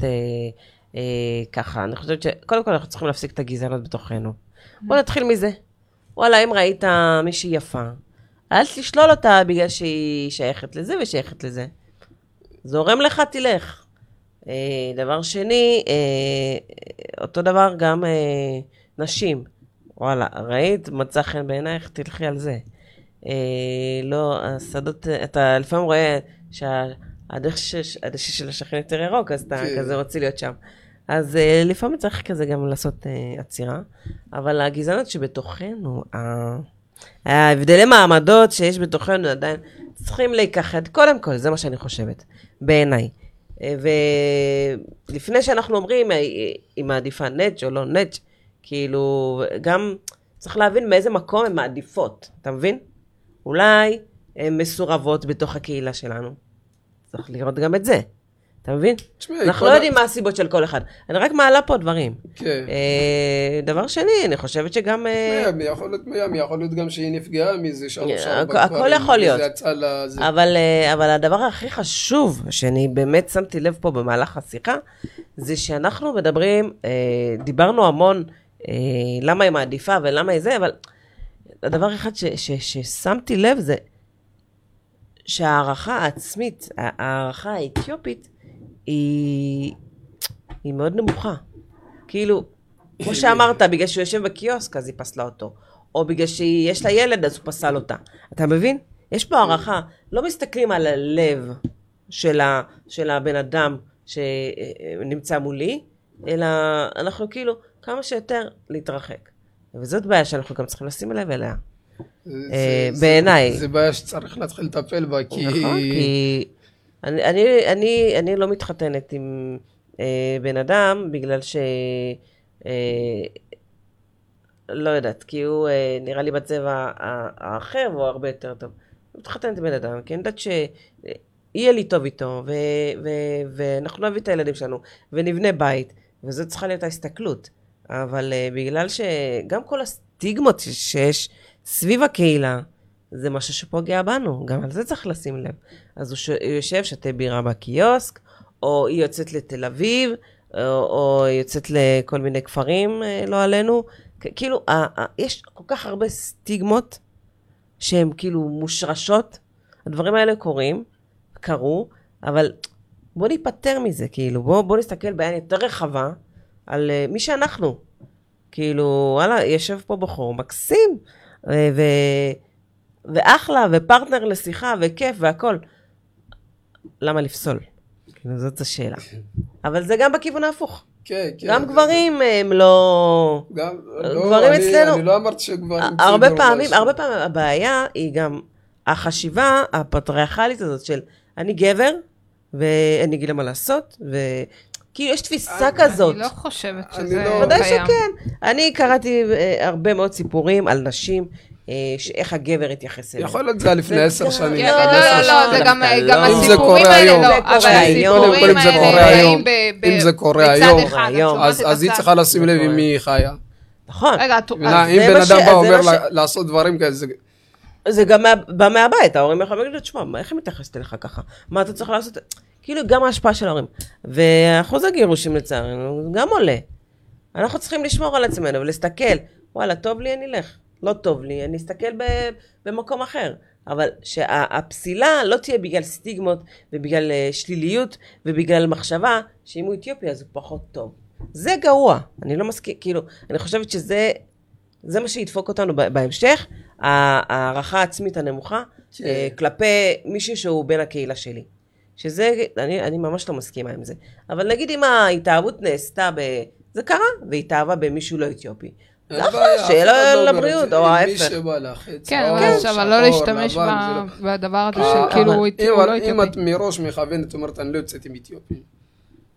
ככה. אני חושבת שקודם כל אנחנו צריכים להפסיק את הגזענות בתוכנו. בוא נתחיל מזה. וואלה, אם ראית מישהי יפה, אל תשלול אותה בגלל שהיא שייכת לזה ושייכת לזה. זורם לך, תלך. דבר שני, אותו דבר גם נשים. וואלה, ראית, מצא חן בעינייך, תלכי על זה. לא, השדות, אתה לפעמים רואה שהדשא של השכן יותר ירוק, אז אתה כזה רוצה להיות שם. אז לפעמים צריך כזה גם לעשות עצירה, אבל הגזענות שבתוכנו, ההבדלי מעמדות שיש בתוכנו עדיין, צריכים להיקחד, קודם כל, זה מה שאני חושבת, בעיניי. ולפני שאנחנו אומרים, היא מעדיפה נאץ' או לא נאץ', כאילו, גם צריך להבין מאיזה מקום הן מעדיפות, אתה מבין? אולי הן מסורבות בתוך הקהילה שלנו, צריך לראות גם את זה. אתה מבין? אנחנו לא יודעים מה הסיבות של כל אחד. אני רק מעלה פה דברים. כן. דבר שני, אני חושבת שגם... יכול להיות מיאמי, יכול להיות גם שהיא נפגעה מזה שערו שער בכפרים. הכל יכול להיות. אבל הדבר הכי חשוב, שאני באמת שמתי לב פה במהלך השיחה, זה שאנחנו מדברים, דיברנו המון, למה היא מעדיפה ולמה היא זה, אבל הדבר אחד ששמתי לב זה, שהערכה העצמית, הערכה האתיופית, היא מאוד נמוכה. כאילו, כמו שאמרת, בגלל שהוא יושב בקיוסק, אז היא פסלה אותו. או בגלל שיש לה ילד, אז הוא פסל אותה. אתה מבין? יש פה הערכה. לא מסתכלים על הלב של הבן אדם שנמצא מולי, אלא אנחנו כאילו כמה שיותר להתרחק. וזאת בעיה שאנחנו גם צריכים לשים לב אליה. בעיניי. זה בעיה שצריך להתחיל לטפל בה, כי... נכון, כי... אני לא מתחתנת עם בן אדם, בגלל ש... לא יודעת, כי הוא נראה לי בצבע האחר, והוא הרבה יותר טוב. אני מתחתנת עם בן אדם, כי אני יודעת שיהיה לי טוב איתו, ואנחנו נביא את הילדים שלנו, ונבנה בית, וזו צריכה להיות ההסתכלות. אבל בגלל שגם כל הסטיגמות שיש סביב הקהילה, זה משהו שפוגע בנו, גם על זה צריך לשים לב. אז הוא יושב, שתה בירה בקיוסק, או היא יוצאת לתל אביב, או היא יוצאת לכל מיני כפרים, לא עלינו. כאילו, יש כל כך הרבה סטיגמות, שהן כאילו מושרשות. הדברים האלה קרו, אבל בוא ניפטר מזה, כאילו, בוא נסתכל בעין יותר רחבה, על מי שאנחנו. כאילו, הלאה, יושב פה בחור מקסים, ואחלה, ופרטנר לשיחה, וכיף, והכל. למה לפסול? זאת השאלה. אבל זה גם בכיוון ההפוך. כן, כן. גם גברים הם לא... גם, גברים אצלנו. אני לא אמרת שגברים... הרבה פעמים הבעיה היא גם החשיבה הפטריארכלית הזאת של אני גבר, ואני אגיד למה לעשות, כאילו יש תפיסה כזאת. אני לא חושבת שזה קיים. ודאי שכן. אני קראתי הרבה מאוד סיפורים על נשים, איך הגבר התייחס אליהם. יכול להיות זה לפני 10 שנים. לא, זה גם הסיפורים האלה לא. אבל הסיפורים האלה אם זה קורה היום, אז היא צריכה לשים לב עם מי היא חיה. נכון. אם בן אדם בא אומר לעשות דברים כזה, זה גם בא מהבית, ההורים יכולים להגיד, תשמע, איך היא מתייחסת אליך ככה? מה אתה צריך לעשות? כאילו גם ההשפעה של ההורים. ואחוז הגירושים לצערנו גם עולה. אנחנו צריכים לשמור על עצמנו ולהסתכל, וואלה, טוב לי, אני אלך. לא טוב לי, אני אסתכל במקום אחר. אבל שהפסילה לא תהיה בגלל סטיגמות, ובגלל שליליות, ובגלל מחשבה, שאם הוא אתיופי אז הוא פחות טוב. זה גרוע. אני לא מסכים, כאילו, אני חושבת שזה מה שידפוק אותנו בהמשך, הערכה העצמית הנמוכה, כלפי מישהו שהוא בן הקהילה שלי. שזה, אני ממש לא מסכימה עם זה. אבל נגיד אם ההתאהבות נעשתה, זה קרה, והתאהבה במישהו לא אתיופי. אחלה, שאלה לבריאות, או ההפך. כן, אבל לא להשתמש בדבר הזה של כאילו אתיופי או לא אתיופי. אם את מראש מכוונת, אומרת, אני לא יוצאת עם אתיופי.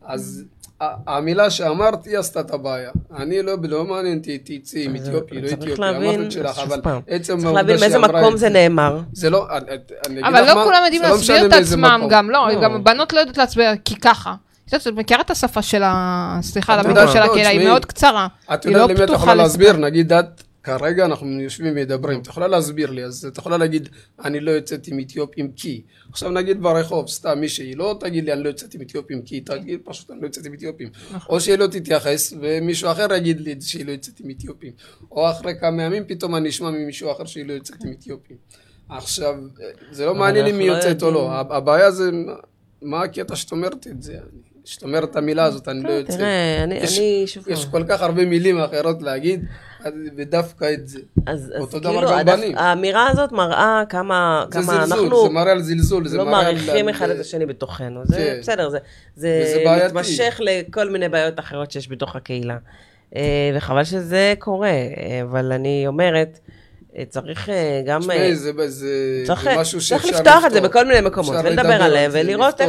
אז המילה שאמרת, היא עשתה את הבעיה. אני לא מעניינתי, תצאי עם אתיופי, לא אתיופי. אמרת שלך, אבל עצם מהעובדה שאמרה... צריך להבין מאיזה מקום זה נאמר. זה לא... אבל לא כולם יודעים להסביר את עצמם, גם לא. גם הבנות לא יודעות להסביר, כי ככה. את מכירה את השפה של ה... סליחה, למיגור של הקהילה, היא מאוד קצרה. את יודעת למי את יכולה להסביר? נגיד, את כרגע אנחנו יושבים ומדברים, את יכולה להסביר לי, אז את יכולה להגיד, אני לא יוצאת עם אתיופים כי. עכשיו נגיד ברחוב, סתם מישהי לא תגיד לי, אני לא יוצאת עם אתיופים כי, תגיד פשוט, אני לא יוצאת עם אתיופים. או שהיא לא תתייחס, ומישהו אחר יגיד לי שהיא לא יוצאת עם אתיופים. או אחרי כמה ימים פתאום אני אשמע ממישהו אחר שהיא לא יוצאת עם אתיופים. עכשיו, זה לא מעניין לי מי יוצאת או לא. הבעיה זה, מה הקטע שאת אומרת את זה? כשאת אומרת את המילה הזאת, אני לא יוצא. תראה, אני שוב... יש כל כך הרבה מילים אחרות להגיד, ודווקא את זה. אותו דבר גם בנים. האמירה הזאת מראה כמה אנחנו... זה מראה על זלזול, זה מראה על... לא מעריכים אחד את השני בתוכנו. זה בסדר, זה מתמשך לכל מיני בעיות אחרות שיש בתוך הקהילה. וחבל שזה קורה, אבל אני אומרת... צריך גם... תשמעי, זה משהו שאפשר לפתור. צריך לפתוח את זה בכל מיני מקומות, ולדבר עליהם, ולראות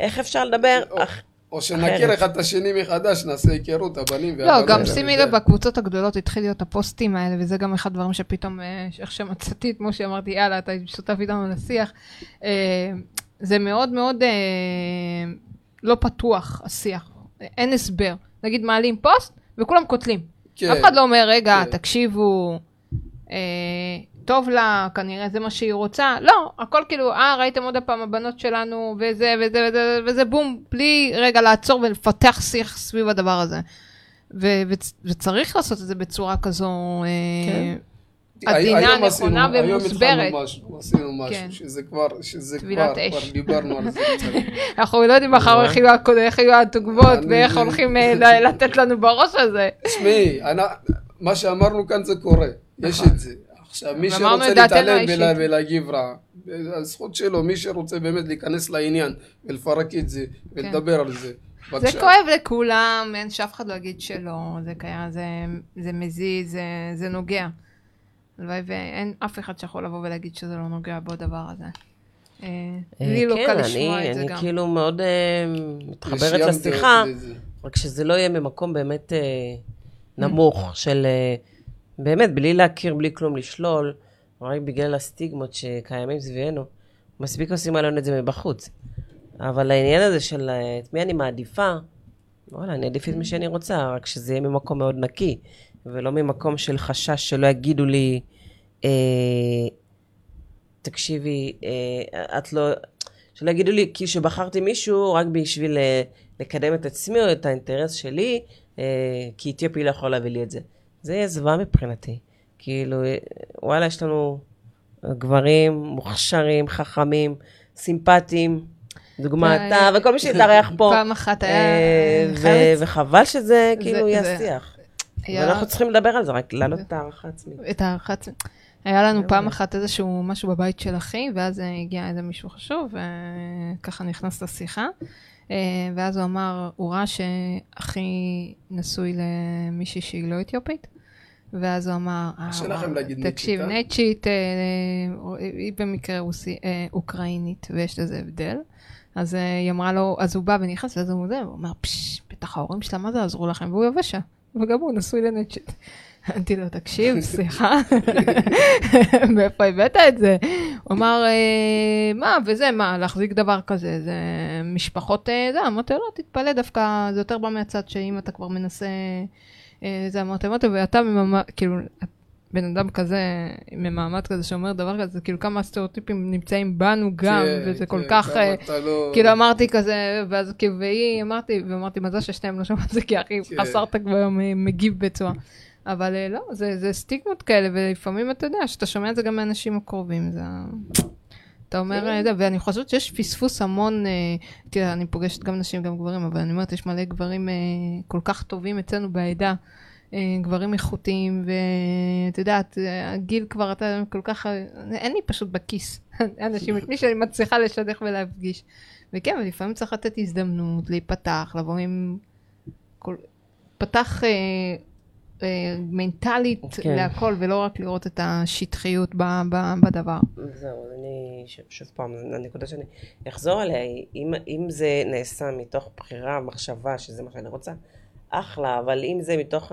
איך אפשר לדבר אחרת. או שנכיר אחד את השני מחדש, נעשה היכרות, הבנים והבנים. לא, גם שימי לב, בקבוצות הגדולות התחיל להיות הפוסטים האלה, וזה גם אחד דברים שפתאום, איך שמצאתי, כמו שאמרתי, יאללה, אתה שותף איתנו לשיח. זה מאוד מאוד לא פתוח השיח, אין הסבר. נגיד מעלים פוסט וכולם כותלים. כן. אף אחד לא אומר, רגע, כן. תקשיבו, טוב לה, כנראה זה מה שהיא רוצה. לא, הכל כאילו, ראיתם עוד הפעם הבנות שלנו וזה וזה וזה וזה, בום, בלי רגע לעצור ולפתח שיח סביב הדבר הזה. וצריך לעשות את זה בצורה כזו עדינה, נכונה ומוסברת. היום עשינו משהו, שזה כבר דיברנו על זה. אנחנו לא יודעים מחר איך יהיו התוגבות ואיך הולכים לתת לנו בראש הזה. תשמעי, מה שאמרנו כאן זה קורה, יש את זה. עכשיו, מי שרוצה להתעלם ולהגיב רע, הזכות שלו, מי שרוצה באמת להיכנס לעניין ולפרק את זה ולדבר על זה, זה כואב לכולם, אין שאף אחד לא יגיד שלא, זה קיים, זה מזיז, זה נוגע. ואין אף אחד שיכול לבוא ולהגיד שזה לא נוגע בו דבר הזה. לי לא קל לשמוע את זה גם. אני כאילו מאוד מתחברת לשיחה, רק שזה לא יהיה ממקום באמת נמוך של, באמת בלי להכיר, בלי כלום לשלול, רק בגלל הסטיגמות שקיימים סביבנו, מספיק עושים עלינו את זה מבחוץ. אבל העניין הזה של את מי אני מעדיפה, וואלה, אני עדיף את מי שאני רוצה, רק שזה יהיה ממקום מאוד נקי, ולא ממקום של חשש שלא יגידו לי, תקשיבי, את לא, שלא יגידו לי, כי שבחרתי מישהו רק בשביל לקדם את עצמי או את האינטרס שלי, כי אתיופי לא יכול להביא לי את זה. זה יהיה זוועה מבחינתי. כאילו, וואלה, יש לנו גברים מוכשרים, חכמים, סימפטיים, דוגמא אתה, וכל מי שיתארח פה. פעם אחת היה... וחבל שזה כאילו יעשיח. ואנחנו צריכים לדבר על זה, רק לעלות את הערכה עצמית. את הערכה עצמית. היה לנו פעם אחת איזשהו משהו בבית של אחי, ואז הגיע איזה מישהו חשוב, וככה נכנס לשיחה. ואז הוא אמר, הוא ראה שאחי נשוי למישהי שהיא לא אתיופית. ואז הוא אמר, תקשיב, נצ'ית, היא במקרה אוקראינית, ויש לזה הבדל. אז היא אמרה לו, אז הוא בא ונכנס, ואז הוא אומר, בטח ההורים שלה, מה זה עזרו לכם? והוא יבשה, וגם הוא נשוי לנצ'ית. אמרתי לו, תקשיב, סליחה, מאיפה הבאת את זה? הוא אמר, מה, להחזיק דבר כזה, זה משפחות, זה, אמרתי לו, תתפלא דווקא, זה יותר בא מהצד, שאם אתה כבר מנסה, זה אמרתי, ואתה ממעמד, כאילו, בן אדם כזה, ממעמד כזה, שאומר דבר כזה, כאילו כמה סטריאוטיפים נמצאים בנו גם, וזה כל כך, כאילו אמרתי כזה, ואז כאילו, והיא אמרתי, מזל ששתיהם לא שומע את זה, כי אחי חסר כבר מגיב בצורה. אבל לא, זה סטיגמות כאלה, ולפעמים אתה יודע, שאתה שומע את זה גם מאנשים הקרובים, זה... אתה אומר, ואני חושבת שיש פספוס המון, תראה, אני פוגשת גם נשים, גם גברים, אבל אני אומרת, יש מלא גברים כל כך טובים אצלנו בעדה, גברים איכותיים, ואתה יודעת, הגיל כבר, אתה כל כך, אין לי פשוט בכיס, אנשים, את מי שאני מצליחה לשדך ולהפגיש, וכן, ולפעמים צריך לתת הזדמנות, להיפתח, לבוא עם, פתח מנטלית להכל, ולא רק לראות את השטחיות בדבר. זהו, אני שוב פעם, הנקודה שאני אחזור עליה, אם זה נעשה מתוך בחירה, מחשבה, שזה מה שאני רוצה, אחלה, אבל אם זה מתוך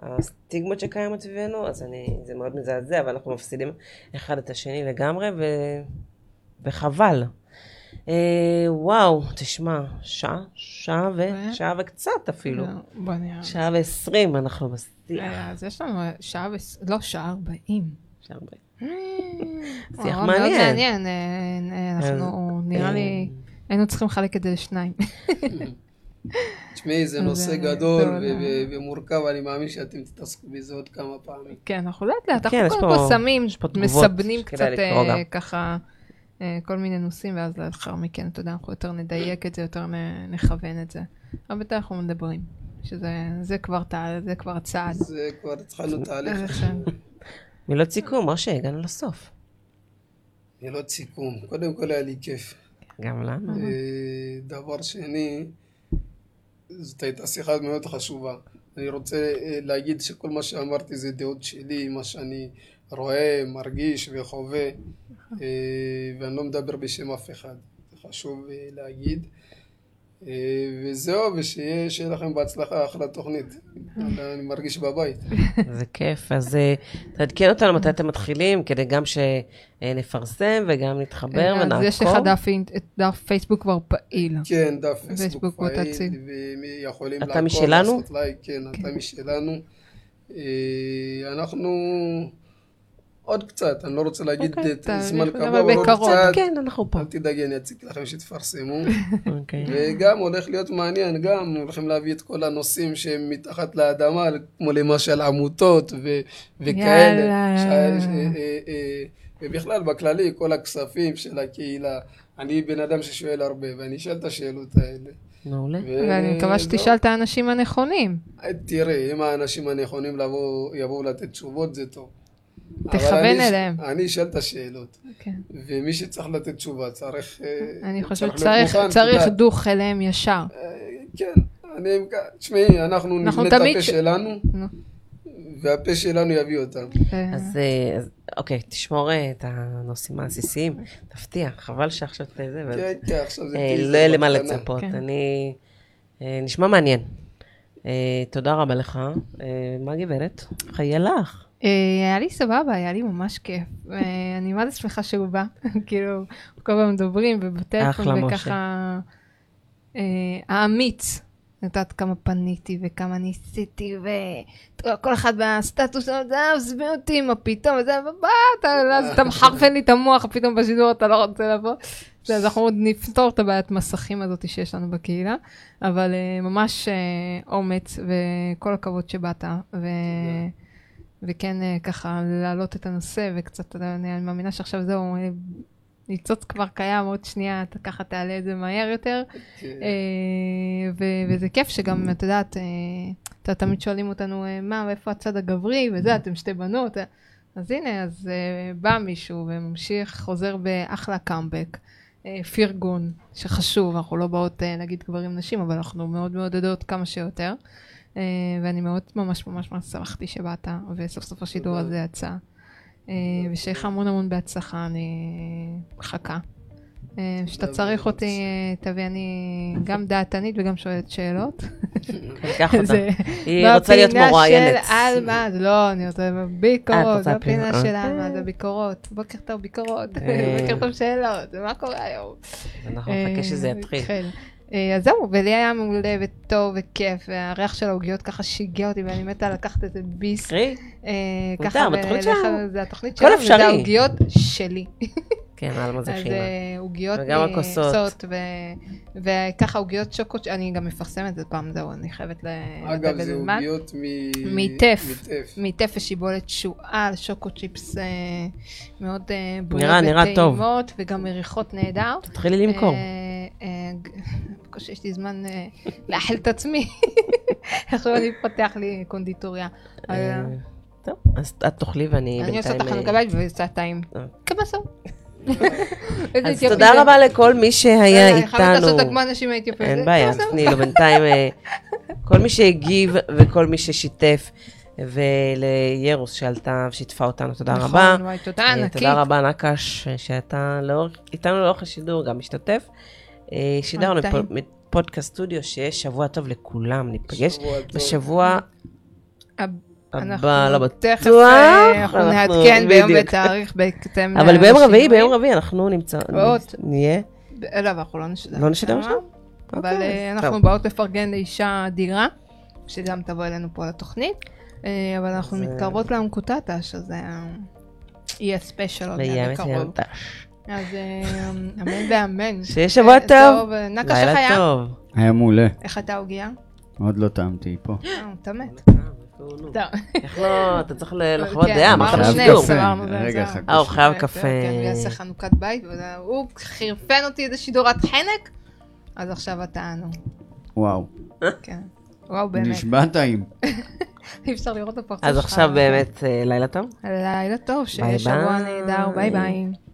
הסטיגמות שקיימת סביבנו, אז זה מאוד מזעזע, אבל אנחנו מפסידים אחד את השני לגמרי, וחבל. וואו, תשמע, שעה וקצת אפילו, שעה ו20 אנחנו בשיח. אז יש לנו שעה ו... לא, שעה 40. שיח מעניין. אנחנו, נראה לי, היינו צריכים לחלק את זה לשניים. תשמעי, זה נושא גדול ומורכב, אני מאמין שאתם תתעסקו בזה עוד כמה פעמים. כן, אנחנו לאט לאט, אנחנו קודם כל שמים, מסבנים קצת ככה. כל מיני נושאים, ואז לאחר מכן, אתה יודע, אנחנו יותר נדייק את זה, יותר נכוון את זה. אבל בטח אנחנו מדברים, שזה כבר צעד. זה כבר התחלנו תהליך. מילות סיכום, משה, הגענו לסוף. מילות סיכום, קודם כל היה לי כיף. גם לנו. דבר שני, זאת הייתה שיחה מאוד חשובה. אני רוצה להגיד שכל מה שאמרתי זה דעות שלי, מה שאני רואה, מרגיש וחווה, ואני לא מדבר בשם אף אחד, זה חשוב להגיד. וזהו, ושיהיה לכם בהצלחה, אחלה תוכנית. אני מרגיש בבית. זה כיף, אז תעדכן אותנו מתי אתם מתחילים, כדי גם שנפרסם וגם נתחבר ונעקוב. אז יש לך דף פייסבוק כבר פעיל. כן, דף פייסבוק פעיל, ויכולים לעקוב. אתה משלנו? כן, אתה משלנו. אנחנו עוד קצת, אני לא רוצה להגיד את זמן קבוע, אבל עוד קצת, אל תדאגי, אני אציג לכם שתפרסמו, וגם הולך להיות מעניין, גם הולכים להביא את כל הנושאים שהם מתחת לאדמה, כמו למשל עמותות וכאלה, ובכלל בכללי כל הכספים של הקהילה. אני בן אדם ששואל הרבה, ואני אשאל את השאלות האלה. מעולה. ואני מקווה שתשאל את האנשים הנכונים. תראי, אם האנשים הנכונים יבואו לתת תשובות, זה טוב. תכוון אליהם. אני אשאל את השאלות. ומי שצריך לתת תשובה, צריך... אני חושבת, צריך דוח אליהם ישר. כן. תשמעי, אנחנו נבנה את הפה שלנו, והפה שלנו יביא אותם. אז אוקיי, תשמור את הנושאים העסיסיים. תפתיע, חבל שעכשיו את זה. כן, כן, עכשיו זה... לא למה לצפות. אני... נשמע מעניין. תודה רבה לך. מה גברת? חיי לך. היה לי סבבה, היה לי ממש כיף. אני מאוד שמחה שהוא בא, כאילו, כל פעם מדברים ובטלפון וככה... האמיץ. נתת כמה פניתי וכמה ניסיתי וכל אחד בסטטוס, זמי אותי, מה פתאום, אתה מחרפן לי את המוח, פתאום בשידור אתה לא רוצה לבוא. אז אנחנו עוד נפתור את הבעיית מסכים הזאת שיש לנו בקהילה, אבל ממש אומץ וכל הכבוד שבאת. וכן ככה להעלות את הנושא וקצת, אני מאמינה שעכשיו זהו, ניצוץ כבר קיים, עוד שנייה אתה ככה תעלה את זה מהר יותר, וזה כיף שגם, את יודעת, תמיד שואלים אותנו, מה, ואיפה הצד הגברי, וזה, אתם שתי בנות, אז הנה, אז בא מישהו וממשיך, חוזר באחלה קאמבק, פרגון, שחשוב, אנחנו לא באות להגיד גברים נשים, אבל אנחנו מאוד מעודדות כמה שיותר, ואני מאוד ממש ממש שמחתי שבאת, וסוף סוף השידור הזה יצא. ושיהיה המון המון בהצלחה, אני מחכה. שאתה צריך אותי, תביא, אני גם דעתנית וגם שואלת שאלות. לקח אותה. היא רוצה להיות מרואיינת. אלמז, לא, אני רוצה ביקורות, לא פינה של אלמז, הביקורות. בוקר טוב ביקורות, בוקר טוב שאלות, מה קורה היום? אנחנו נחכה שזה יתחיל. אז זהו, ולי היה מעולה וטוב וכיף, והריח של העוגיות ככה שיגע אותי, ואני מתה לקחת איזה ביס. קרי? ככה, זה התוכנית שלנו, וזה העוגיות שלי. כן, אלמז זה חימה. אז עוגיות ניסות, וככה עוגיות שוקות, אני גם מפרסמת את פעם, זהו, אני חייבת לדבר. אגב, זה עוגיות מטף. מטף ושיבולת שועל, שוקות צ'יפס מאוד בריאות וטעימות, וגם מריחות נהדר. תתחילי למכור. יש לי זמן לאחל את עצמי, עכשיו אני אפתח לי קונדיטוריה. טוב, אז את תאכלי ואני בינתיים... אני עושה תחנות גבית וסעתיים. כבסו. אז תודה רבה לכל מי שהיה איתנו. חייבת לעשות דגמה אנשים מהאתיופיה. אין בעיה, תני לו בינתיים. כל מי שהגיב וכל מי ששיתף. ולירוס שעלתה ושיתפה אותנו, תודה רבה. נכון, תודה ענקית. תודה רבה נקש שאתה איתנו לאורך השידור, גם משתתף. שידרנו מפודקאסט סטודיו, שיש שבוע טוב לכולם, ניפגש בשבוע הבא, לא בטוח, אנחנו נעדכן ביום ותאריך, אבל ביום רביעי אנחנו נמצא, נהיה. לא, אנחנו לא נשדר משם? אבל אנחנו באות לפרגן לאישה אדירה, שגם תבוא אלינו פה לתוכנית, אבל אנחנו מתקרבות לאמקוטטה, שזה יהיה ספיישל עוד בקרוב. אז אמן ואמן. שיש שבוע טוב. נקה שחיה. היה מעולה. איך אתה הוגיה? עוד לא טעמתי פה. אתה מת. איך לא, אתה צריך לחוות דעה, מה אתה משדור? רגע, חכה. הוא חייב קפה. כן, הוא יעשה חנוכת בית, והוא חירפן אותי איזה שידורת חנק, אז עכשיו אתה אנו. וואו. כן. וואו, באמת. נשבע טעים. אי אפשר לראות את הפרצה שלך. אז עכשיו באמת לילה טוב? לילה טוב, שיש שבוע נהדר, ביי ביי.